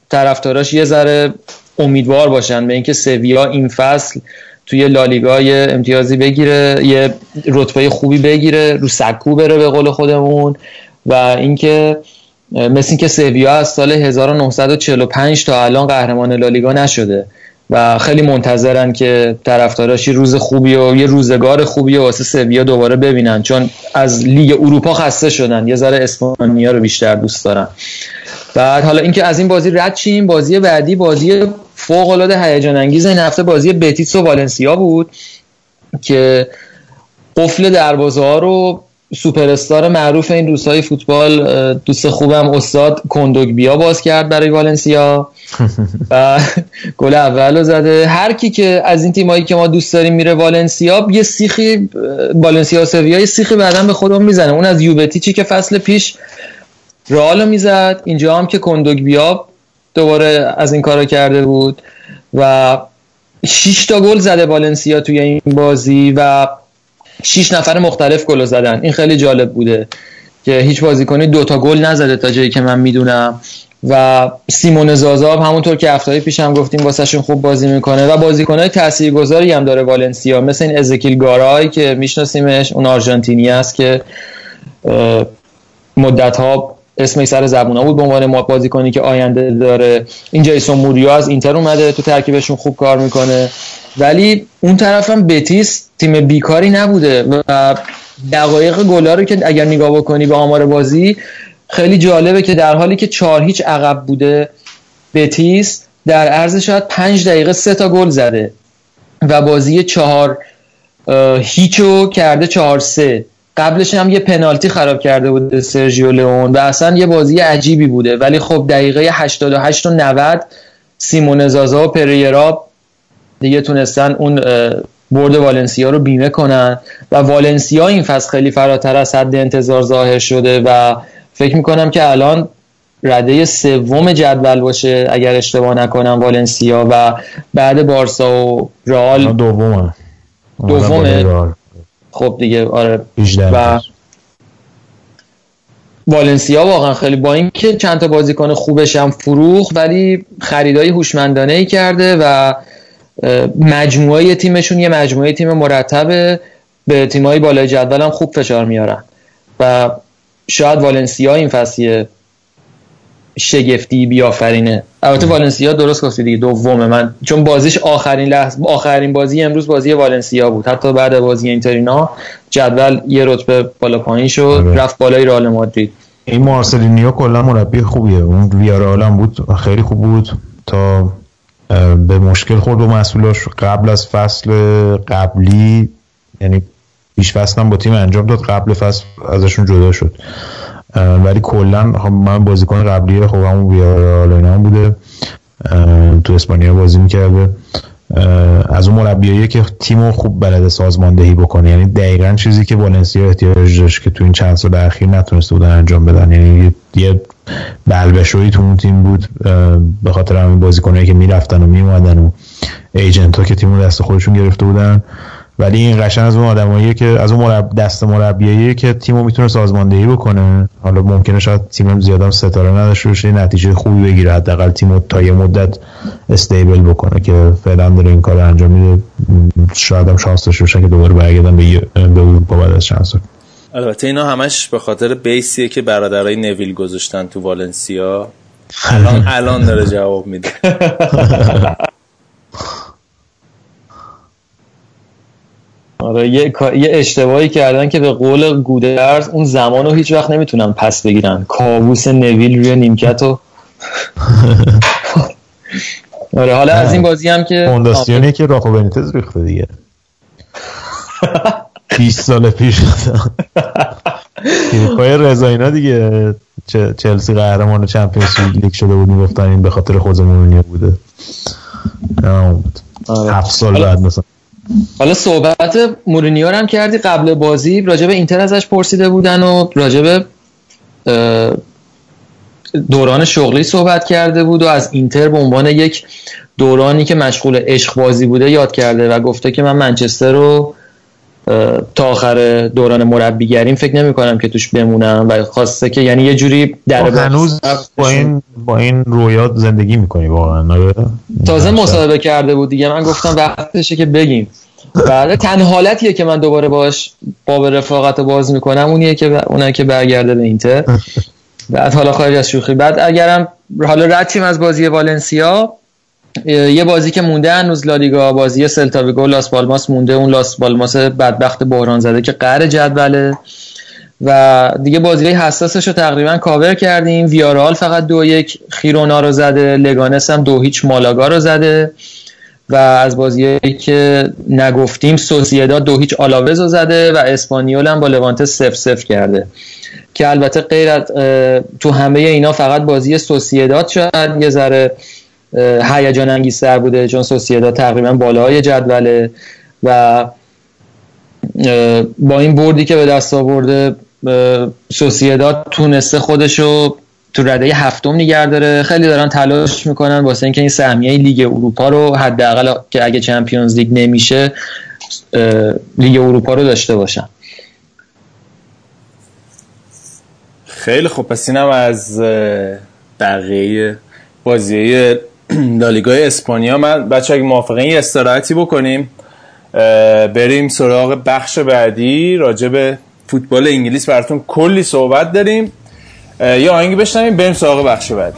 طرفداراش یه ذره امیدوار باشن به اینکه سویا این فصل توی لالیگا یه امتیازی بگیره، یه رتبه خوبی بگیره، رو سکو بره به قول خودمون. و اینکه مثل اینکه سویا از سال 1945 تا الان قهرمان لالیگا نشده و خیلی منتظرن که طرفداراش یه روز خوبی و یه روزگار خوبی واسه سویا دوباره ببینن، چون از لیگ اروپا خسته شدن، یه ذره اسپانیا رو بیشتر دوست دارن. بعد حالا اینکه از این بازی رد شیم، بازی بعدی بازی فوق العاده هیجان انگیز این هفته بازی بتیس و والنسیا بود که قفل دروازه‌ها رو سوپر استار معروف این روزهای فوتبال، دوست خوبم استاد کندوگبیا باز کرد برای والنسیا و گل اولو زده. هر کی که از این تیمایی که ما دوست داریم میره والنسیا، یه سیخی والنسیا سویا یه سیخی بعدن به خودمون میزنه. اون از یوبتیچی که فصل پیش رئالو میزد، اینجا هم که کندوگبیا دوباره از این کارو کرده بود و 6 تا گل زده والنسیا توی این بازی و 6 نفر مختلف گل زدن. این خیلی جالب بوده که هیچ بازیکنی 2 تا گل نزده تا جایی که من میدونم. و سیمون زازا همونطور که هفته پیش هم گفتیم واسهشون خوب بازی میکنه و بازیکنای تاثیرگذاری هم داره والنسیا، مثل این ازکیل گارای که میشناسیمش، اون آرژانتینی است که مدت‌ها اسمش سر زبونا بود به عنوان بازیکنی که آینده داره. این جیسون موریا از اینتر اومده تو ترکیبشون خوب کار میکنه. ولی اون طرفم بتیس تیم بیکاری نبوده و دقایق گلا رو که اگر نگاه بکنی به آمار بازی خیلی جالبه که در حالی که 4-0 عقب بوده بتیس، در عرض شاید 5 دقیقه 3 تا گل زده و بازی 4-0 کرده 4-3. قبلش هم یه پنالتی خراب کرده بود سرژیو لئون و اصلا یه بازی عجیبی بوده. ولی خب دقیقه 88 و 90 سیمون زازا و پریرا دیگه تونستن اون برد والنسیا رو بیمه کنن و والنسیا این فصل خیلی فراتر از حد انتظار ظاهر شده و فکر میکنم که الان رده سوم جدول باشه اگر اشتباه نکنم والنسیا، و بعد بارسا و رئال دومه. خب دیگه آره. و والنسیا واقعا خیلی با اینکه چند تا بازیکن خوبش هم فروخ ولی خریدای هوشمندانه ای کرده و مجموعه تیمشون یه مجموعه تیم مرتبه، به تیمای بالای جدول هم خوب فشار میارن و شاید والنسیا این فصل شگفتی بیافرینه. البته والنسیا درست گفتی دیگه دومه، من چون بازیش آخرین بازی امروز بازی والنسیا بود. حتی بعد بازی اینترینا جدول یه رتبه بالا پایین شد، رفت بالای رئال مادرید. این مارسلینیو کلا مربی خوبیه، اون ویارال هم بود خیلی خوب بود تا به مشکل خورد و مسئولاش قبل از فصل قبلی، یعنی پیش فصل هم با تیم انجام داد، قبل فصل ازشون جدا شد. ولی کلا من بازیکن قبلی خب همون ویارال اینا هم بوده، تو اسپانیا بازی میکرده، از اون مربیایی که تیمو خوب بلده سازماندهی بکنه، یعنی دقیقاً چیزی که والنسیا احتیاج داشت که تو این چند سال اخیر نتونسته بودن انجام بدن. یعنی یه بلبشویی تو اون تیم بود به خاطر همین بازیکنایی که میرفتن و میومدن و ایجنتا که تیمو دست خودشون گرفته بودن. ولی این قشنگ از اون آدماییه که از اون دست مربیاییه که تیمو میتونه سازماندهی بکنه. حالا ممکنه شاید تیمم زیادم ستاره نداشته باشه، نتیجه خوبی بگیره، حداقل تیمو تا یه مدت استیبل بکنه که فعلا داره این کارو انجام میده. شاید هم شانس داشته باشه که دوباره برگردن به اروپا بعد از چند سال. البته اینا همش به خاطر بیسیه که برادرای نویل گذاشتن تو والنسیا، الان داره جواب میده. آره یه اشتباهی کردن که به قول گودرز اون زمانو هیچ وقت نمیتونن پس بگیرن، کابوس نویل روی نیمکتو. آره حالا از این بازی هم که فونداسیونی که راخو بنیتز ریخته دیگه 20 سال پیش تیم‌های رضا اینا دیگه، چلسی قهرمان چمپیونز لیگ شده بود میگفتن این به خاطر خودمونیه بوده. آره 7 سال بعد مثلا. حالا صحبت مورینیو هم کردی قبل بازی، راجب اینتر ازش پرسیده بودن و راجب دوران شغلی صحبت کرده بود و از اینتر به عنوان یک دورانی که مشغول عشق بازی بوده یاد کرده و گفته که من منچستر رو تا آخر دوران مربیگریم فکر نمی‌کنم که توش بمونم و خواسته که یعنی یه جوری در هنوز با این رویات زندگی می‌کنی واقعا. تازه مصاحبه کرده بود دیگه، من گفتم وقتشه که بگیم. بعد تنها حالتیه که من دوباره باهاش باب رفاقت باز می‌کنم اونیه که اونایی که برگرده به اینتر. بعد حالا خارج از شوخی، بعد اگرم حالا رفتیم از بازی والنسیا، یه بازی که مونده هنوز لالیگا، بازی سلتا ویگو لاس پالماس مونده، اون لاس پالماس بدبخت بحران زده که قهر جدوله و دیگه بازی حساسش رو تقریبا کاور کردیم. ویارال فقط 2-1 خیرونا رو زده، لگانس هم 2-0 مالاگا رو زده و از بازی که نگفتیم سوسییداد 2-0 آلاوز رو زده و اسپانیول هم با لوانته 0-0 کرده که البته غیر از تو همه اینا فقط بازی سوسییداد شاید یه ذره هیجان انگیزتر بوده چون سوسییداد تقریبا بالای جدوله و با این بردی که به دست آورده سوسییداد تونسته خودشو تو رده هفتم نگه داره. خیلی دارن تلاش میکنن واسه اینکه این سهمیه لیگ اروپا رو حداقل که اگه چمپیونز لیگ نمیشه لیگ اروپا رو داشته باشن. خیلی خوب، پس اینم از بقیه بازیه لالیگای اسپانیا. من بچه اگه موافقین یه استراحتی بکنیم بریم سراغ بخش بعدی، راجع به فوتبال انگلیس براتون کلی صحبت داریم. یه آهنگ بشنویم بریم سراغ بخش بعدی.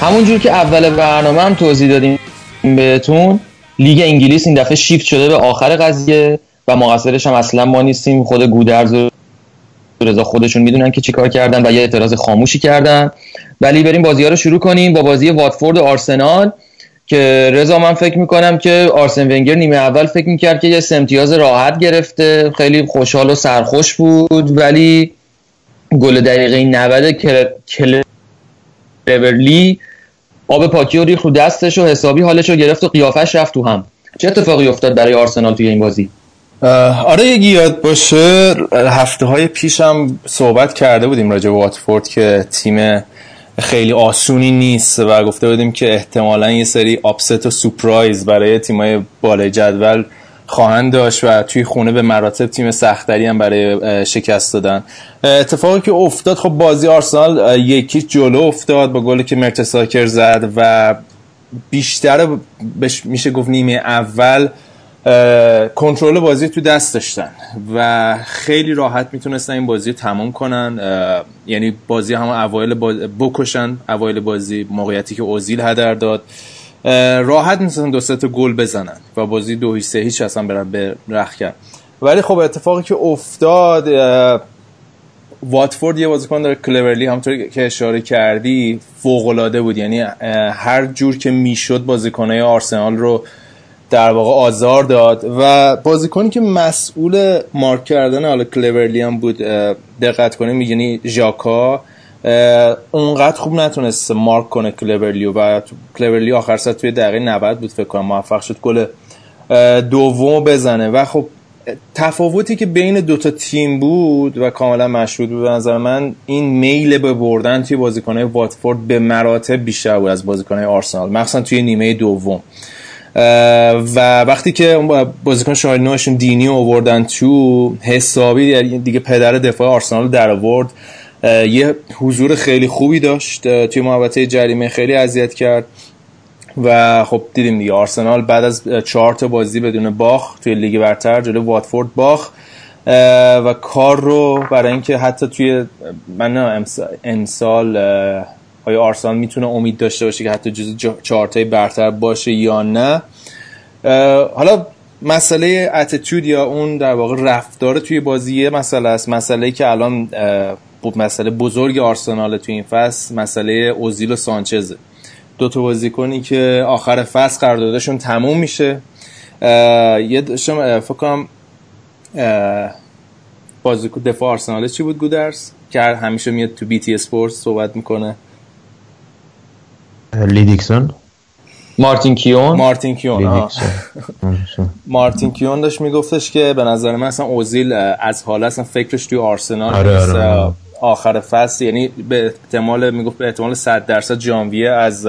همونجور که اول برنامه هم توضیح دادیم بهتون، لیگ انگلیس این دفعه شیفت شده به آخر قضیه و مقصرش هم اصلا ما نیستیم. خود گودرز و رضا خودشون میدونن که چیکار کردن و یه اعتراض خاموشی کردن. ولی بریم بازی‌ها رو شروع کنیم با بازی واتفورد و آرسنال که رضا من فکر میکنم که آرسن ونگر نیمه اول فکر میکرد که یه امتیاز راحت گرفته، خیلی خوشحال و سرخوش بود، ولی گل دقیقه 90 کلورلی آب پاکی رو ریخت رو دستش و حسابی حالش رو گرفت و قیافش رفت تو هم. چه اتفاقی افتاد برای آرسنال توی این بازی؟ آره، اگه یاد باشه هفته های پیش هم صحبت کرده بودیم راجع به واتفورد که تیم خیلی آسونی نیست و گفته بودیم که احتمالاً یه سری آپست و سورپرایز برای تیم‌های بالای جدول خواهند داشت و توی خونه به مراتب تیم سختری هم برای شکست دادن. اتفاقی که افتاد، خب بازی آرسنال یکی جلو افتاد با گلی که مرتساکر زد و بیشتر میشه گفت نیمه اول کنترل بازی تو دست داشتن و خیلی راحت میتونستن این بازی تمام کنن، یعنی بازی هم اوایل بکشن اوایل بازی موقعیتی که اوزیل هدر داد راحت میتونن 2-3 گل بزنن و بازی 2-3 اصلا برن به رخ کرد. ولی خب اتفاقی که افتاد، واتفورد یه بازیکن داره کلورلی همونطوری که اشاره کردی فوق‌العاده بود، یعنی هر جور که میشد بازیکن‌های آرسنال رو در واقع آزار داد و بازیکنی که مسئول مارک کردن حالا کلورلی هم بود دقت کنیم میگنی ژاکا اونقدر خوب نتونست مارک کنه کلورلیو و کلورلی آخر سر توی دقیقه 90 بود فکر کنم موفق شد گل دوم بزنه و خب تفاوتی که بین دوتا تیم بود و کاملا مشهود بود به نظر من این میل به بردن توی بازیکن‌های واتفورد به مراتب بیشتر بود از بازیکن‌های آرسنال، مخصوصا توی نیمه دوم. و وقتی که بازیکن شماره 9شون دینی آوردن تو حسابی دیگه پدر دفاع آرسنال در آورد، یه حضور خیلی خوبی داشت توی محوطه جریمه، خیلی اذیت کرد و خب دیدیم دیگه آرسنال بعد از 4 بازی بدون باخت توی لیگ برتر جلو واتفورد باخت و کار رو برای اینکه حتی توی من امسال آیا آرسنال میتونه امید داشته باشه که حتی جز 4 برتر باشه یا نه، حالا مسئله اتیتود یا اون در واقع رفتار توی بازیه مسئله است. مسئله که الان بود مسئله بزرگ آرسنال توی این فصل مسئله اوزیل و سانچز، 2 بازیکنی که آخر فصل قراردادشون تموم میشه. یه فکر کنم بازیکن دفاع آرسنال چی بود گودرز که همیشه میاد تو بی تی اسپورت صحبت میکنه، لیدیکسون، مارتین کیون مارتین کیون داشت میگفتش که به نظر من اصلا اوزیل از حالا اصلا فکرش توی آرسنال آره. آخر فصل یعنی به احتمال میگفت به احتمال 100% ژانویه از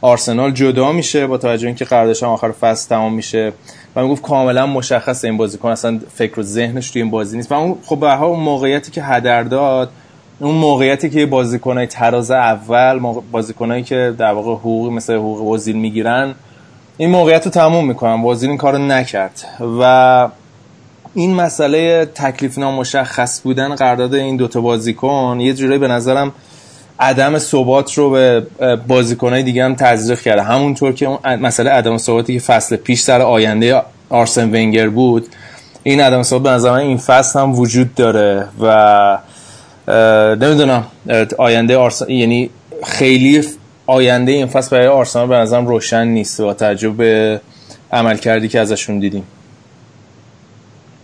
آرسنال جدا میشه با توجه اینکه قراردادش آخر فصل تمام میشه و میگفت کاملا مشخص این بازیکن اصلا فکر و ذهنش توی این بازی نیست و خب به هر حال موقعیتی که هدر داد اون موقعیتی که بازیکنای طراز اول، بازیکنایی که در واقع حقوق مثل حقوق اوزیل میگیرن، این موقعیت رو تموم میکنن. اوزیل این کارو نکرد و این مسئله تکلیف نامشخص بودن قرارداد این دوتا بازیکن یه جوری به نظرم عدم ثبات رو به بازیکنای دیگه هم تزریق کرده. همونطور که اون مسئله عدم ثباتی که فصل پیش سر آینده آرسن ونگر بود، این عدم ثبات به نظر من این فصل هم وجود داره و نمیدونم آینده آرسنال، یعنی خیلی آینده این فصل برای آرسنال به نظرم روشن نیست با توجه به عملکردی که ازشون دیدیم.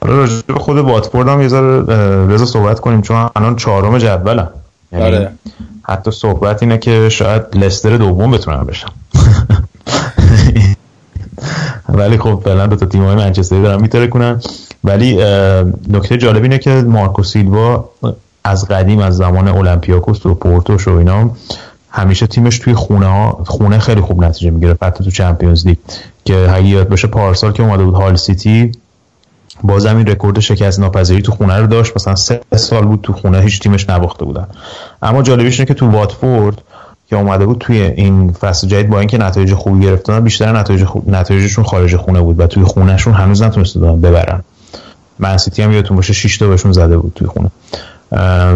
حالا راجع به خود واتفورد هم یه ذره رضا صحبت کنیم، چون الان چهارم جدولن، یعنی حتی صحبت اینه که شاید لستر دوم بتونن بشن ولی خب فعلا دو تا تیم‌های منچستری دارن میترکونن. ولی نکته جالب اینه که مارکو سیلوا از قدیم، از زمان اولمپیاکوس و پورتوش و اینا، همیشه تیمش توی خونه خیلی خوب نتیجه میگیره، حتی تو چمپیونز لیگ که اگه یاد باشه پارسال که اومده بود هال سیتی، بازم این رکورد شکست ناپذیری تو خونه رو داشت، مثلا 3 سال بود تو خونه هیچ تیمش نباخته بودن. اما جالبیش اینه که تو واتفورد که اومده بود توی این فصل جدید، با اینکه نتایج خوبی گرفتن، بیشتر نتایجشون خارج خونه بود و توی خونهشون هنوز نتونستن ببرن. من سیتی هم یادتون باشه 6 تا بهشون زده بود توی خونه.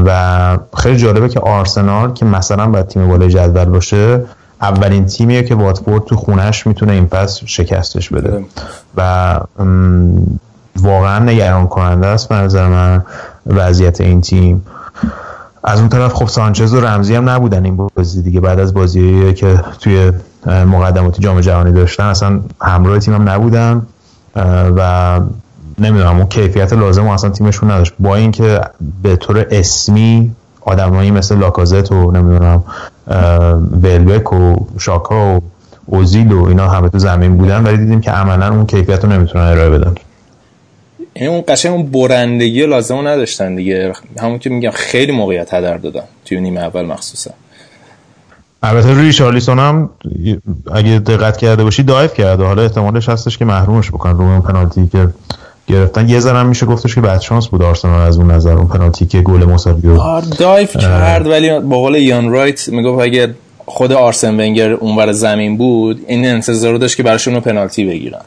و خیلی جالبه که آرسنال که مثلا باید تیم بالای جدول باشه، اولین تیمیه که واتفورد تو خونهش میتونه این فصل شکستش بده و واقعا نگران کننده است به نظر من وضعیت این تیم. از اون طرف خب سانچز و رمزی هم نبودن این بازی دیگه، بعد از بازیایی که توی مقدماتی جام جهانی داشتن اصلا همراه تیم هم نبودن و نمیدونم اون کیفیت لازم اصلا تیمشون نداشت، با اینکه به طور اسمی آدمایی مثل لاکازت و نمیدونم ولبک و شاکا و اوزیل و اینا همه تو زمین بودن، ولی دیدیم که عملا اون کیفیت رو نمیتونن ارائه بدن. یعنی اون قشنگ اون برندگی لازم نداشتن دیگه، همون که میگم خیلی موقعیت هدر دادن توی نیمه اول مخصوصا. البته ریچارلیسون هم اگه دقت کرده باشی دایو کرده، حالا احتمالش هستش که محرومش بکنن روی اون پنالتی که گرفتن. یه ذره میشه گفتش که بعد شانس بود آرسنال از اون نظر، اون پنالتی که گل مساوی رو دایو کرد، ولی با قول یان رایت میگفت اگه خود آرسن ونگر اونور زمین بود این انتظار داشت که براشون پنالتی بگیرن.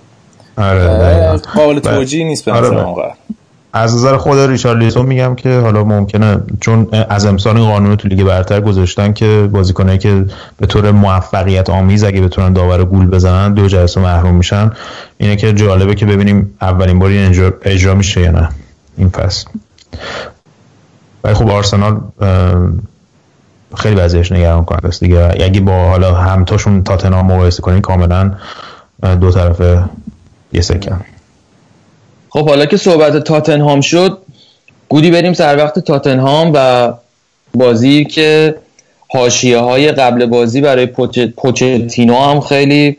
آره قابل توجیه نیست به نظر اونقدر. از نظر خود ریچارلیسون میگم که حالا ممکنه چون از امسال قانون تو لیگ برتر گذاشتن که بازیکنایی که به طور موفقیت آمیز اگه بتونن داور گول بزنن 2 جلسه محروم میشن، اینه که جالبه که ببینیم اولین بار این اجرا میشه یا نه این فصل. ولی خب آرسنال خیلی وضعیتش نگران کننده است دیگه، اگه با حالا همتاشون تاتنهام مقایسه کنین کاملا دو طرفه یه سکن. خب حالا که صحبت تاتنهام شد، گودی بریم سر وقت تاتنهام و بازی که حاشیه‌های قبل بازی برای پوچتینو هم خیلی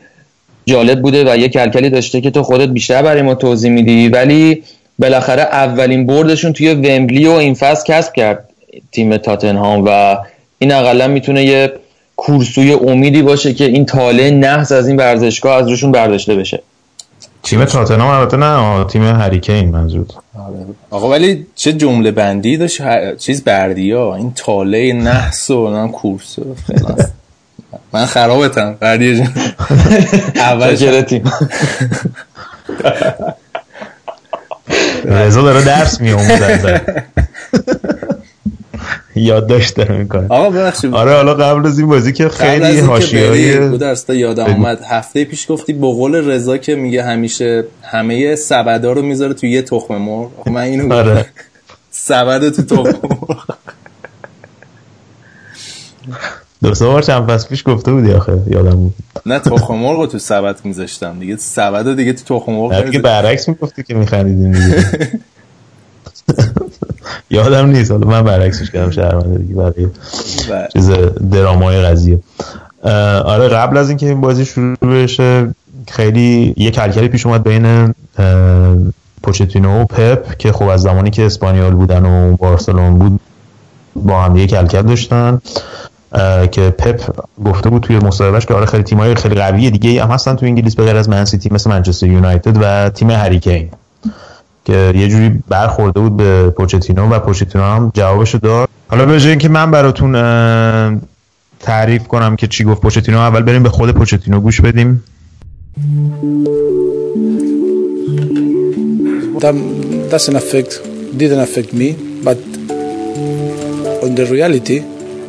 جالب بوده و یه کلکلی داشته که تو خودت بیشتر برای ما توضیح میدی، ولی بالاخره اولین بردشون توی ومبلی و این فصل کسب کرد تیم تاتنهام و این حداقل میتونه یه کورسوی امیدی باشه که این تاله نحس از این ورزشگاه از روشون برداشته بشه. تیم تاتنهام البته نه، تیم هری کین منظور. آقا ولی چه جمله بندی داشت چیز بردیا، این تاله نحس و نام کورس فعلا من خرابتم بردیا جان اول چهره تیم رضا داره درس میومد یادداشت داره میکنه. آقا ببخشید، آره حالا قبل از این بازی که خیلی حاشیه‌ای بود درستا یادم اومد، هفته پیش گفتی به قول رضا که میگه همیشه همه سبدا رو میذاره توی یه تخم مرغ، من اینو آره سبد تو تخم مرغ درسته، بار چند فصل پیش گفته بودی آخه یادم بود. نه تخم مرغ رو تو سبد میذاشتم دیگه، سبدا دیگه تو تخم مرغ دیگه، برعکس میگفتی که میخریدین دیگه یادم نیست، حالا من برعکسش کردم شرمنده دیگه برای چیز درامای قضیه. آره قبل از اینکه این بازی شروع بشه خیلی یه کلکلی پیش اومد بین پوچتینو و پپ که خب از زمانی که اسپانیول بودن و بارسلون بود با هم یه کلکل داشتن که پپ گفته بود توی مصاحبهش که آره خیلی تیم‌های خیلی قوی دیگه هم هستن تو انگلیس به غیر از من سیتی مثل منچستر یونایتد و تیم هری کین، که یه جوری برخورده بود به پوچتینو و پوچتینو هم جوابشو داد حالا به جای اینکه من براتون تعریف کنم که چی گفت پوچتینو، اول بریم به خود پوچتینو گوش بدیم. Doesn't affect, didn't affect me, but on the reality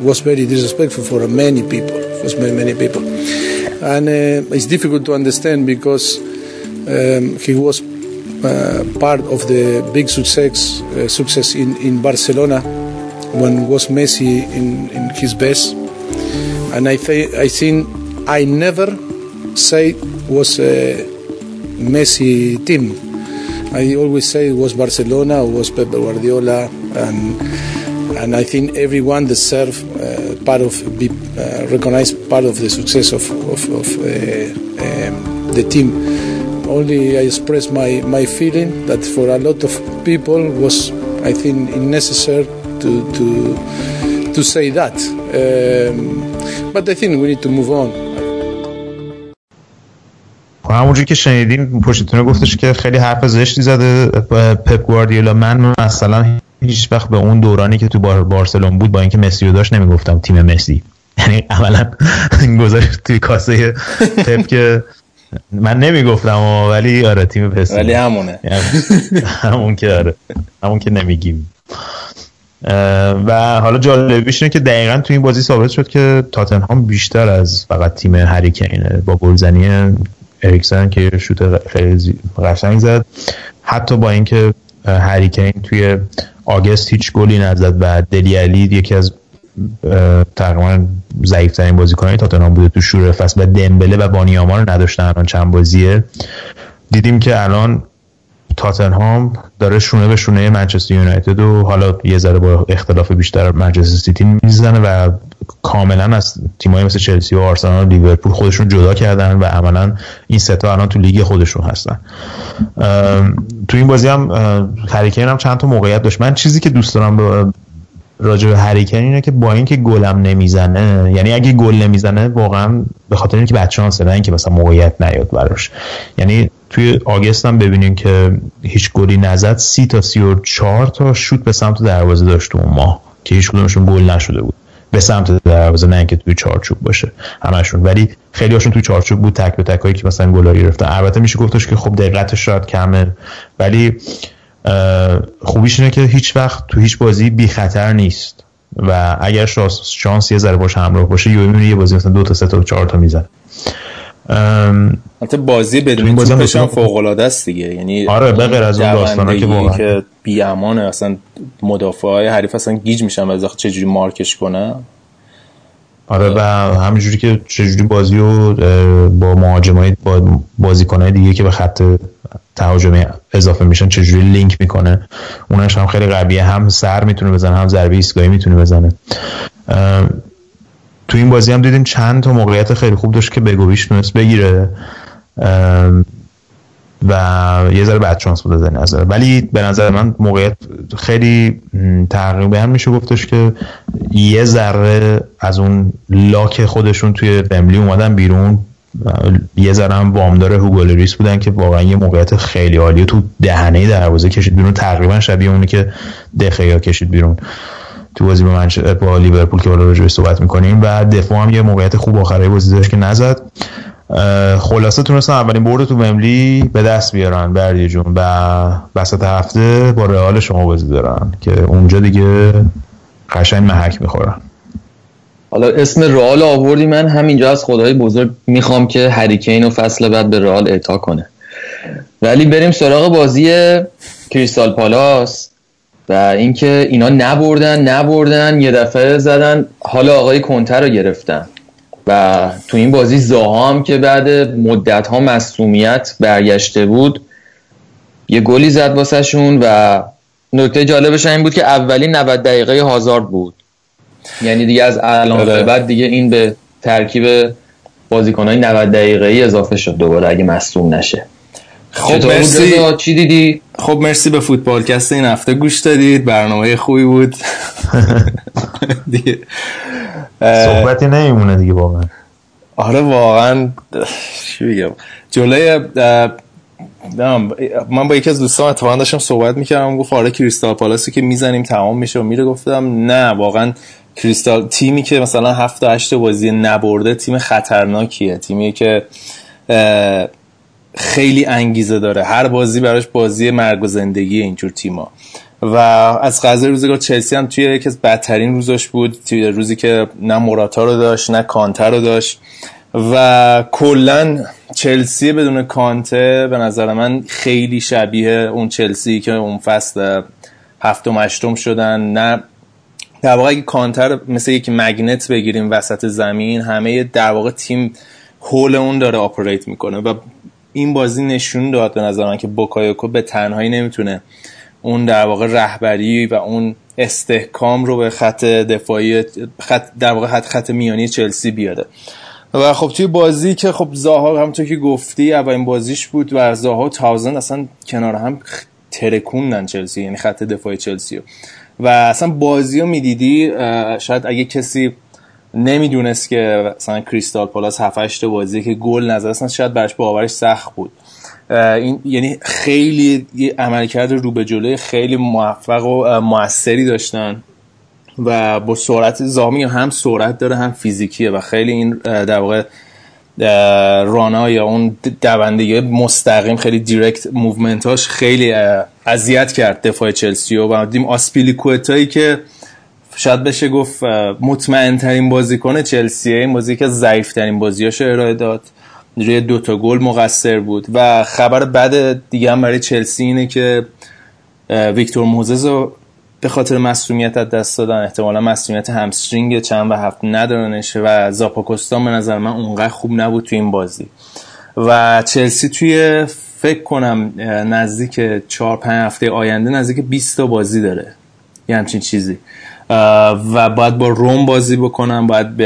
was very disrespectful for many people, and it's difficult to understand because he was part of the big success in Barcelona when was Messi in his best, and I think I never say was a Messi team. I always say it was Barcelona, it was Pep Guardiola, and I think everyone deserves recognized part of the success of the team. Only I express my feeling that for a lot of people was, I think, necessary to say that. But I think we need to move on. همونجوری که شنیدیم پوچتینو گفتش که خیلی حرف زشتی زده پپ گواردیولا. من مثلا هیچ وقت به اون دورانی که تو بارسلون بود با اینکه مسی رو داشت نمیگفتم تیم مسی، یعنی اولا گذاشت توی کاسه پپ که من نمیگفتم، ولی آره تیم پس، ولی همونه همون که آره همون که نمیگیم. و حالا جالبیش اینه که دقیقاً تو این بازی ثابت شد که تاتنهام بیشتر از فقط تیم هری کین با گلزنی اریکسن که شوت خیلی قشنگ زد، حتی با اینکه هری کین توی آگست هیچ گلی نزد و دلی علی یکی از تقریبا ضعیف‌ترین بازیکن‌های تاتنهام بوده تو شروع فصل، و دمبله و بانیاما رو نداشتن الان چند بازیه. دیدیم که الان تاتنهام داره شونه به شونه منچستر یونایتد و حالا یه ذره با اختلاف بیشتر منچستر سیتی میزنه و کاملا از تیمایی مثل چلسی و آرسنال و لیورپول خودشون جدا کردن و عملا این سه تا الان تو لیگ خودشون هستن. تو این بازی هم هری کین هم چند تا موقعیت داشت. من چیزی که دوست دارم راجع به هری کین اینه که با اینکه گلم نمیزنه، یعنی اگه گل نمیزنه واقعا به خاطر اینکه بچانسه، نه اینکه مثلا موقعیت نیاد براش. یعنی توی آگست هم ببینیم که هیچ گلی نزد، 30 تا 34 تا شوت به سمت دروازه داشت اون ماه که هیچ کدومشون گل نشده بود، به سمت دروازه، نه اینکه توی چارچوب باشه همشون، ولی خیلی هاشون توی چارچوب بود، تک به تکایی که مثلا گل گرفتن. البته میشه گفتش که خب دقتش شاید کمه، ولی خوبیش اینه که هیچ وقت تو هیچ بازی بی خطر نیست و اگر شانس یه ذره باش همراه باشه یه بازی مثلا 2 تا 3 تا 4 تا میزنه. البته بازی بدون توپش هم فوق العاده است دیگه، یعنی آره به غیر از اون داستانا که واقعا بی امانه، اصلا مدافعای حریف اصلا گیج میشن و از چه جوری مارکش کنه. آره و همینجوری که چه جوری بازی رو با مهاجمای بازیکنای دیگه که به خط تهاجمی اضافه میشن چه جوری لینک میکنه، اوناش هم خیلی قویه، هم سر میتونه بزنه هم ضربه ایستگاهی میتونه بزنه. تو این بازی هم دیدیم چند تا موقعیت خیلی خوب داشت که بگویش تونست بگیره و یه ذره بد شانس بود از نظر، ولی به نظر من موقعیت خیلی تقریبا میشه گفتش که یه ذره از اون لاک خودشون توی ومبلی اومدن بیرون، یه ذره هم وامدار هوگو لوریس بودن که واقعا یه موقعیت خیلی عالیه تو دهنه دروازه کشید بیرون، تقریبا شبیه اونی که دخیا کشید بیرون تو بازی با لیورپول که حالا راجع بهش صحبت می‌کنیم، و دفاع هم یه موقعیت خوب آخره بازی داشت که نزد. خلاصه تونستن اولین برد تو ومبلی به دست بیارن بردی جون، و وسط هفته با رئال شما بازی دارن که اونجا دیگه قشنگ محک می‌خورن. حالا اسم رئال آوردی، من همینجا از خدای بزرگ میخوام که هری کین و فصل بعد به رئال اعطا کنه. ولی بریم سراغ بازی کریستال پالاس و اینکه اینا نبردن یه دفعه زدن، حالا آقای کنتر رو گرفتن و تو این بازی زاها هم که بعد مدت ها مصدومیت برگشته بود یه گلی زد واسه شون، و نکته جالبش این بود که اولین 90 دقیقه هازارد بود، یعنی دیگه از الان به بعد دیگه این به ترکیب بازیکن‌های 90 دقیقه‌ای اضافه شد دوباره اگه مصدوم نشه. خب مرسی. چی دیدی؟ خب مرسی به فوتبالکست این هفته گوش دادید، برنامه خوبی بود. دیگه صحبتی نمیمونه دیگه واقعا. آره واقعا چی بگم، جلوی من با یکی از دوستان اتفاقا داشتم صحبت میکردم، گفت آره کریستال پالاسی که میزنیم تمام میشه و میره. گفتم نه واقعا کریستال تیمی که مثلا 7 تا 8 بازی نبرده تیم خطرناکیه، تیمی که خیلی انگیزه داره، هر بازی براش بازی مرگ و زندگی اینجور تیما. و از قضیه روزگار چلسی هم توی یکی از بدترین روزاش بود، توی روزی که نه موراتا رو داشت نه کانته رو داشت و کلن چلسی بدون کانته به نظر من خیلی شبیه اون چلسی که اون فصل 7 و 8 شدن. نه در واقع اگه کانته رو مثل یک مگنت بگیریم وسط زمین، همه در واقع تیم هول اون داره آپریت میکنه و این بازی نشون داد به نظر من که بوکایوکو به تنهایی نمیتونه اون در واقع رهبری و اون استحکام رو به خط دفاعی در واقع خط میانی چلسی بیاره. و خب توی بازی که خب زاها همونطور که گفتی اولین بازیش بود و زاها و تاوزن اصلا کنار هم ترکوندن چلسی، یعنی خط دفاعی چلسی رو. و اصلا بازی رو میدیدی، شاید اگه کسی نمیدونست که مثلا کریستال پالاس 7-8 بازی که گل نزد اصلا شاید برش باورش سخت بود. این یعنی خیلی عملکرد رو به جلوی خیلی موفق و موثری داشتن و با سرعت زامی هم سرعت داره هم فیزیکیه و خیلی این در واقع رانا یا اون دوندگی مستقیم خیلی دایرکت موومنتاش خیلی اذیت کرد دفاع چلسی و دیم آسپیلیکوئتایی که شاید بشه گفت مطمئن ترین بازیکن چلسیه، این بازی که ضعیف ترین بازیاشو ارائه داد، روی 2 گل مقصر بود. و خبر بعد دیگه هم برای چلسی اینه که ویکتور موزز رو به خاطر مسئولیت از دست دادن، احتمالا مسئولیت همسترینگ چند و هفته ندارنش و زاپاکوستان به نظر من اونقدر خوب نبود توی این بازی و چلسی توی فکر کنم نزدیک 4-5 هفته آینده نزدیک 20 تا بازی داره یه همچین چیزی و باید با روم بازی بکنن، باید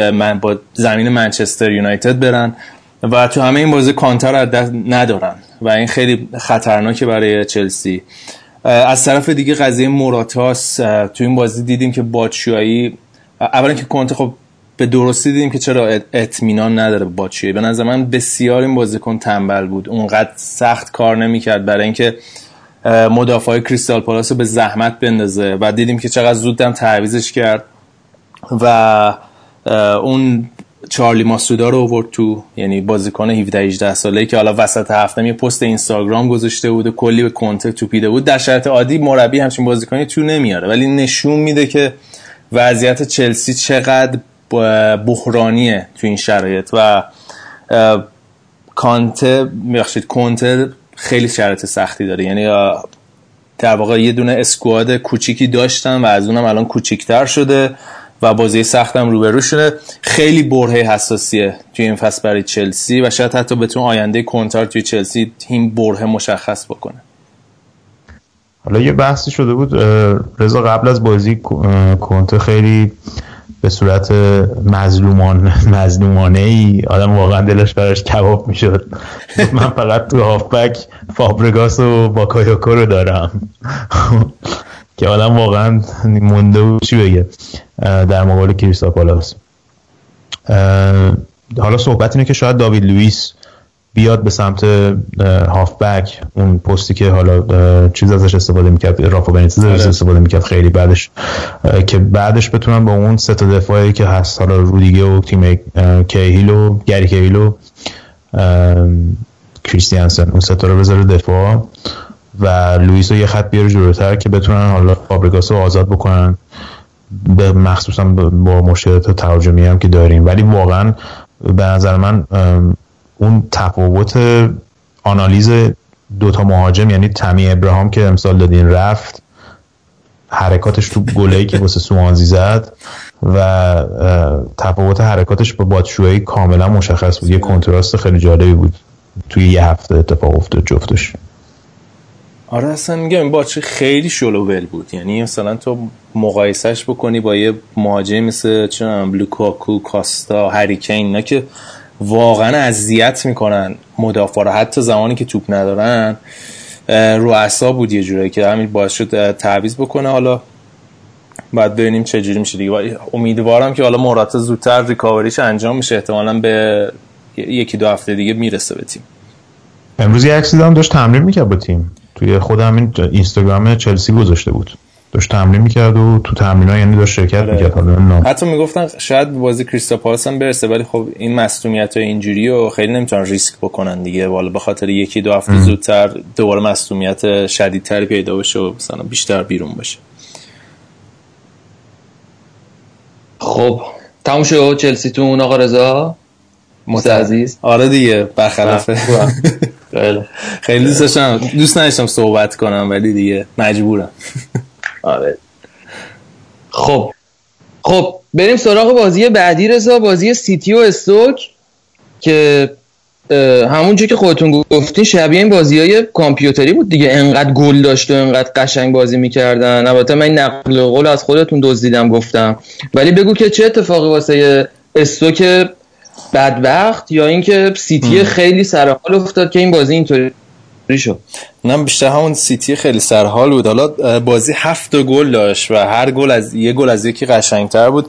با زمین منچستر یونایتد برن و تو همه این بازی کانتر از دست ندارن و این خیلی خطرناکه برای چلسی. از طرف دیگه قضیه موراتاس تو این بازی دیدیم که باتشوایی، اولا که کانتر خب به درستی دیدیم که چرا اطمینان نداره باتشوایی، به نظر من بسیار این بازیکن تنبل بود، اونقدر سخت کار نمی‌کرد برای اینکه مدافعای کریستال پالاس رو به زحمت بندازه و دیدیم که چقدر زود هم تعویضش کرد و اون چارلی ماسودا رو آورد تو، یعنی بازیکن 17-18 ساله‌ای که حالا وسط هفته می پست اینستاگرام گذاشته بود و کلی به کنته توپیده بود. در شرط عادی مربی همچین بازیکنی تو نمیاره، ولی نشون میده که وضعیت چلسی چقدر بحرانیه تو این شرایط و کنته خیلی شرایط سختی داره، یعنی در واقع یه دونه اسکواد کوچیکی داشتن و از اونم الان کوچیک‌تر شده و بازی سخت هم روبرو شده. خیلی برهه حساسیه توی این فصل برای چلسی و شاید حتی بتونه آینده کنتر توی چلسی این برهه مشخص بکنه. حالا یه بحثی شده بود رضا قبل از بازی، کنتر خیلی به صورت مظلومانه‌ای آدم واقعا دلش براش کباب میشد. من فقط تو هافبک فابرگاس و باکایوکو رو دارم که آدم واقعا مونده و چی بگه در مقابل کریستال پالاس. حالا صحبت اینه که شاید داوید لوئیس بیاد به سمت هافبک، اون پستی که حالا چیز ازش استفاده میکرد، رافا بنیتز ازش استفاده میکرد خیلی، بعدش که بعدش بتونن با اون سه تا دفاعی که هست، حالا رودیگه و تیم کیهیل و گری کیهیل و کریستیانسن، اون سه تا رو بذاره دفاع و لوئیس رو یه خط بیاره جلوتر که بتونن حالا فابریگاس رو آزاد بکنن، مخصوصا با مشکلات تهاجمی هم که داریم. ولی واقعا به نظر من اون تفاوت آنالیز دوتا مهاجم، یعنی تامی ابراهام که امسال دادین رفت، حرکاتش تو گلهی که واسه سوانزی زد و تفاوت حرکاتش با باتشوهی کاملا مشخص بود، یه کنتراست خیلی جالبی بود توی یه هفته اتفاق افتاد جفتش. آره اصلا میگم این باچه خیلی شلوول بود، یعنی مثلا تو مقایسهش بکنی با یه مهاجم مثل چنم لوکاکو، کاستا، هری کین، اینا که واقعا اذیت میکنن مدافع رو حتی زمانی که توپ ندارن، رو اعصاب بود یه جوری که همین باعث شد تعویض بکنه. حالا بعد ببینیم چه جوری میشه دیگه، امیدوارم که حالا مراته زودتر ریکاوریش انجام میشه، احتمالاً به 1-2 هفته دیگه میرسه به تیم. امروز یه عکسی داشت تمرین میکرد با تیم، توی خود همین اینستاگرام چلسی گذاشته بود، داشت تمرین میکرد و تو تمرین‌ها یعنی داشت شرکت میکرد. حتی میگفتن شاید بازی کریستال پالاس هم برسه، ولی خب این مسئولیت‌ها اینجوری و خیلی نمیتونن ریسک بکنن دیگه، والا به خاطر یکی دو هفته زودتر دوباره مسئولیت شدیدتر پیدا بشه و مثلا بیشتر بیرون بشه. خب تموم شد چلسیتون آقا رضا متعزیز؟ آره دیگه، برخلاف خیلی دوست نداشتم صحبت کنم ولی دیگه مجبورم. آره خب بریم سراغ بازی بعدی رضا، بازی سیتی و استوک که همونجوری که خودتون گفتین شبیه این بازی‌های کامپیوتری بود دیگه، انقدر گل داشت و انقدر قشنگ بازی می‌کردن. البته من نقل قول از خودتون دزدیدم گفتم، ولی بگو که چه اتفاقی واسه استوک بدبخت یا اینکه سیتی خیلی سرحال افتاد که این بازی اینطوری شد؟ نه بیشتر همون سیتی خیلی سرحال بود. حالا بازی 7 گل داشت و هر گل از یه گل از یکی قشنگ‌تر بود،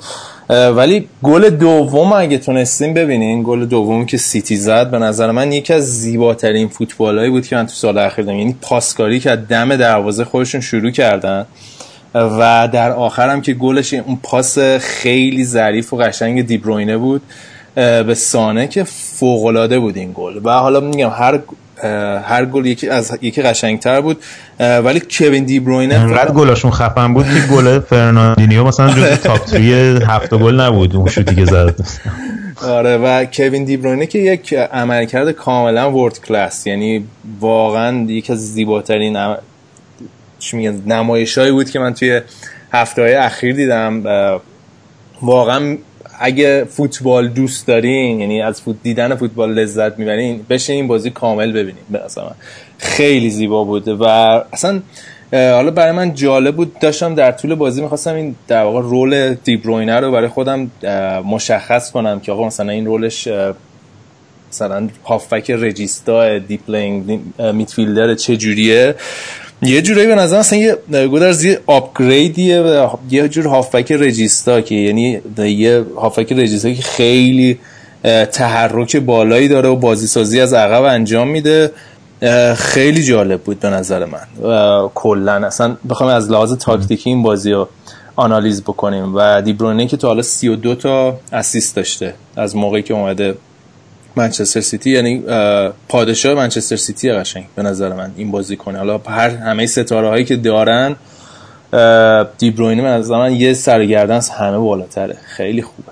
ولی گل دوم اگه تونستیم ببینین، گل دوم که سیتی زد به نظر من یکی از زیباترین فوتبالایی بود که من تو سال اخیر دیدم. یعنی پاسکاری که دم دروازه خودشون شروع کردن و در آخر هم که گلش اون پاس خیلی ظریف و قشنگ دیبروینه بود به سانه که فوق‌العاده بود این گل. و حالا میگم هر گل یکی از یکی قشنگتر بود، ولی کوین دی بروینه انقدر گلاشون خفن بود که گل فرناندینیو مثلا جزو تاپ 3 7 گل نبود اون شوتی که زد. آره و کوین دی بروینه که یک عملکرد کاملا ورلد کلاس، یعنی واقعا یکی از زیباترین نمایشایی بود که من توی هفته‌های اخیر دیدم. واقعا اگه فوتبال دوست دارین، یعنی از دیدن فوتبال لذت میبرین، بشین این بازی کامل ببینین. مثلا خیلی زیبا بود و اصلا حالا برای من جالب بود، داشتم در طول بازی میخواستم این در واقع رول دیبروینه رو برای خودم مشخص کنم که آقا مثلا این رولش مثلا هافبک رجیستا دیپ پلینگ میدفیلدر چه جوریه. یه جورایی به نظر اصلا یه گودرزی آپگریدیه و یه جور هافبک رجیستا که یعنی یه هافبک رجیستا که خیلی تحرک بالایی داره و بازی سازی از عقب انجام میده. خیلی جالب بود به نظر من و کلن اصلا بخوام از لحاظ تاکتیکی این بازی رو آنالیز بکنیم. و دیبرونه که تا حالا 32 تا اسیست داشته از موقعی که اومده منچستر سیتی، یعنی پادشاه منچستر سیتی قشنگ به نظر من این بازیکن. حالا همه ستاره هایی که دارن دی بروینه به نظر من یه سرگردن از همه بالاتره، خیلی خوبه.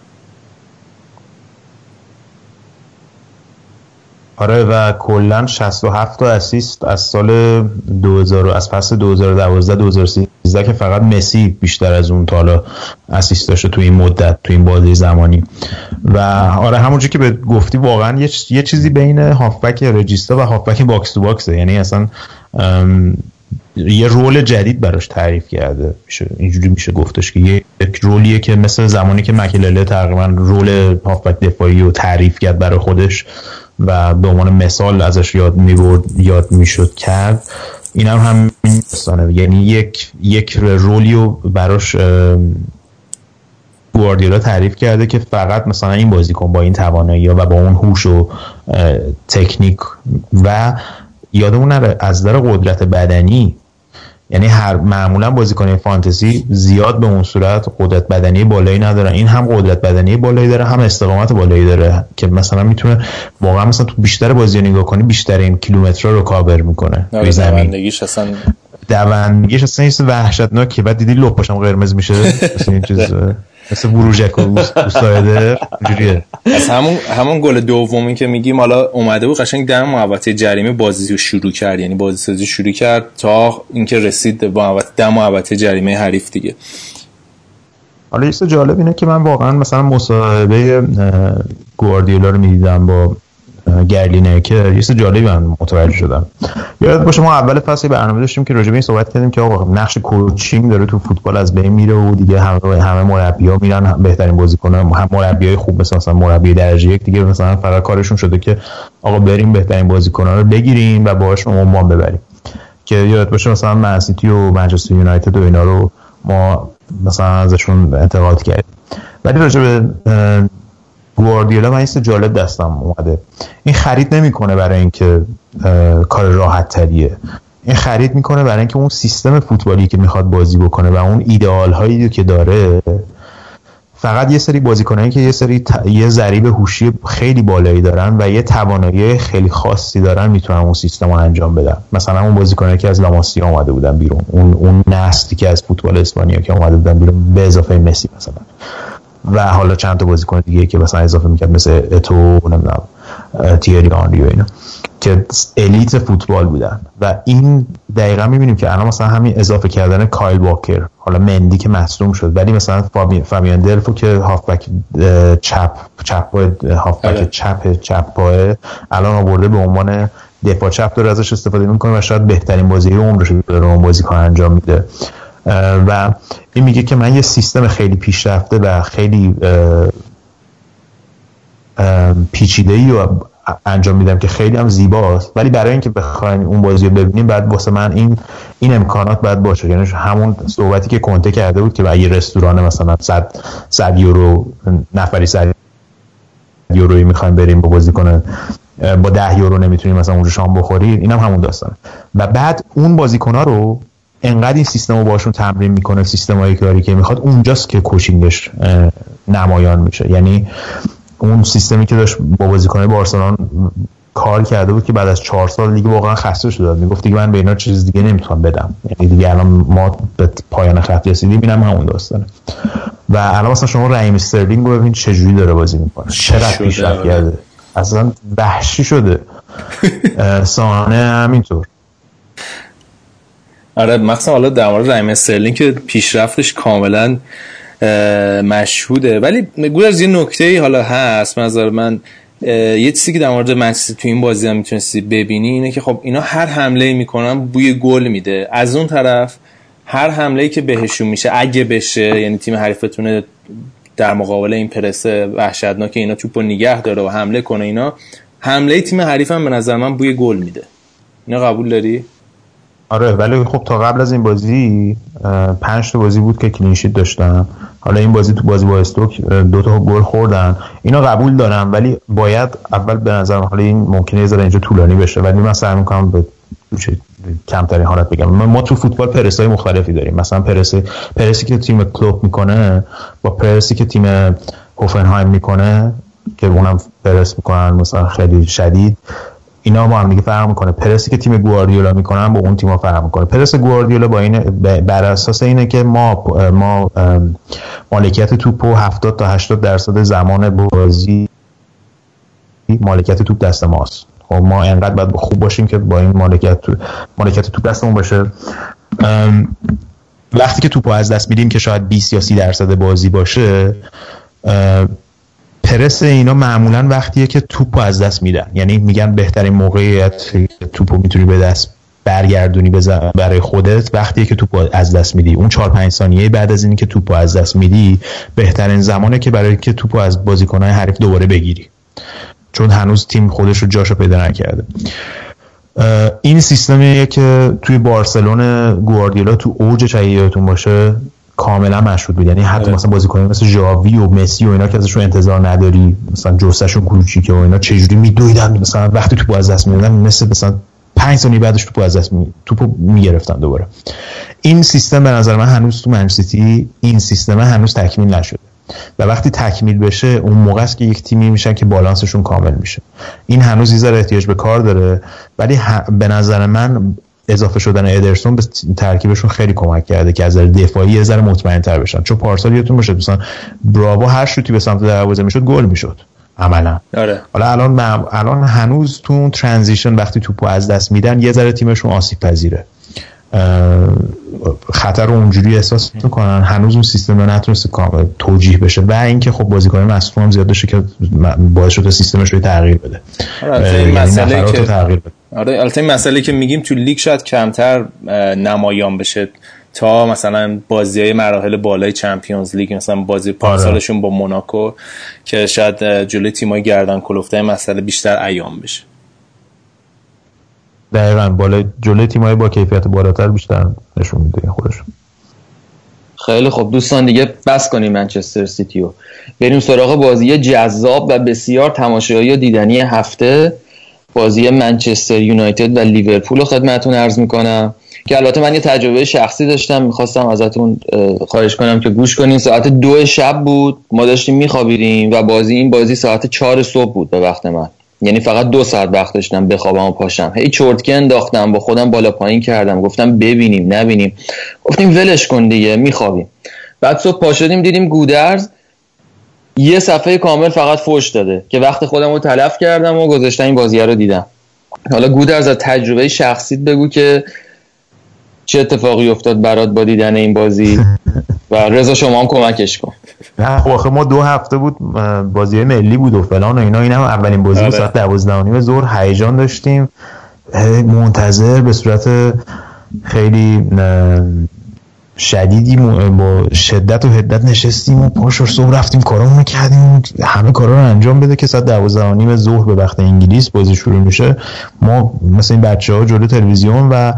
آره و کلا 67 تا اسیست از سال 2000 از پس 2012 2013 که فقط مسی بیشتر از اون تا حالا اسیست داشته تو این مدت، تو این بازه زمانی. و آره همونجوری که بهت گفتی واقعا یه چیزی بین هافبک رجیستا و هافبک باکس تو باکسه، یعنی اصلا یه رول جدید براش تعریف کرده میشه. اینجوری میشه گفتش که یک رولیه که مثل زمانی که مکلله تقریبا رول هافبک دفاعی رو تعریف کرد برای خودش و به عنوان مثال ازش یاد میشد کرد، این هم همین، یعنی یک رولی رو براش گواردیولا تعریف کرده که فقط مثلا این بازیکن با این توانایی و با اون هوش و تکنیک و یادمون نره از در قدرت بدنی، یعنی هر معمولا بازیکن فانتزی زیاد به اون صورت قدرت بدنی بالایی ندارن، این هم قدرت بدنی بالایی داره هم استقامت بالایی داره که مثلا میتونه واقعا مثلا تو بیشتر بازی نگاه کنی بیشتر این کیلومترها رو کاور میکنه روی زمین. دوندگیش اصلا هیچ وحشتناکه. بعد دیدی لپاشم قرمز میشه این چیز مثل بروژک و استایدر اینجوریه. از همون گل دومی که میگیم حالا اومده بود قشنگ در محوطه جریمه بازی رو شروع کرد، یعنی بازی سازی شروع کرد تا اینکه رسید در محوطه جریمه حریف دیگه. حالا یه چیز جالب اینه که من واقعا مثلا مصاحبه گواردیولا رو میدیدم با گرلینه که یه چیز جالبی من متوجه شدم. یادت باشه ما اول فصل برنامه داشتیم که راجع به این صحبت کردیم که آقا نقش کوچینگ داره تو فوتبال از بین میره و دیگه همه مربی‌ها میرن بهترین بازیکن‌ها، هم مربیای خوب مثلا مربی درجه یک دیگه مثلا فرار کارشون شده که آقا بریم بهترین بازیکن‌ها رو بگیریم و باهاشون عنوان ببریم. که یادت باشه مثلا من سیتی و منچستر یونایتد و اینا رو ما مثلا ازشون انتقاد کردیم، ولی راجع به گواردیولا من ایست جالب دستم اومده. این خرید نمیکنه برای اینکه کار راحت تریه، این خرید میکنه برای اینکه اون سیستم فوتبالی که میخواد بازی بکنه و اون ایدئال هایی که داره، فقط یه سری بازیکنایی که یه ضریب هوشی خیلی بالایی دارن و یه توانایی خیلی خاصی دارن میتونن اون سیستم رو انجام بدن. مثلا اون بازیکنایی که از لاماسیا اومده بودن بیرون، اون نسلی که از فوتبال اسپانیا که اومده بودن بیرون، به اضافه مسی مثلا، و حالا چند تا بازیکن دیگه که مثلا اضافه میکرد مثل اتو، نمیدونم تیری آنری و اینا که الیت فوتبال بودن. و این دقیقاً می‌بینیم که الان مثلا همین اضافه کردن کایل واکر، حالا مندی که مصدوم شد، ولی مثلا فابیان دلفو که هافبک چپ پای الان آورده به عنوان دفاع چپ، داره ازش استفاده می‌کنه و شاید بهترین بازی عمرش رو داره اون بازیکن انجام میده. و این میگه که من یه سیستم خیلی پیشرفته و خیلی پیچیده‌ای رو انجام میدم که خیلی هم زیباست، ولی برای اینکه بخوایم اون بازی رو ببینیم بعد واسه من این امکانات باید باشه. یعنی همون صحبتی که کنته کرده بود که یه رستوران مثلا 100 یورو نفری 100 یورویی می‌خوایم بریم با بازیکن با 10 یورو نمیتونیم مثلا اونجا شام بخوریم، اینم همون داستانه. و بعد اون بازیکن‌ها رو انقدر این سیستم رو باشون تمرین میکنه، سیستمایی کاری که میخواد، اونجاست که کوچینگش نمایان میشه. یعنی اون سیستمی که داشت با بازیکن‌های بارسلونا کار کرده بود که بعد از 4 سال دیگه واقعا خسته شده، میگفت دیگه من به اینا چیز دیگه نمیتونم بدم، یعنی دیگه الان ما به پایان خط رسیدیم، اینم همون داستانه. و الان مثلا شما رحیم استرلینگ رو ببین چه جوری داره بازی میکنه، چقدر پیشرفت کرده، اصلا وحشی شده. سانه همینطور. آره، مثلا حالا در مورد رحیم استرلینگ که پیشرفتش کاملا مشهوده، ولی گویا از یه نکته‌ای حالا هست نظر من، یه چیزی که در مورد منچستر تو این بازی هم میتونستی ببینی اینه که خب اینا هر حمله‌ای میکنن بوی گل میده، از اون طرف هر حمله‌ای که بهشون میشه اگه بشه، یعنی تیم حریفتونه در مقابل این پرسه وحشتناک اینا توپو نگه داره و حمله کنه، اینا حمله تیم حریفم به نظر من بوی گل میده. اینو قبول داری؟ آره، ولی خب تا قبل از این بازی 5 تا بازی بود که کلین شیت داشتن، حالا این بازی تو بازی با استوک 2 تا گل خوردن، اینو قبول دارم، ولی باید اول به نظر من، حالا این ممکنه یه ذره اینجا طولانی بشه ولی من سعی می‌کنم به کمترین حالت بگم، ما تو فوتبال پرس‌های مختلفی داریم. مثلا پرسی که تیم کلوپ میکنه با پرسی که تیم هوفنهایم میکنه که اونم پرس میکنن مثلا خیلی شدید، اینا با هم دیگه فرق میکنه. پرسی که تیم گواردیولا میکنن با اون تیم‌ها فرق میکنه. پرس گواردیولا با این بر اساس اینه که ما مالکیت توپو 70 تا 80% زمان بازی مالکیت توپ دست ماست. خب ما انقدر باید خوب باشیم که با این مالکیت توپ دستمون باشه. وقتی که توپو از دست میدیم که شاید 20 یا 30% بازی باشه، پرس اینا معمولا وقتیه که توپو از دست میدن، یعنی میگن بهترین موقعیت توپو میتونی به دست برگردونی برای خودت وقتیه که توپو از دست میدی. اون 4-5 ثانیه بعد از اینی که توپو از دست میدی بهترین زمانه که برای که توپو از بازیکن‌های حریف دوباره بگیری، چون هنوز تیم خودش رو جاشو پیدا نکرده. این سیستمیه که توی بارسلونا گواردیولا تو اوج چاییاتون باشه کاملا مشهود بود. یعنی حتی مثلا بازیکنان مثل ژاوی و مسی و اینا که ازشون انتظار نداری، مثلا جوستشون کوچیکه و اینا، چجوری میدویدن مثلا وقتی توپو از دست میدادن، مثلا 5 ثانیه بعدش توپو میگرفتن دوباره. این سیستم به نظر من هنوز تو منچستر سیتی این سیستم هنوز تکمیل نشده و وقتی تکمیل بشه اون موقع است که یک تیمی میشن که بالانسشون کامل میشه. این هنوز یه ذره احتیاج به کار داره، ولی به نظر من اضافه شدن ادرسون به ترکیبشون خیلی کمک کرده که از نظر دفاعی یه ذره مطمئن‌تر بشن، چون پارسال یادتون باشه مثلا براو هر شوتی به سمت دروازه میشد گل میشد عملاً. آره. حالا الان هنوز تو اون ترانزیشن وقتی توپو از دست میدن یه ذره تیمشون آسیب پذیره، خطر رو اونجوری احساس میکنن، هنوز اون سیستم نتونسته توجیه بشه و اینکه خب بازیکنان مصدوم هم زیاد بشه که باعث شده سیستمش رو تغییر بده. آره، البته این مسئله که میگیم تو لیگ شاید کمتر نمایان بشه تا مثلا بازی‌های مراحل بالای چمپیونز لیگ، مثلا بازی پارسالشون با موناکو که شاید جلوی تیم‌های گردن کلفته مسئله بیشتر عیان بشه. دقیقاً، بالای جلوی تیم‌های با کیفیت بالاتر بیشتر نشون میده خودشون. خیلی خب دوستان دیگه بس کنیم منچستر سیتی رو، بریم سراغ بازی جذاب و بسیار تماشایی و دیدنی هفته، بازی منچستر یونایتد و لیورپول رو خدمتتون عرض میکنم که البته من یه تجربه شخصی داشتم، میخواستم ازتون خواهش کنم که گوش کنین. 2:00 PM بود، ما داشتیم میخوابیدیم و این بازی 4:00 PM بود به وقت من، یعنی فقط 2 ساعت وقت داشتم بخوابم و پاشم. هی چرتکه انداختم، با خودم بالا پایین کردم، گفتم ببینیم نبینیم، گفتیم ولش کن دیگه میخوابیم. بعد صبح پا شدیم دیدیم گودرز یه صفحه کامل فقط فوش داده که وقت خودم رو تلف کردم و گذاشتم این بازی رو دیدم. حالا گودرز از تجربه شخصیت بگو که چه اتفاقی افتاد برات با دیدن این بازی و رضا شما هم کمکش کن. خب آخه ما 2 هفته بود بازی ملی بود و فلان و اینا، این هم اولین بازی بود، 12:30 PM هیجان داشتیم، منتظر به صورت خیلی شدیدی با شدت و حدت نشستیم و پاشور صبح رفتیم کارامون رو کردیم، همه کارا رو انجام بده که 12:30 PM به وقت انگلیس بازی شروع میشه. ما مثل این بچه‌ها جلوی تلویزیون و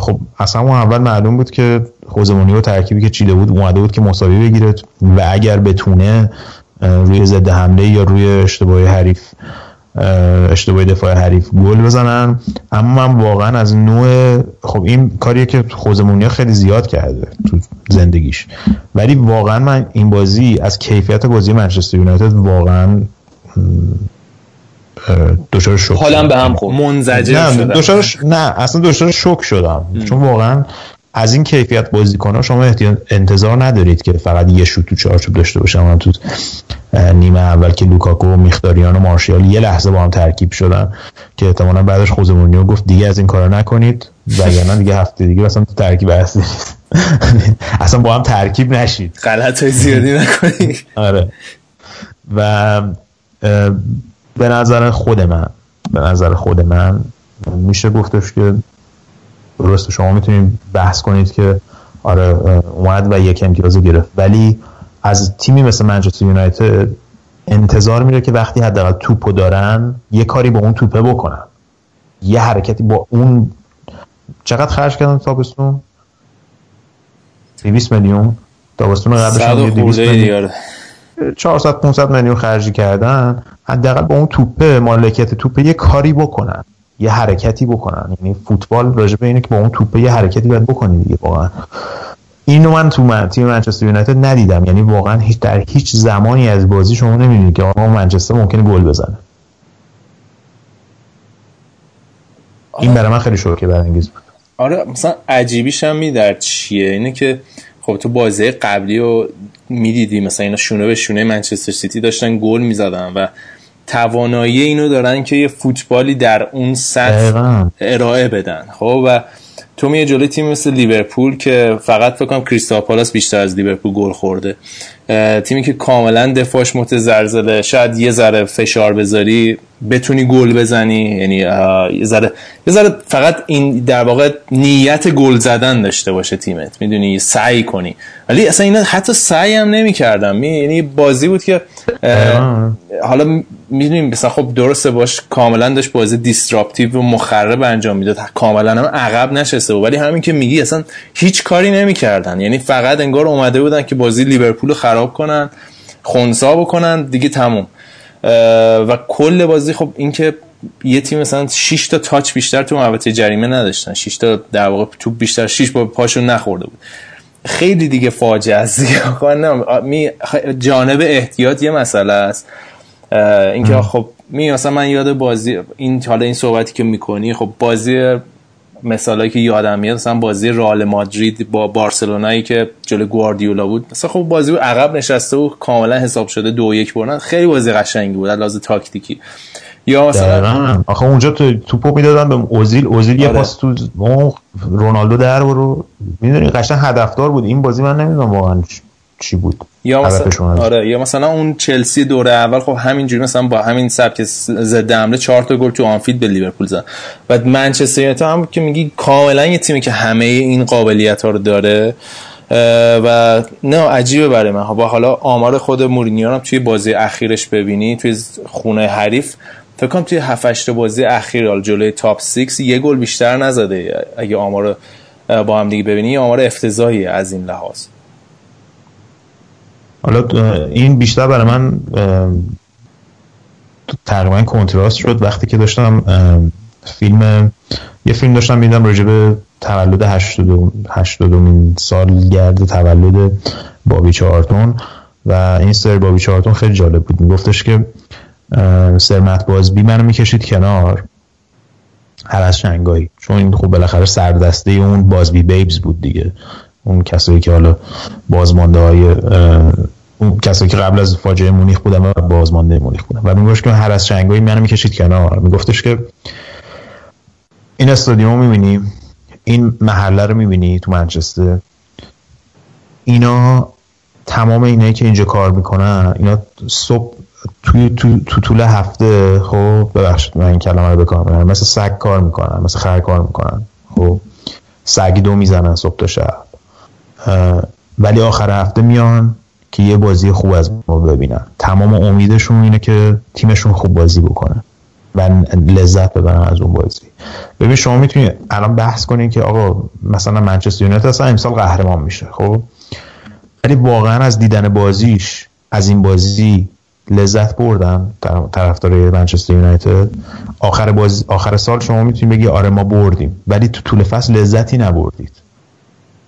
خب از همون اول معلوم بود که خوزمونی و ترکیبی که چیده بود اومده بود که مساوی بگیره و اگر بتونه روی ضد حمله یا روی اشتباه دفاع حریف گل بزنن. اما من واقعا از نوع خب این کاریه که خوزمونی خیلی زیاد کرده تو زندگیش، ولی واقعا من این بازی از کیفیت بازی منچستر یونایتد واقعا دچار شوک حالم به هم خورد، منزجر شدم، اصلا دچار شوک شدم چون واقعا از این کیفیت بازیکن‌ها شما انتظار ندارید که فقط یه شوت تو چارچوب داشته باشن. من تو نیمه اول که لوکاکو و میختاریان و مارشال یه لحظه با هم ترکیب شدن که احتمالاً بعدش خوزه مورینیو گفت دیگه از این کارا نکنید وگرنه دیگه هفته دیگه مثلا تو ترکیب هستید اصلا با هم ترکیب نشید، غلطای زیادی نکنید. آره و به نظر خود من میشه گفتش که درست شما میتونید بحث کنید که آره اومد و یک امتیاز گرفت، ولی از تیمی مثل منچستر یونایتد انتظار میره که وقتی حداقل توپو دارن یه کاری با اون توپه بکنن، یه حرکتی با اون. چقدر خرج کردن تابستون؟ 200 میلیون. تابستون قبلشون 200 میلیون 400-500 میلیون خرجی کردن، حداقل با اون توپه مالکیت توپه یه کاری بکنن، یه حرکتی بکنن. یعنی فوتبال راجبه اینه که با اون توپه یه حرکتی باید بکنی دیگه. واقعا اینو من تو تیم منچستر یونایتد ندیدم، یعنی واقعا در هیچ زمانی از بازی شما نمی‌بینید که آقا منچستر ممکنه گل بزنه. این برای من خیلی شوکه برانگیز بود. آره مثلا عجیبیش هم میدر چیه اینه که خب تو بازی قبلی رو میدیدی مثلا اینا شونه به شونه منچستر سیتی داشتن گل میزدن و توانایی اینو دارن که یه فوتبالی در اون سطح ارائه بدن. خب و تو میای جلوی تیم مثل لیورپول که فقط فکر کنم کریستال پالاس بیشتر از لیورپول گل خورده، تیمی که کاملا دفاعش متزلزله، شاید یه ذره فشار بذاری بتونی گل بزنی، یعنی یه ذره فقط این در واقع نیت گل زدن داشته باشه تیمت، میدونی سعی کنی، ولی اصلا اینا حتی سعی هم نمی‌کردن. یعنی بازی بود که حالا میدونیم مثلا خب درسته باش کاملا داشت بازی دیسراپتیو و مخرب انجام میداد، کاملا هم عقب نشسته بود، ولی همین که میگی اصلا هیچ کاری نمی‌کردن، یعنی فقط انگار اومده بودن که بازی لیورپول خراب کنن، خونسا بکنن دیگه تموم. و کل بازی خب این که یه تیم مثلا 6 تا تاچ بیشتر تو محوطه جریمه نداشتن، 6 تا در واقع توپ بیشتر 6 با پاشون نخورده بود، خیلی دیگه فاجعه است دیگه. جانب احتیاط یه مسئله است، اینکه خب مثلا من یاد بازی این حالا این صحبتی که میکنی، خب بازی مثالایی که یادم میاد مثلا بازی رئال مادرید با بارسلونایی که جلوی گواردیولا بود، مثلا خب بازی بود عقب نشسته و کاملا حساب شده 2-1 بردن، خیلی بازی قشنگی بود از لحاظ تاکتیکی. یا مثلا آخه اونجا توپو میدادن به اوزیل یه پاس تو رونالدو در برو، میدونی قشنگ هدفدار بود. این بازی من نمیدونم واقعا چی بود. یا مثلا آره یا مثلا اون چلسی دوره اول خب همینجوری مثلا با همین سبک ضد حمله 4 تا گل تو آنفیلد به لیورپول زد. بعد منچستر یونایتد هم که میگی کاملا یه تیمی که همه این قابلیت‌ها رو داره و نه عجیبه برای من. با حالا آمار خود مورینیو هم توی بازی اخیرش ببینی، توی خونه حریف فکر کنم توی 7-8 بازی اخیر جلوی تاپ 6 یه گل بیشتر نزده اگه آمار با هم دیگه ببینی آمار افتضاحی از این لحاظ. حالا این بیشتر برای من تقریبا کنتراست شد وقتی که داشتم یه فیلم داشتم می‌دیدم راجع به تولد 82 سالگرد تولد بابی چارلتون و این سر بابی چارلتون خیلی جالب بود. میگفتش که سر مطبازبی منو میکشید کنار هر از شنگایی، چون خب بالاخره سردسته اون بازبی بیبز بود دیگه، اون کسایی که حالا بازمانده های اون کسایی که قبل از فاجعه مونیخ بودن و بازمانده مونیخ بودن و میگوش که هر از شنگایی منو میکشید کنار. میگفتش که این استادیوم رو میبینی، این محله رو میبینی تو منچستر، اینا تمام اینایی که اینجا کار میکنن اینا صبح تو طول هفته خب ببخشید من این کلمه رو به کار میبرم، مثل سگ کار میکنن، مثل خر کار میکنن، خب سگی دو میزنن صبح تا شب، ولی آخر هفته میان که یه بازی خوب از ما ببینن. تمام امیدشون اینه که تیمشون خوب بازی بکنه و لذت ببرن از اون بازی. ببین شما میتونید الان بحث کنین که آقا مثلا منچستر یونایتد اصلا امسال قهرمان میشه، خب ولی واقعا از دیدن بازیش از این بازی لذت بردن طرفدارای منچستر یونایتد؟ آخر سال شما میتونید بگی آره ما بردیم، ولی تو طول فصل لذتی نبردید،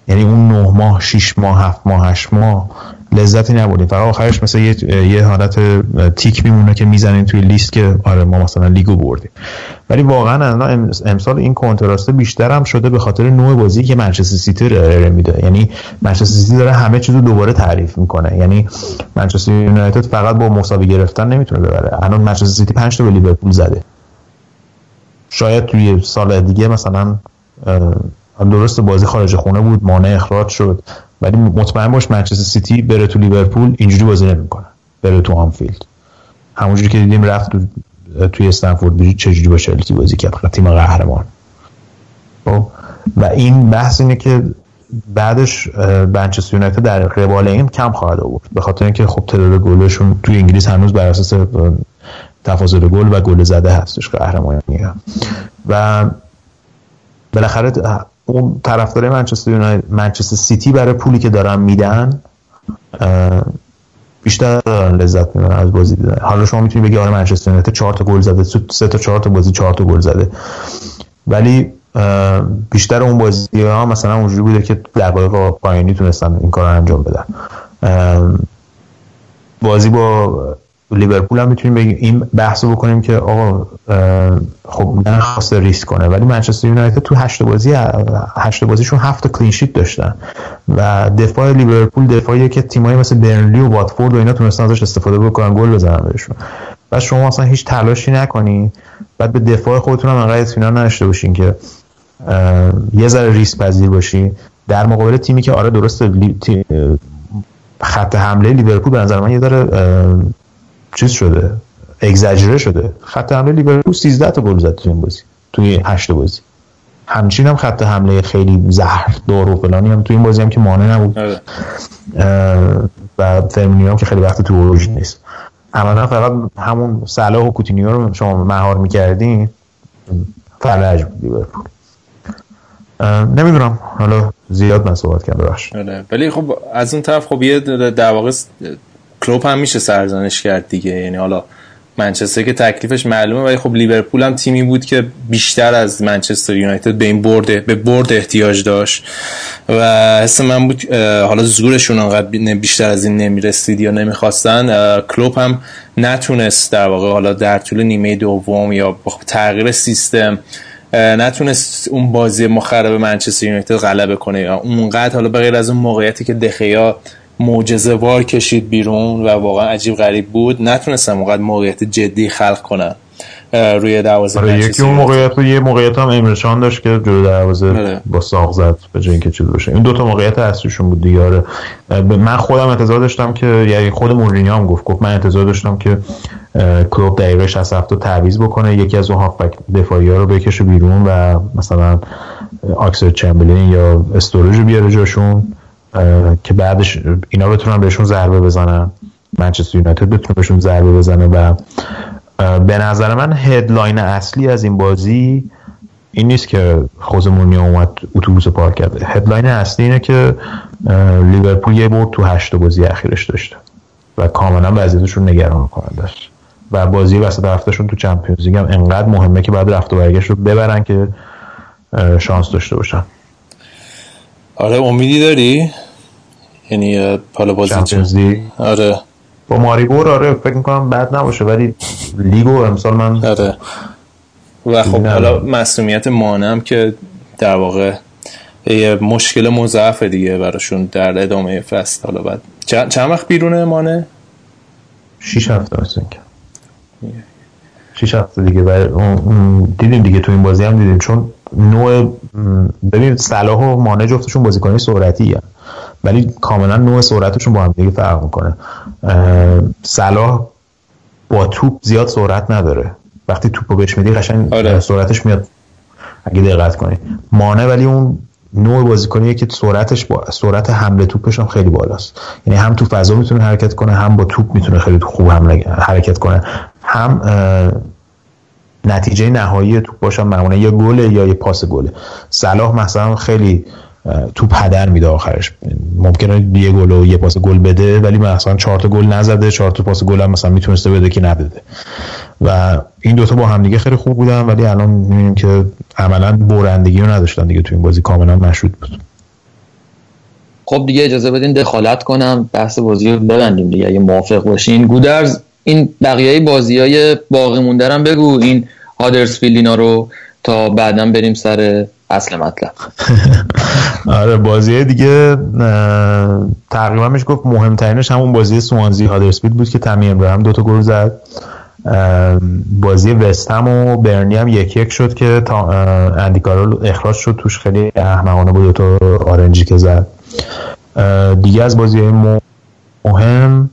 یعنی اون 9 ماه 6 ماه 7 ماه 8 ماه لذتی نبردید، فقط آخرش مثلا یه حالت تیک میمونه که میزنین توی لیست که آره ما مثلا لیگو بردیم. ولی واقعا امسال این کنتراست بیشتر هم شده به خاطر نوع بازی که منچستر سیتی ارائه میده، یعنی منچستر سیتی داره همه چیزو دوباره تعریف میکنه، یعنی منچستر یونایتد فقط با مساوی گرفتن نمیتونه ببره. الان منچستر سیتی 5 تا به لیورپول زده، شاید توی سال دیگه مثلا درست بازی خارج خونه بود مانع اخراج شد، ولی مطمئن باش منچستر سیتی بره تو لیورپول اینجوری بازی نمیکنه، بره تو آنفیلد همونجوری که دیدیم رفت توی استنفورد بریج چجوری با چلسی بازی کرد، تیم قهرمان. و این بحث اینه که بعدش منچستر یونایتد در قبال این کم خواهد آورد به خاطر اینکه خب تعداد گلشون توی انگلیس هنوز بر اساس تفاضل گل و گل زده هستش قهرمانی و بالاخره اون طرفدار منچستر سیتی برای پولی که دارن میدن بیشتر لذت میبرن از بازی دیدن. حالا شما میتونید بگی آره منچستر یونایتد 4 تا گل زده، 3 تا 4 تا بازی 4 تا گل زده، ولی بیشتر اون بازی‌ها مثلا اونجوری بوده که دقایق پایانی تونستن این کارو انجام بدن. بازی با لیورپول هم میتونیم بگیم این بحثو بکنیم که آقا خب نخواست ریسک کنه، ولی منچستر یونایتد تو 8 بازیشون 7 کلین شیت داشتن و دفاع لیورپول دفاعیه که تیمایی مثل برنلی و واتفورد و اینا تونستن ازش استفاده بکنن گل بزنن بهشون. بعد شما اصلا هیچ تلاشی نکنین، بعد به دفاع خودتون هم انقدر اطمینان نداشته باشین که یه ذره ریسک پذیر باشین در مقابل تیمی که آره درسته خط حمله لیورپول به نظر من یه ذره چیز شده، اگزاجره شده. خط حمله لیورپول 13 تا گل زد تو این بازی، توی 8 بازی. همچنین هم خط حمله خیلی زهردار و فلانی هم تو این بازی هم که مانع نبود و فرمینیو هم که خیلی وقت تو اوج نیست. عملاً فقط همون صلاح و کوتینیو رو شما مهار می‌کردین فلج بود لیورپول. نمیدونم حالا زیاد من صحبت کردم ببخشید. ولی خب از اون طرف خب یه در واقع کلوپ هم میشه سرزنش کرد دیگه، یعنی حالا منچستر که تکلیفش معلومه، ولی خب لیورپول هم تیمی بود که بیشتر از منچستر یونایتد به این برد احتیاج داشت و حس من بود حالا زورشون انقدر بیشتر از این نمیرسید یا نمیخواستن. کلوپ هم نتونست در واقع حالا در طول نیمه دوم یا تغییر سیستم نتونست اون بازی مخرب منچستر یونایتد غلبه کنه، یا اونقدر حالا بغیر از اون موقعیتی که دخیا معجزه وار کشید بیرون و واقعا عجیب غریب بود نتونستن اونقدر موقعیت جدی خلق کنن روی دروازه منچستر. یکی اون موقعیت و یه موقعیت هم امرشان داشت که جلو دروازه با ساق زد به جای اینکه چیز بشه. این دوتا موقعیت اصلیشون بود دیگه. من خودم انتظار داشتم که یعنی خود مورینیو هم گفت من انتظار داشتم که کلوب دقیقه 67 تعویض بکنه، یکی از اون هافبک دفاعی‌ها رو بکشه بیرون و مثلا آکسل چمبرلین یا استورج بیاره جاشون که بعدش اینا بتونن بهشون ضربه بزنن، منچستر یونایتد بتونه بهشون ضربه بزنه. و به نظر من هدلاین اصلی از این بازی این نیست که خوزه مورینیو اومد اتوبوس پارک کرده. هدلاین اصلی اینه که لیورپول یه برد تو 8 بازی اخیرش داشته و کاملا وضعیتشون نگران کننده است و بازی وسط هفتهشون تو چمپیونز لیگ هم انقدر مهمه که بعد رفت و برگشت رو ببرن که شانس داشته باشن. آره امیدی داری؟ یعنی حالا بازی چمپیونز لیگ؟ آره با ماریگور آره فکر می‌کنم بد نباشه، ولی لیگو امسال من آره. و خب حالا مسئولیت مانم که در واقع یه مشکل مضاعف دیگه براشون در ادامه فصل. حالا بعد چند وقت بیرونه مانه؟ 6 هفته هستن که 6 هفته دیگه دیدیم دیگه تو این بازی هم دیدیم، چون نوع ببین صلاح و مانه جفتشون بازیکنای سرعتی هستن ولی کاملا نوع سرعتشون با هم دیگه فرق میکنه. صلاح با توپ زیاد سرعت نداره، وقتی توپو بهش میدی قشنگ آره. سرعتش میاد اگه دقت کنی. مانه ولی اون نوع بازیکنیه که سرعتش با سرعت حمله توپش هم خیلی بالاست، یعنی هم تو فضا میتونه حرکت کنه، هم با توپ میتونه خیلی خوب حرکت کنه، هم نتیجه نهایی توپ باشه معمولا یا گله یا یه پاس گله. صلاح مثلا خیلی توپ هدر میده، آخرش ممکنه یه گل و یه پاس گل بده ولی مثلا 4 تا گل نزده، 4 تا پاس گل هم مثلا میتونسته بده که نداده. و این دوتا با هم دیگه خیلی خوب بودن ولی الان میبینیم که عملا برندگی رو نداشتن دیگه، تو این بازی کاملا مشهود بود. خب دیگه اجازه بدین دخالت کنم، بحث بازی رو ببندیم دیگه اگه موافق باشین. گودرز این بقیه بازیای باقی مونده هم بگو، این هادرسفیلد اینا رو، تا بعداً بریم سر اصل مطلب. آره بازی دیگه تقریبا میشه گفت مهمترینش همون بازی سوانزی هادرسفیلد بود که تامی ابراهیم 2 تا گل زد. بازی وستهم و برنی هم 1-1 شد که اندی کارول اخراج شد توش، خیلی احمقانه بود 2 تا آرنجی که زد. دیگه از بازی مهم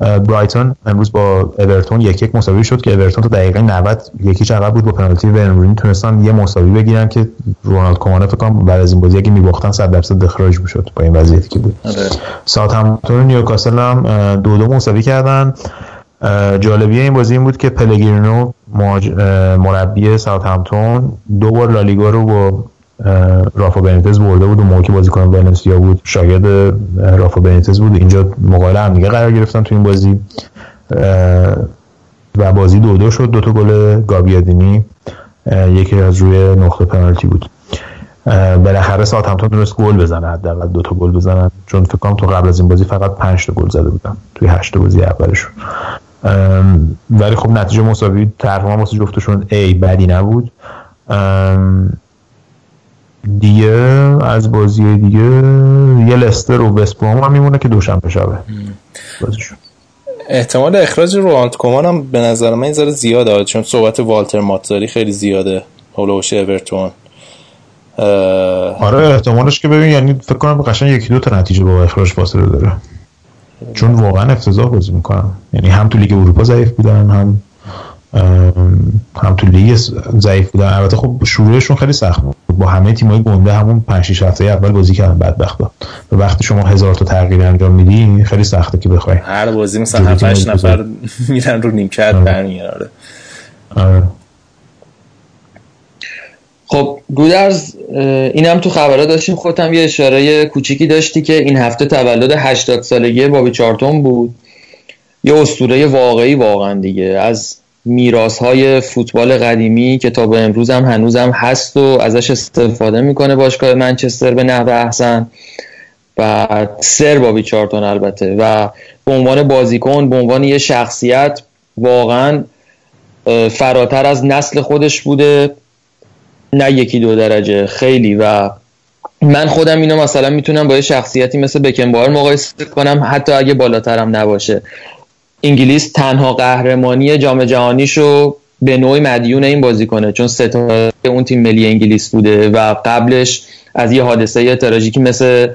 برایتون امروز با اورتون 1-1 مساوی شد که اورتون تا دقیقه 90 1-0 عقب بود، با پنالتی ورنرین تونستن یه مساوی بگیرن که رونالد کومان فکر کنم بعد از این بازی اگه می‌باختن 100% اخراج می‌شد با این وضعیتی که بود. ساوثهامپتون و نیوکاسل هم 2-2 مساوی کردن. جالبیه این بازی این بود که پلگرینو مربی ساوثهامپتون 2 بار لالیگا رو با رافا بنیتز برده بود و موقعی بازیکن والنسیا بود، شاگرد رافا بنیتز بود. اینجا مقابل هم دیگه قرار گرفتن تو این بازی و بازی 2-2 شد. 2 تا گل گابیادینی، یکی از روی نقطه پنالتی بود. بالاخره ساوثهامپتون تونست گل بزنه، حداقل 2 تا گل بزنن، چون فکر کنم تو قبل از این بازی فقط 5 تا گل زده بودن توی 8 بازی اولشون. ولی خب نتیجه مساوی تقریبا واسه جفتشون بدی نبود. دیگه از بازی دیگه یه لستر و وست بروم هم میمونه که دوشنبه شبه بازیشون. احتمال اخراج رونالد کومان هم به نظر من یه ذره زیاده، چون صحبت والتر ماتزاری خیلی زیاده حولوش اورتون. آره احتمالش که ببین، یعنی فکر کنم قشنگ 1-2 نتیجه با اخراج فاصله داره، چون واقعا افتضاح بازی میکنن، یعنی هم تو لیگ اروپا ضعیف بودن هم تو لیگ ضعیف بودن. البته خب شروعشون خیلی سخت بود، با همه تیمای گنده همون 5-6 هفته اول بازی کردن بدبختا. و وقتی شما 1000 تا تغییر انجام میدی خیلی سخته که بخوای هر بازی مثلا 7-8 نفر میرن رو نیمکت برمیاره. خب گودرز اینم تو خبرها داشتیم، خودم یه اشاره کوچیکی داشتی که این هفته تولد 80 سالگی بابی چارلتون بود، یه اسطوره واقعی واقعا دیگه، از میراث‌های فوتبال قدیمی که تا به امروز هم هنوزم هست و ازش استفاده میکنه باشگاه منچستر به نحو احسن و سر بابی چارلتون البته. و به عنوان بازیکن، به عنوان یه شخصیت واقعا فراتر از نسل خودش بوده، نه 1-2 درجه خیلی. و من خودم اینو مثلا میتونم با یه شخصیتی مثل بکنباور مقایسه کنم، حتی اگه بالاترم نباشه. انگلیس تنها قهرمانی جام جهانیشو به نوعی مدیون این بازیکنه، چون ستاره اون تیم ملی انگلیس بوده و قبلش از یه حادثه تراژیکی مثل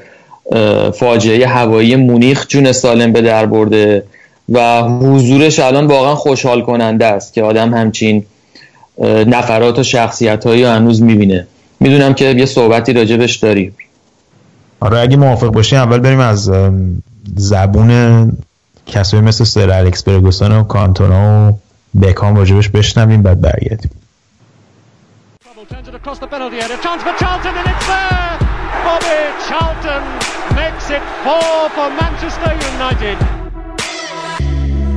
فاجعه هوایی مونیخ جون سالم به در برده و حضورش الان واقعا خوشحال کننده است که آدم همچین نفرات و شخصیت‌هایی هنوز می‌بینه. میدونم که یه صحبتی راجبش داری. آره اگه موافق باشی اول بریم از زبون کسایی مثل سر الکس فرگوسن و کانتونا و بکام راجبش بشنویم بعد برگردیم. Turns it across the penalty area. Chance for Charlton and it's there. Bobby Charlton makes it 4 for Manchester United.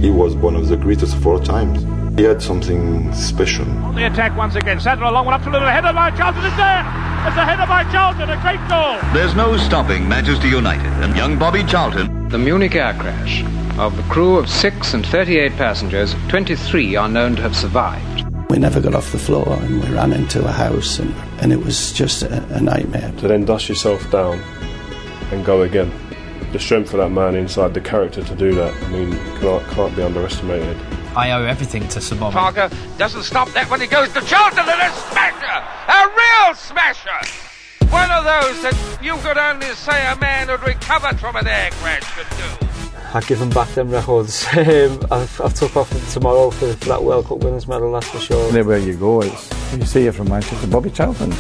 He was one of the greatest 4 times. He had something special. On the attack once again. Sadler along one up to the header by Charlton. It's there. It's a header by Charlton. A great goal. There's no stopping Manchester United and young Bobby Charlton. The Munich air crash. Of the crew of 6 and 38 passengers, 23 are known to have survived. We never got off the floor and we ran into a house and it was just a nightmare. To then dust yourself down and go again. The strength of that man inside, the character to do that, I mean, can't be underestimated. I owe everything to Sir Bobby. Parker doesn't stop that when he goes to Charlton and a smasher! A real smasher! One of those that you could only say a man who'd recovered from an air crash could do. I give them back them records. I've took off tomorrow for that World Cup winners medal, that's for sure. Anywhere you go, you see it from Manchester. Bobby Charlton.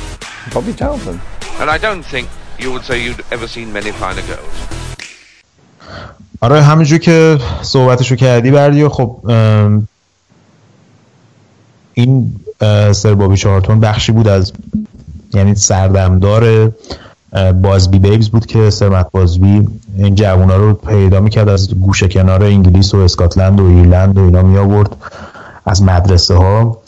And I don't think you would say you'd ever seen many finer girls. آره همینجور که صحبتشو کردی بردی. خب این سر بابی چارلتون بخشی بود از یعنی سردمدار بازبی بیبز بود که سرمت بازبی این جوونا رو پیدا میکرد از گوشه کنار انگلیس و اسکاتلند و ایرلند و اینا می آورد از مدرسه ها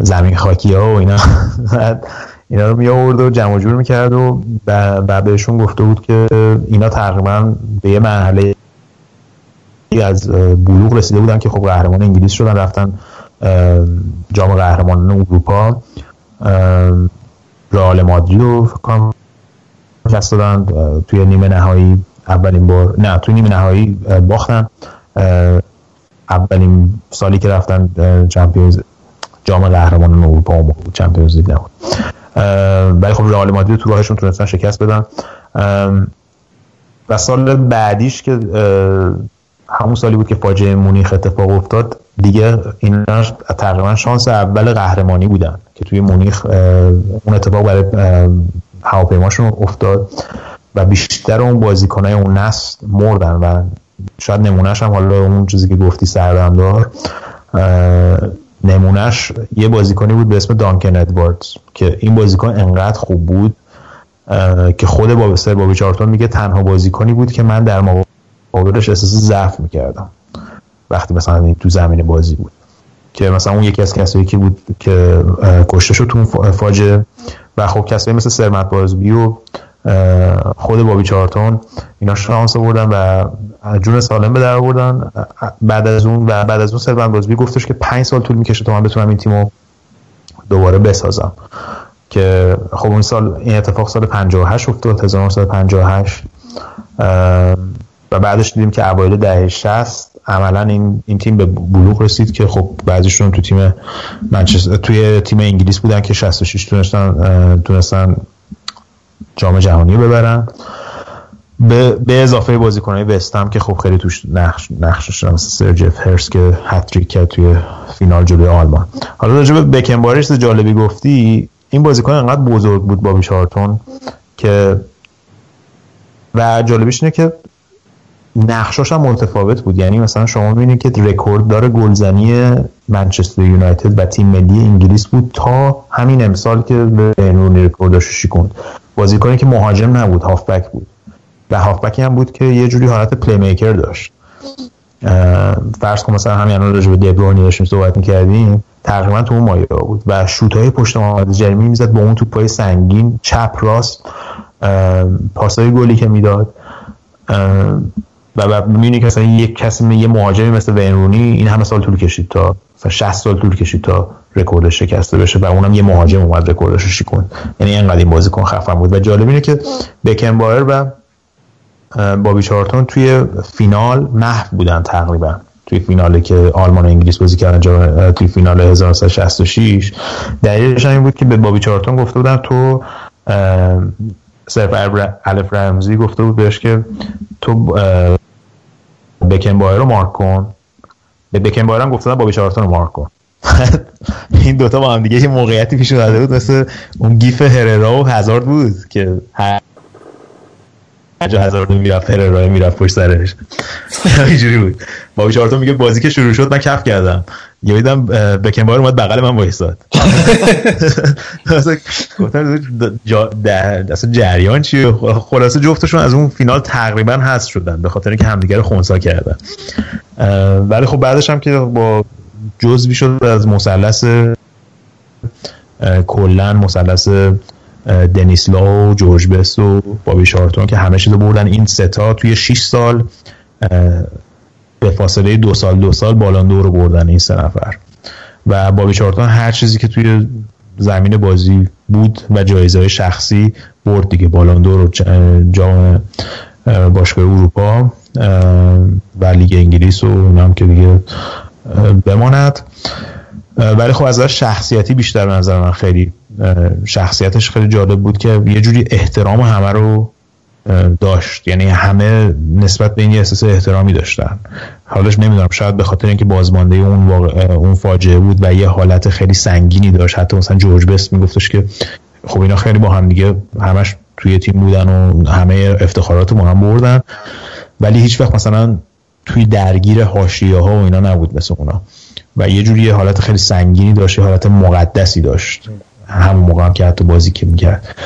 زمین خاکی ها و اینا رو می آورد و جمع جور میکرد و بعد بهشون گفته بود که اینا تقریبا به یه مرحله از بلوغ رسیده بودن که خب قهرمان انگلیس شدن، رفتن جام قهرمانان اروپا، رئال مادرید رو شکست دادن توی نیمه نهایی، اولین بار نه توی نیمه نهایی باختن، اولین سالی که رفتن چمپیونز جام قهرمانان اروپا و چمپیونز لیگ نبود، ولی خب رئال مادرید تو راهشون تونستن شکست بدن و سال بعدیش که همون سالی بود که فاجعه مونیخ اتفاق افتاد دیگه اینا تقریبا شانس اول قهرمانی بودن که توی مونیخ اون اتفاق برای هواپیماشون افتاد و بیشتر اون بازیکنای اون نسل مردن و شاید نمونهش هم حالا اون چیزی که گفتی سردمدار، نمونهش یه بازیکنی بود به اسم دانکن ادواردز که این بازیکن انقدر خوب بود که خود بابی چارلتون میگه تنها بازیکنی بود که من در مقابلش احساس ضعف میکردم وقتی مثلا این تو زمین بازی بود، که مثلا اون یکی از کسایی که بود که کشته شد تو فاجعه و خب کسایی مثل سرمت بازبی و خود بابی چارلتون اینا شانس آوردن و جون سالم به در آوردن. بعد از اون سرمت بازبی گفتش که 5 سال طول میکشه تا من بتونم این تیمو دوباره بسازم، که خب اون سال این اتفاق سال 58 افتاد، 1958، و بعدش دیدیم که اوایل دهه 60 عملا این تیم به بلوغ رسید که خب بعضیشون تو تیم منچستر توی تیم انگلیس بودن که 66 تونستن جام جهانی ببرن، به اضافه بازیکن‌های وستهم که خب خیلی توش نقشش مثل سر جف هرس که هتریک کرد توی فینال جلوی آلمان. حالا راجع به بکمبارش جالبی گفتی، این بازیکن انقدر بزرگ بود بابی چارلتون که و جالبیش اینه که نقشش هم متفاوت بود، یعنی مثلا شما می‌بینید که رکورددار گلزنی منچستر یونایتد و تیم ملی انگلیس بود تا همین امسال که به این رکوردش شکوند. بازیکنی که مهاجم نبود، هافبک بود و هافبکی هم بود که یه جوری حالت پلی میکر داشت. فرض کن مثلا همین الان راجع به دبرونی داشتیم صحبت می‌کردیم، تقریبا تو اون مایه بود و شوت‌های پشت محوطه جریمه می‌زد با اون توپ‌های سنگین چپ راست، پاس‌های گلی که میداد و می‌بینی که مثلا یک کسی یه مهاجمی مثل وین رونی این همه سال طول کشید تا مثلا 60 سال طول کشید تا رکوردش شکسته بشه و اونم یه مهاجم اومد رکوردش رو شکن، یعنی اینقدر این بازیکن خفن بود. و جالب اینه که بکمبایر و بابی چارلتون توی فینال محو بودن تقریبا، توی فینالی که آلمان و انگلیس بازی کردن توی فینال 1966. دلیلش این بود که به بابی چارلتون گفته بودن تو سر الکس فرگوسن گفته بود بهش که تو بکمبایر رو مارک کن، به بکمبایر هم گفتن بابی چارلتون رو مارک کن. این دوتا با هم دیگه یه موقعیتی پیش اومده بود مثل اون گیف هررا و هزارد بود که هر 50,000 میرفت ارائه میرفت پشت سرش. اینجوری بود. بابی چارلتون میگه بازی که شروع شد من کف کردم، یا دیدم بکن بایر اومد بغل من وایساد. اصلا جریان چیه؟ خلاصه جفتشون از اون فینال تقریبا حذف شدن به خاطر اینکه همدیگه رو خونسا کردن. ولی خب بعدش هم که با جزوی شد از مثلث کلن، مثلث دنیسلا و جورج بست و بابی چارلتون که همه چیزو بردن. این سه تا توی 6 سال به فاصله 2 سال بالان دور رو بردن این سه نفر. و بابی چارلتون هر چیزی که توی زمین بازی بود و جایزه‌های شخصی برد دیگه، بالان دور و جام باشگاه اروپا و لیگ انگلیس و اونم که دیگه بماند. ولی خب از شخصیتی بیشتر به نظر من خیلی شخصیتش خیلی جالب بود که یه جوری احترام همه رو داشت، یعنی همه نسبت به این احساس احترامی داشتن. حالش نمیدونم شاید به خاطر اینکه بازمانده اون فاجعه بود و یه حالت خیلی سنگینی داشت. حتی مثلا جورج بست میگفتش که خب اینا خیلی با هم دیگه همش توی تیم بودن و همه افتخارات رو با هم بردن، ولی هیچ وقت مثلا توی درگیر حاشیه‌ها و اینا نبود مثل اونا. و یه جوری حالت خیلی سنگینی داشت، حالت مقدسی داشت همون موقع هم که حتی بازی که میکرد،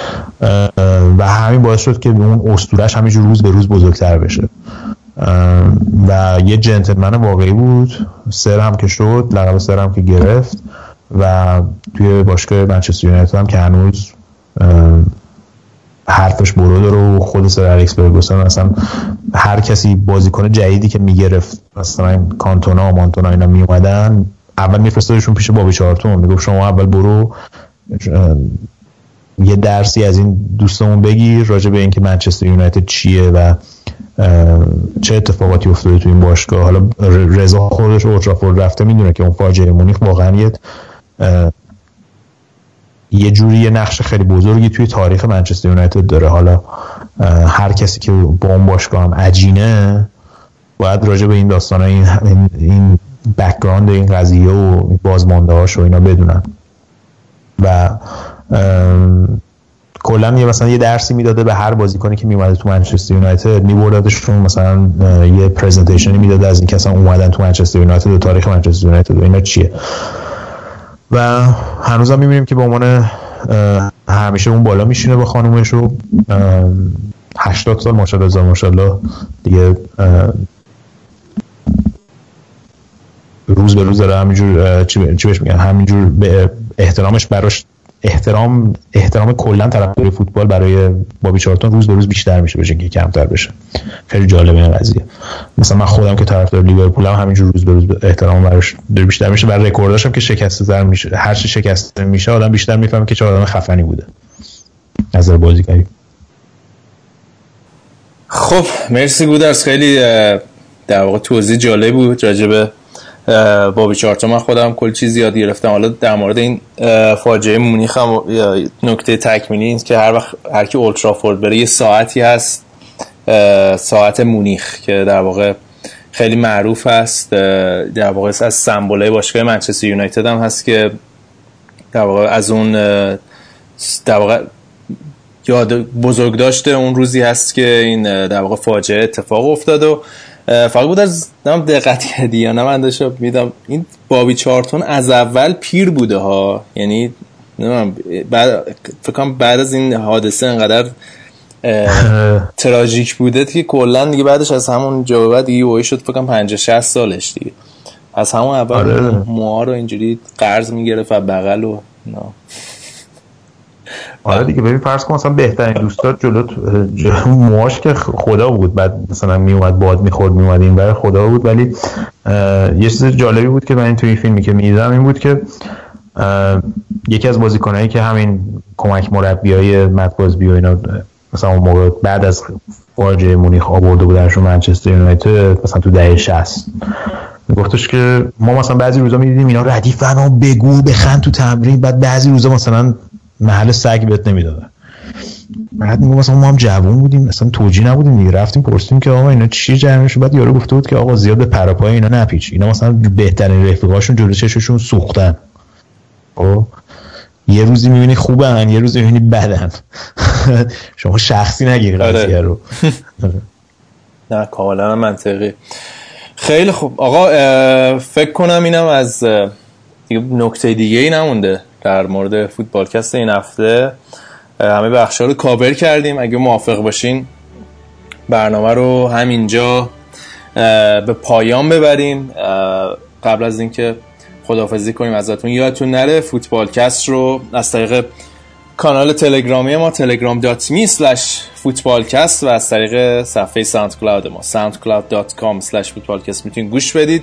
و همین باعث شد که اون اسطوره‌اش همینجور روز به روز بزرگتر بشه. و یه جنتلمن واقعی بود، سر هم که شد، لقب سر هم که گرفت و توی باشگاه منچستر یونایتد هم که هنوز حرفش برو داره و خود سر الکس فرگوسن اصلا هر کسی بازیکن جدیدی که میگرفت مثلا کانتونا و مانتونا اینا میومدن اول میفرستادشون پیش بابی چارلتون، میگفت شما اول برو یه درسی از این دوستمون بگیر راجع به اینکه منچستر یونایتد چیه و چه اتفاقاتی افتاده تو این باشگاه. حالا رضا خودش اولترافورد رفته میدونه که اون فاجعه مونیخ واقعا یه جوری نقش خیلی بزرگی توی تاریخ منچستر یونایتد داره. حالا هر کسی که با اون باشگاه هم عجینه باید راجع به این داستانا، این بک‌گراند این قضیه و بازمانده‌هاش و اینا بدونن. و کلا مثلا یه درسی میداده به هر بازیکنی که میومده تو منچستر یونایتد، میبردشون مثلا یه پرزنتیشنی میداده از این که اصلا اومدن تو منچستر یونایتد و تاریخ منچستر یونایتد و اینا چیه. و هنوز هم میبینیم که به عنوان همیشه اون بالا میشینه با خانومش و 80 سال ماشاءالله دیگه روز به روز داره همینجور چی بهش میگن همینجور به احترامش براش احترام کلا طرفدار فوتبال برای بابی چارلتون روز به روز بیشتر میشه بشه که کمتر بشه. خیلی جالبه این قضیه. مثلا من خودم که طرفدار لیورپولم همینجور روز به روز احترام براش بیشتر میشه و رکورداش هم که شکسته‌تر میشه، هر چی شکسته میشه آدم بیشتر میفهمه که چه آدم خفنی بوده نظر بازیگری. خب مرسی گودرز، خیلی در واقع توضیح جالب بود راجبه بابی چارلتون. من خودم کلی چیز یاد گرفتم. حالا در مورد این فاجعه مونیخ هم نکته تکمیلی این که هر وقت هر کی اولترافورد بره یه ساعتی هست، ساعت مونیخ، که در واقع خیلی معروف است، در واقع از سمبولای باشگاه منچستر یونایتد هم هست که در واقع از اون در واقع یاد بزرگداشت اون روزی هست که این در واقع فاجعه اتفاق افتاد. و فقط بود از نام دقت کردی یا نه، من داشتم میدم این بابی چارلتون از اول پیر بوده ها، یعنی نمیدونم فکر کنم بعد از این حادثه انقدر تراژیک بوده که کلا دیگه بعدش از همون جا بعد دیگه وای شد فکر کنم 50-60 سالش دیگه، از همون اول موها رو اینجوری قرض میگرفت و بغل و نه. آره دیگه ببین فرض کن مثلا بهترین دوستات جلو موهاش که خدا بود، بعد مثلا میومد باد میخورد میومد این برای خدا بود. ولی یه چیز جالبی بود که من توی این فیلمی که می‌دیدم این بود که یکی از بازیکنایی که همین کمک مربیای مدبازبی و اینا مثلا اون موقع بعد از فاجعه مونیخ آورده بودنشون منچستر یونایتد مثلا تو دهه 60 گفتش که ما مثلا بعضی روزا می‌دیدیم اینا ردیفن و بگو بخند تو تمرین، بعد بعضی روزا مثلا محل سگ بهت نمیدادن. بعد میگم مثلا ما هم جوون بودیم اصلا توجیه نبودیم دیگه، رفتیم پرسیدیم که آقا اینا چی جرمش شد، بعد یارو گفته بود که آقا زیاد به پرپای اینا نپیچ، اینا مثلا بهترین رفیقاشون جلوی چششون سوختن. یه روزی میبینی خوبن، یه روزی میبینی بدن. شما شخصی نگیرید قضیه رو. نه کاملا منطقی. خیلی خوب آقا، فکر کنم اینم از نکته دیگه ای نمونده در مورد فوتبالکست این هفته. همه بخشا رو کاور کردیم. اگه موافق باشین برنامه رو همینجا به پایان ببریم. قبل از اینکه خداحافظی کنیم ازتون، یادتون نره فوتبالکست رو از طریق کانال تلگرامی ما telegram.me/footballcast و از طریق صفحه ساوندکلاود ما soundcloud.com/footballcast میتونید گوش بدید.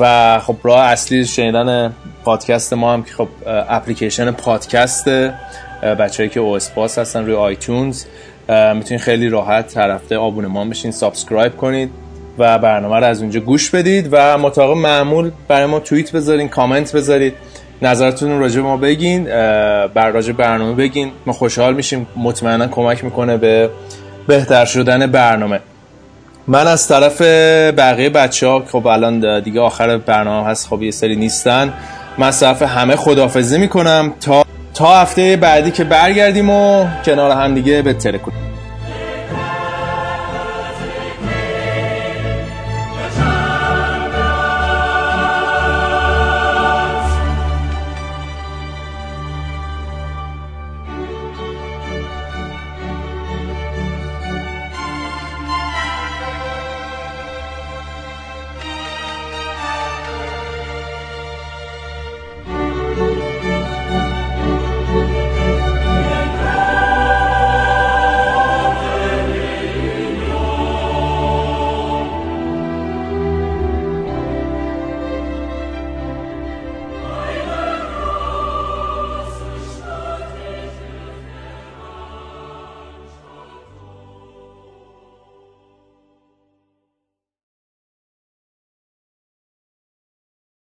و خب راه اصلی شنیدن پادکست ما هم که خب اپلیکیشن پادکسته، بچه‌ای که اوسپاس هستن روی آیتونز میتونید خیلی راحت هر هفته آبونمان بشین، سابسکرایب کنید و برنامه رو از اونجا گوش بدید و مطابق معمول برای ما توییت بذارین، کامنت بذارید، نظرتون راجع به ما بگین، راجع به برنامه بگین، ما خوشحال میشیم، مطمئنا کمک میکنه به بهتر شدن برنامه. من از طرف بقیه بچه‌ها، خب الان دیگه آخر برنامه هست، خب یه سری نیستن، من از طرف همه خداحافظی میکنم تا هفته بعدی که برگردیم و کنار هم دیگه بتره کنیم.